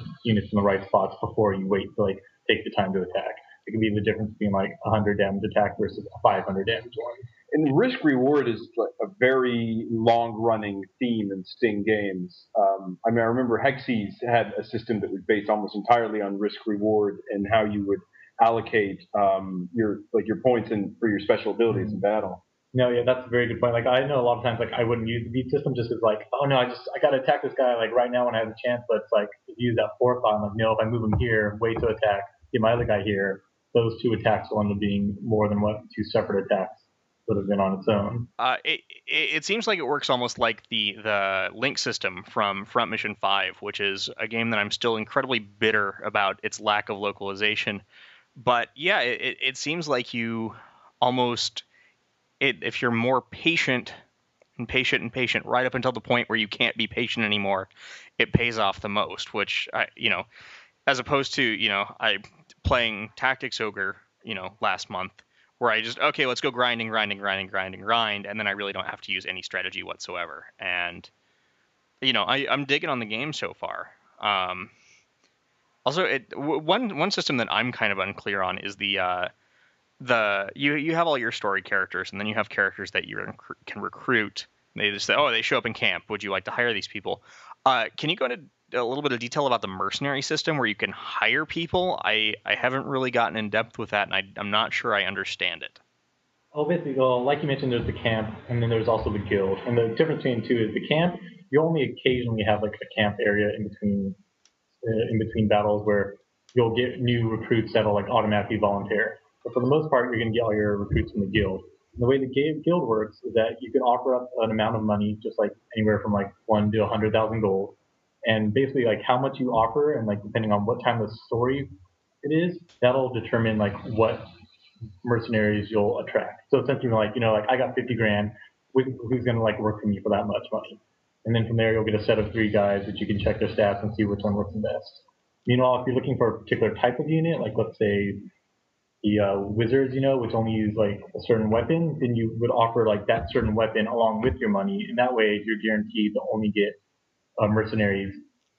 right spots before you wait to like take the time to attack. It can be the difference between like 100 damage attack versus 500 damage one. And risk reward is like a very long running theme in Sting games. I mean, I remember Hexyz had a system that was based almost entirely on risk reward and how you would allocate your points and for your special abilities in battle. No, yeah, that's a very good point. Like, I know a lot of times, like, I wouldn't use the beat system just as, like, oh, no, I got to attack this guy, like, right now when I have a chance, but it's, like, use that forethought. I'm like, no, if I move him here, wait to attack, get my other guy here, those two attacks will end up being more than what two separate attacks would have been on its own. It seems like it works almost like the Link system from Front Mission 5, which is a game that I'm still incredibly bitter about its lack of localization. But, yeah, it seems like you almost... if you're more patient, right up until the point where you can't be patient anymore, it pays off the most, which, as opposed to, I playing Tactics Ogre, last month, where I just, okay, let's go grind, and then I really don't have to use any strategy whatsoever. And, I'm digging on the game so far. Also, one system that I'm kind of unclear on is you have all your story characters, and then you have characters that you can recruit. They just say, oh, they show up in camp. Would you like to hire these people? Can you go into a little bit of detail about the mercenary system where you can hire people? I haven't really gotten in depth with that, and I'm not sure I understand it. Well, basically, like you mentioned, there's the camp, and then there's also the guild. And the difference between the two is the camp, you only occasionally have like a camp area in between battles where you'll get new recruits that'll like automatically volunteer. But for the most part, you're going to get all your recruits from the guild. And the way the guild works is that you can offer up an amount of money, just like anywhere from like 1 to 100,000 gold. And basically, like how much you offer, and like depending on what time of the story it is, that'll determine like what mercenaries you'll attract. So essentially, like I got 50 grand. Who's going to like work for me for that much money? And then from there, you'll get a set of 3 guys that you can check their stats and see which one works the best. Meanwhile, if you're looking for a particular type of unit, like let's say the wizards, which only use like a certain weapon, then you would offer like that certain weapon along with your money, and that way you're guaranteed to only get mercenaries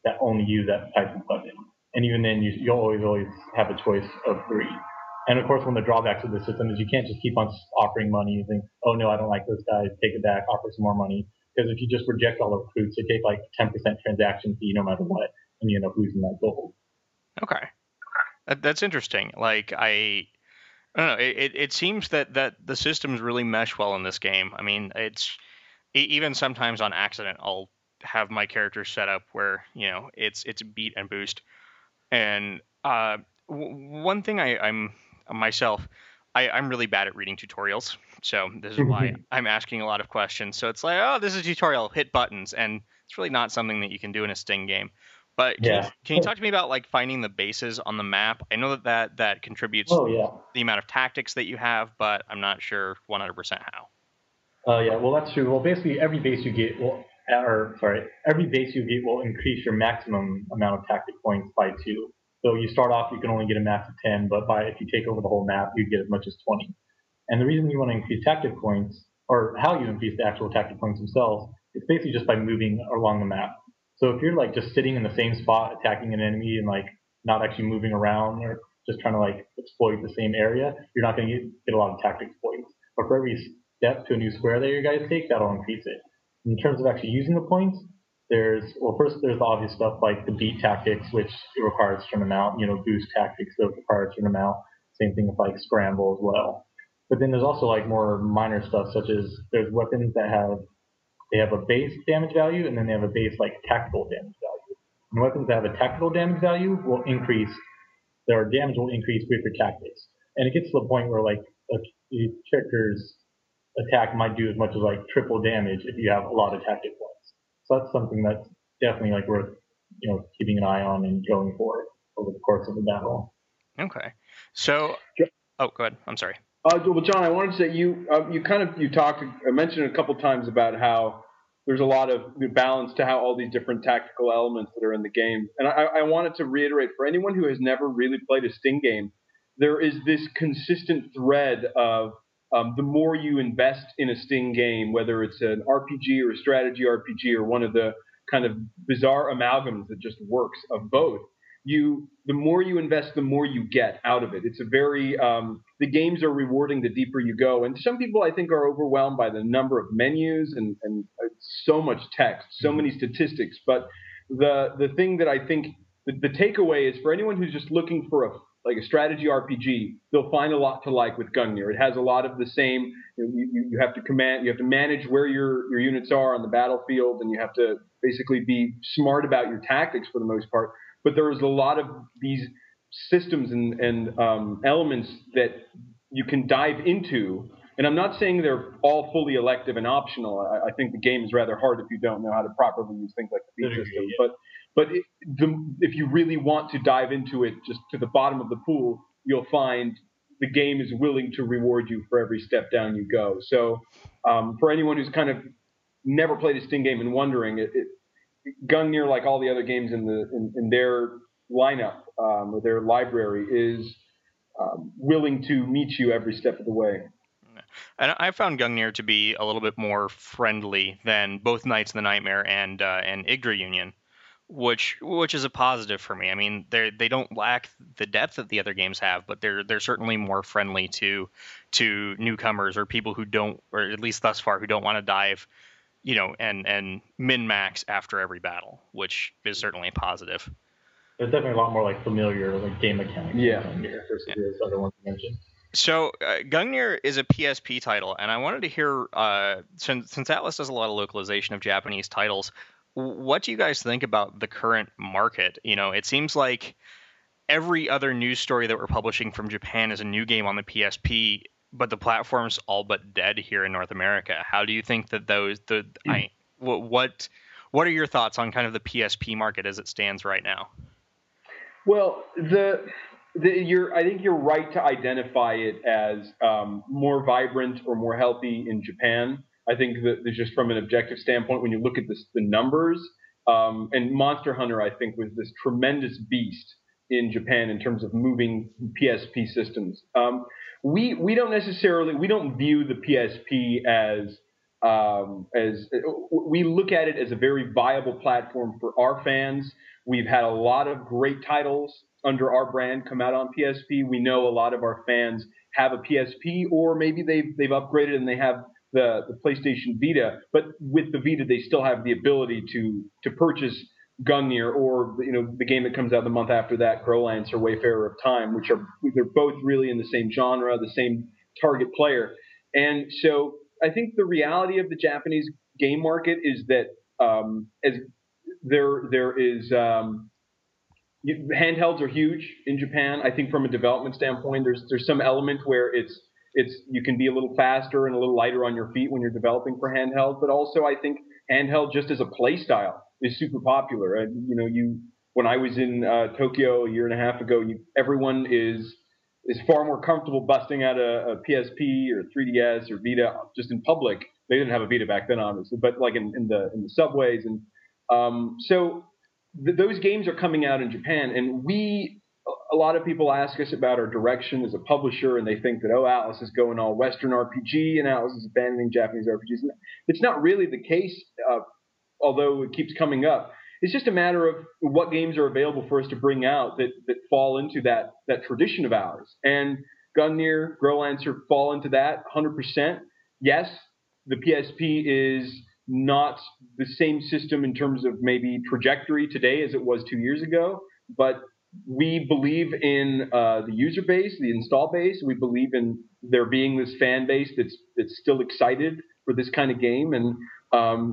that only use that type of weapon. And even then, you'll always have a choice of 3. And of course, one of the drawbacks of the system is you can't just keep on offering money and think, oh no, I don't like those guys, take it back, offer some more money. Because if you just reject all the recruits, they take like 10% transaction fee no matter what, and you end up losing that gold. Okay, that's interesting. Like I don't know. It seems that the systems really mesh well in this game. I mean, it's even sometimes on accident, I'll have my character set up where, it's beat and boost. And one thing I'm really bad at reading tutorials. So this is why I'm asking a lot of questions. So it's like, oh, this is a tutorial, hit buttons. And it's really not something that you can do in a Sting game. But can you talk to me about like finding the bases on the map? I know that contributes to the amount of tactics that you have, but I'm not sure 100% how. Well, that's true. Well, basically every base you get will increase your maximum amount of tactic points by 2. So you start off, you can only get a max of 10, but if you take over the whole map, you'd get as much as 20. And the reason you want to increase tactic points, or how you increase the actual tactic points themselves, is basically just by moving along the map. So if you're like just sitting in the same spot attacking an enemy and like not actually moving around or just trying to like exploit the same area, you're not going to get a lot of tactics points. But for every step to a new square that you guys take, that'll increase it. In terms of actually using the points, there's the obvious stuff like the beat tactics, which requires a certain amount, boost tactics, those require a certain amount. Same thing with like scramble as well. But then there's also like more minor stuff, such as there's weapons that have a base damage value, and then they have a base like tactical damage value. And weapons that have a tactical damage value will increase, their damage will increase with your tactics. And it gets to the point where like a character's attack might do as much as like triple damage if you have a lot of tactic points. So that's something that's definitely like worth keeping an eye on and going for over the course of the battle. Okay. So, oh, go ahead. I'm sorry. Well, John, I wanted to say you mentioned a couple times about how there's a lot of balance to how all these different tactical elements that are in the game. And I wanted to reiterate for anyone who has never really played a Sting game, there is this consistent thread of the more you invest in a Sting game, whether it's an RPG or a strategy RPG or one of the kind of bizarre amalgams that just works of both, the more you invest, the more you get out of it. It's a very the games are rewarding the deeper you go. And some people, I think, are overwhelmed by the number of menus and so much text, so many statistics. But the thing that I think the takeaway is for anyone who's just looking for a strategy RPG, they'll find a lot to like with Gungnir. It has a lot of the same. You have to manage where your units are on the battlefield, and you have to basically be smart about your tactics for the most part. But there is a lot of these systems and elements that you can dive into. And I'm not saying they're all fully elective and optional. I think the game is rather hard if you don't know how to properly use things like the feed system. Yeah. But if you really want to dive into it just to the bottom of the pool, you'll find the game is willing to reward you for every step down you go. So for anyone who's kind of never played a Sting game and wondering, Gungnir, like all the other games in their lineup or their library, is willing to meet you every step of the way. And I found Gungnir to be a little bit more friendly than both Knights of the Nightmare and Yggdra Union, which is a positive for me. I mean, they don't lack the depth that the other games have, but they're certainly more friendly to newcomers or people who don't, or at least thus far, who don't want to dive, and min-max after every battle, which is certainly a positive. There's definitely a lot more familiar game mechanics. Yeah. Versus those other ones you mentioned. So Gungnir is a PSP title, and I wanted to hear, since Atlus does a lot of localization of Japanese titles, what do you guys think about the current market? It seems like every other news story that we're publishing from Japan is a new game on the PSP, but the platform's all but dead here in North America. How do you think that what are your thoughts on kind of the PSP market as it stands right now? Well, I think you're right to identify it as more vibrant or more healthy in Japan. I think that just from an objective standpoint, when you look at the numbers, and Monster Hunter, I think, was this tremendous beast in Japan in terms of moving PSP systems. We don't view the PSP as we look at it as a very viable platform for our fans. We've had a lot of great titles under our brand come out on PSP. We know a lot of our fans have a PSP, or maybe they've upgraded and they have the PlayStation Vita, but with the Vita, they still have the ability to purchase Gungnir or the game that comes out the month after that, Grolance or Wayfarer of Time, which are they're both really in the same genre, the same target player. And so I think the reality of the Japanese game market is that as there is handhelds are huge in Japan. I think from a development standpoint, there's some element where you can be a little faster and a little lighter on your feet when you're developing for handheld, but also I think handheld just as a play style is super popular. And, when I was in Tokyo a year and a half ago, everyone is far more comfortable busting out a PSP or 3DS or Vita just in public. They didn't have a Vita back then, obviously, but in the subways and so those games are coming out in Japan, and a lot of people ask us about our direction as a publisher, and they think that, Atlus is going all Western RPG and Atlus is abandoning Japanese RPGs. And it's not really the case, although it keeps coming up. It's just a matter of what games are available for us to bring out that fall into that tradition of ours. And Gungnir, Grolancer fall into that 100%. Yes, the PSP is not the same system in terms of maybe trajectory today as it was 2 years ago, but we believe in the user base, the install base. We believe in there being this fan base that's still excited for this kind of game, and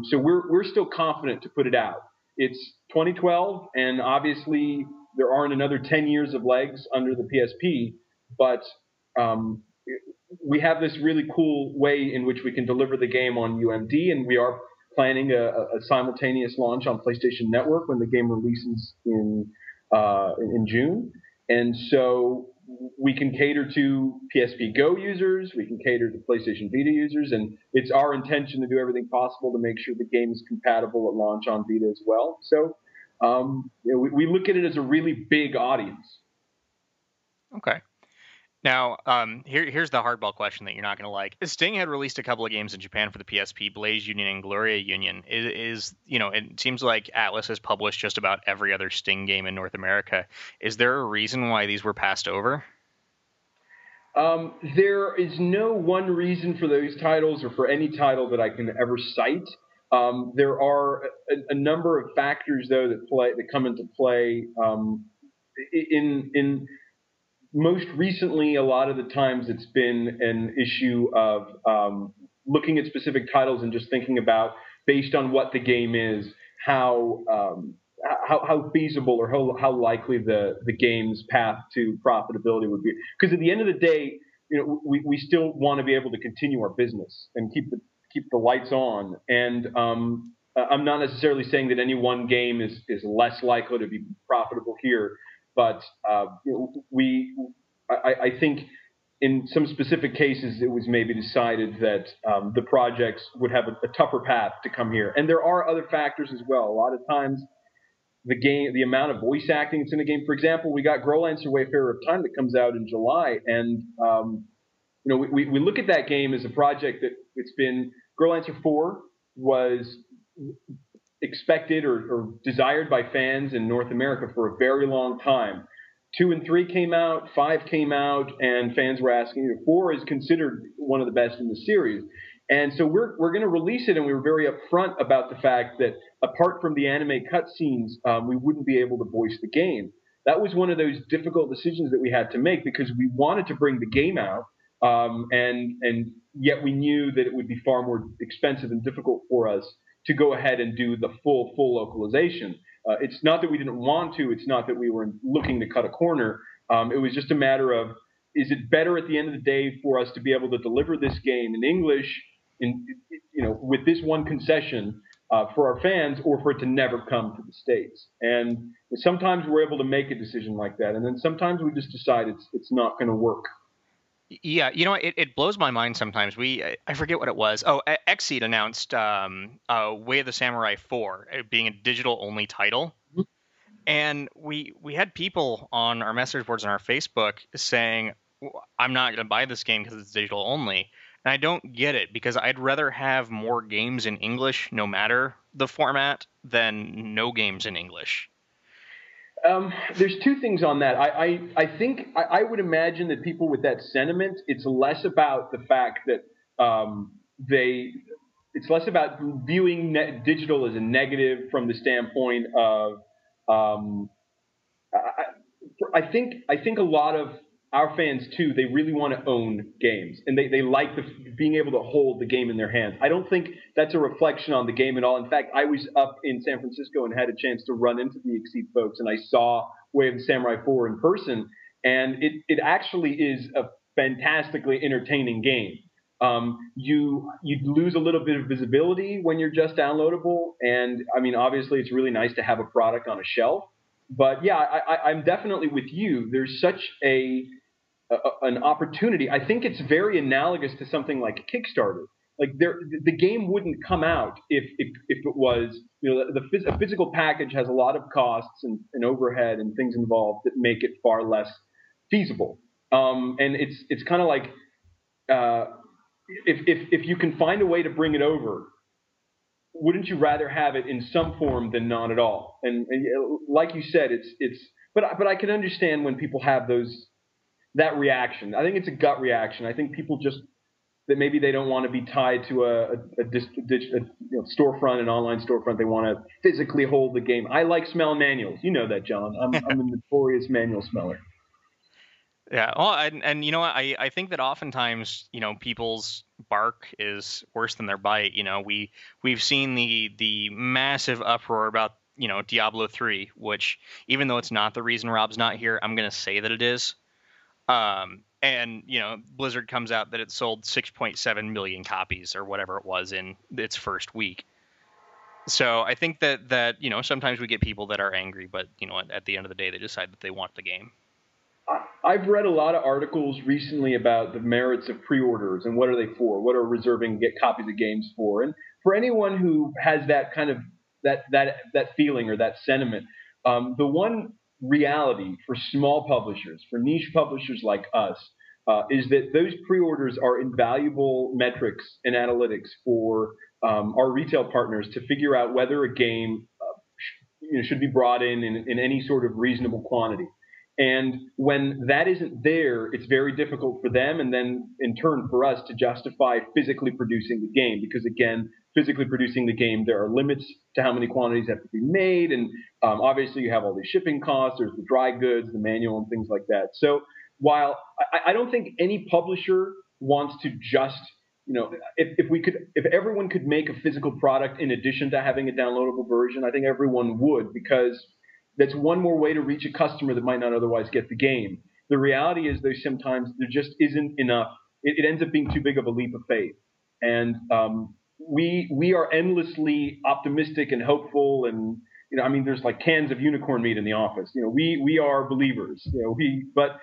so we're still confident to put it out. It's 2012, and obviously there aren't another 10 years of legs under the PSP, but we have this really cool way in which we can deliver the game on UMD, and we are planning a simultaneous launch on PlayStation Network when the game releases in June. And so we can cater to PSP Go users, we can cater to PlayStation Vita users, and it's our intention to do everything possible to make sure the game is compatible at launch on Vita as well. So we look at it as a really big audience. Okay. Now, here's the hardball question that you're not going to like. Sting had released a couple of games in Japan for the PSP, Blaze Union and Gloria Union. It seems like Atlus has published just about every other Sting game in North America. Is there a reason why these were passed over? There is no one reason for those titles or for any title that I can ever cite. There are a number of factors, though, that come into play most recently, a lot of the times it's been an issue of looking at specific titles and just thinking about, based on what the game is, how feasible or how likely the game's path to profitability would be. Because at the end of the day, we still want to be able to continue our business and keep the lights on. And I'm not necessarily saying that any one game is less likely to be profitable here. But I think in some specific cases, it was maybe decided that the projects would have a tougher path to come here. And there are other factors as well. A lot of times the amount of voice acting that's in a game. For example, we got Grolancer Wayfarer of Time that comes out in July. And, we look at that game as a project that it's been Grolancer 4 was expected or desired by fans in North America for a very long time. 2 and 3 came out, 5 came out, and fans were asking. 4 is considered one of the best in the series. And so we're going to release it, and we were very upfront about the fact that apart from the anime cutscenes, we wouldn't be able to voice the game. That was one of those difficult decisions that we had to make because we wanted to bring the game out, and yet we knew that it would be far more expensive and difficult for us to go ahead and do the full localization. It's not that we didn't want to. It's not that we were looking to cut a corner. It was just a matter of, is it better at the end of the day for us to be able to deliver this game in English, with this one concession for our fans, or for it to never come to the States? And sometimes we're able to make a decision like that, and then sometimes we just decide it's not going to work. Yeah, it blows my mind sometimes. I forget what it was. Oh, XSeed announced Way of the Samurai 4 being a digital-only title. Mm-hmm. And we had people on our message boards and our Facebook saying, I'm not going to buy this game because it's digital-only. And I don't get it because I'd rather have more games in English, no matter the format, than no games in English. There's two things on that. I think I would imagine that people with that sentiment, it's less about the fact that it's less about viewing digital as a negative from the standpoint of I think a lot of our fans too, they really want to own games and they like being able to hold the game in their hands. I don't think that's a reflection on the game at all. In fact, I was up in San Francisco and had a chance to run into the XSeed folks, and I saw Way of the Samurai 4 in person, and it actually is a fantastically entertaining game. You lose a little bit of visibility when you're just downloadable, and I mean, obviously it's really nice to have a product on a shelf, but yeah, I'm definitely with you. There's such an opportunity. I think it's very analogous to something like Kickstarter. Like the game wouldn't come out if it was, a physical package has a lot of costs and overhead and things involved that make it far less feasible. And it's kind of like if you can find a way to bring it over, wouldn't you rather have it in some form than not at all? And like you said, but I can understand when people have that reaction. I think it's a gut reaction. I think people just, that maybe they don't want to be tied to a storefront, an online storefront. They want to physically hold the game. I like smelling manuals. You know that, John. I'm a notorious manual smeller. Yeah. Well, and I think that oftentimes, people's bark is worse than their bite. We've seen the massive uproar about, Diablo 3, which even though it's not the reason Rob's not here, I'm going to say that it is. And, Blizzard comes out that it sold 6.7 million copies or whatever it was in its first week. So I think that sometimes we get people that are angry, but at the end of the day, they decide that they want the game. I've read a lot of articles recently about the merits of pre-orders and what are they for, what are reserving get copies of games for. And for anyone who has that kind of that feeling or that sentiment, the one reality for small publishers, for niche publishers like us, is that those pre-orders are invaluable metrics and analytics for our retail partners to figure out whether a game should be brought in any sort of reasonable quantity. And when that isn't there, it's very difficult for them, and then in turn for us, to justify physically producing the game, because again, physically producing the game, there are limits to how many quantities have to be made, and obviously you have all these shipping costs, there's the dry goods, the manual, and things like that. So while I don't think any publisher wants to just, if everyone could make a physical product in addition to having a downloadable version, I think everyone would, because that's one more way to reach a customer that might not otherwise get the game. The reality is, though, sometimes there just isn't enough. It ends up being too big of a leap of faith. And we are endlessly optimistic and hopeful. And, there's like cans of unicorn meat in the office. We are believers. But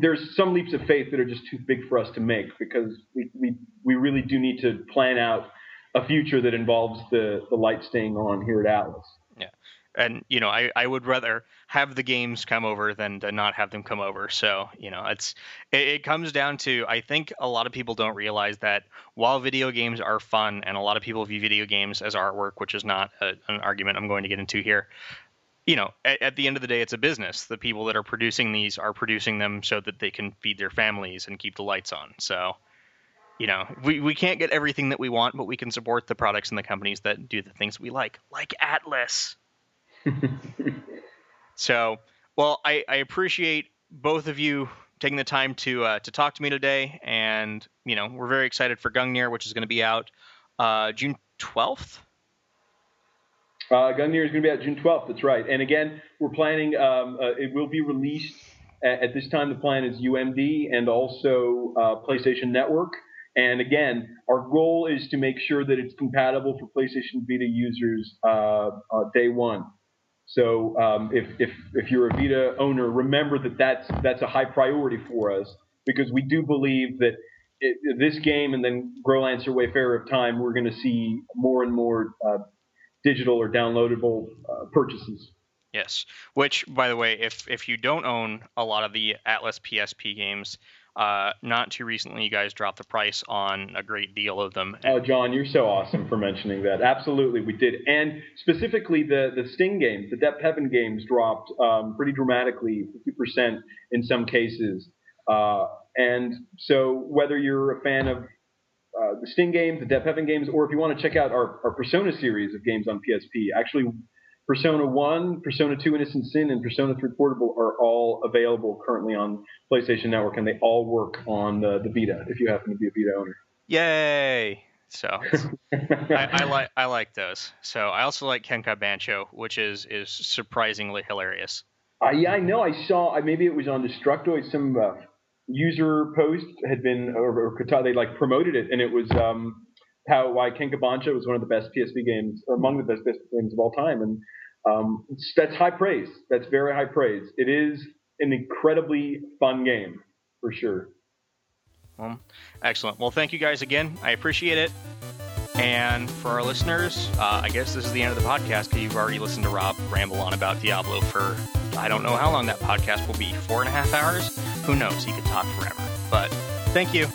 there's some leaps of faith that are just too big for us to make, because we really do need to plan out a future that involves the light staying on here at Atlus. Yeah. And, I would rather have the games come over than to not have them come over. So, it comes down to, I think a lot of people don't realize that while video games are fun, and a lot of people view video games as artwork, which is not an argument I'm going to get into here, at the end of the day, it's a business. The people that are producing these are producing them so that they can feed their families and keep the lights on. So, we can't get everything that we want, but we can support the products and the companies that do the things we like Atlus. So, well, I appreciate both of you taking the time to talk to me today, and we're very excited for Gungnir, which is going to be out June 12th. Gungnir is going to be out June 12th. That's right. And again, we're planning. It will be released at this time. The plan is UMD and also PlayStation Network. And again, our goal is to make sure that it's compatible for PlayStation Vita users day one. So if you're a Vita owner, remember that that's a high priority for us, because we do believe that this game and then Growlancer Wayfarer of Time, we're going to see more and more digital or downloadable purchases. Yes, which, by the way, if you don't own a lot of the Atlus PSP games, not too recently, you guys dropped the price on a great deal of them. Oh, John, you're so awesome for mentioning that. Absolutely, we did. And specifically the Sting games, the Department Heaven games dropped pretty dramatically, 50% in some cases. And so whether you're a fan of the Sting games, the Department Heaven games, or if you want to check out our Persona series of games on PSP, actually Persona 1, Persona 2 Innocent Sin, and Persona 3 Portable are all available currently on PlayStation Network, and they all work on the Vita, if you happen to be a Vita owner. Yay! So, I like those. So, I also like Kenkai Bancho, which is surprisingly hilarious. I know. I saw, maybe it was on Destructoid, some user post had been, or they like promoted it, and it was why Kenkai Bancho was one of the best PSP games, or among the best PSP games of all time. And that's high praise. That's very high praise. It is an incredibly fun game, for sure. Excellent. Well, thank you guys again. I appreciate it. And for our listeners, I guess this is the end of the podcast, because you've already listened to Rob ramble on about Diablo for, I don't know how long that podcast will be, 4.5 hours? Who knows? He could talk forever. But thank you.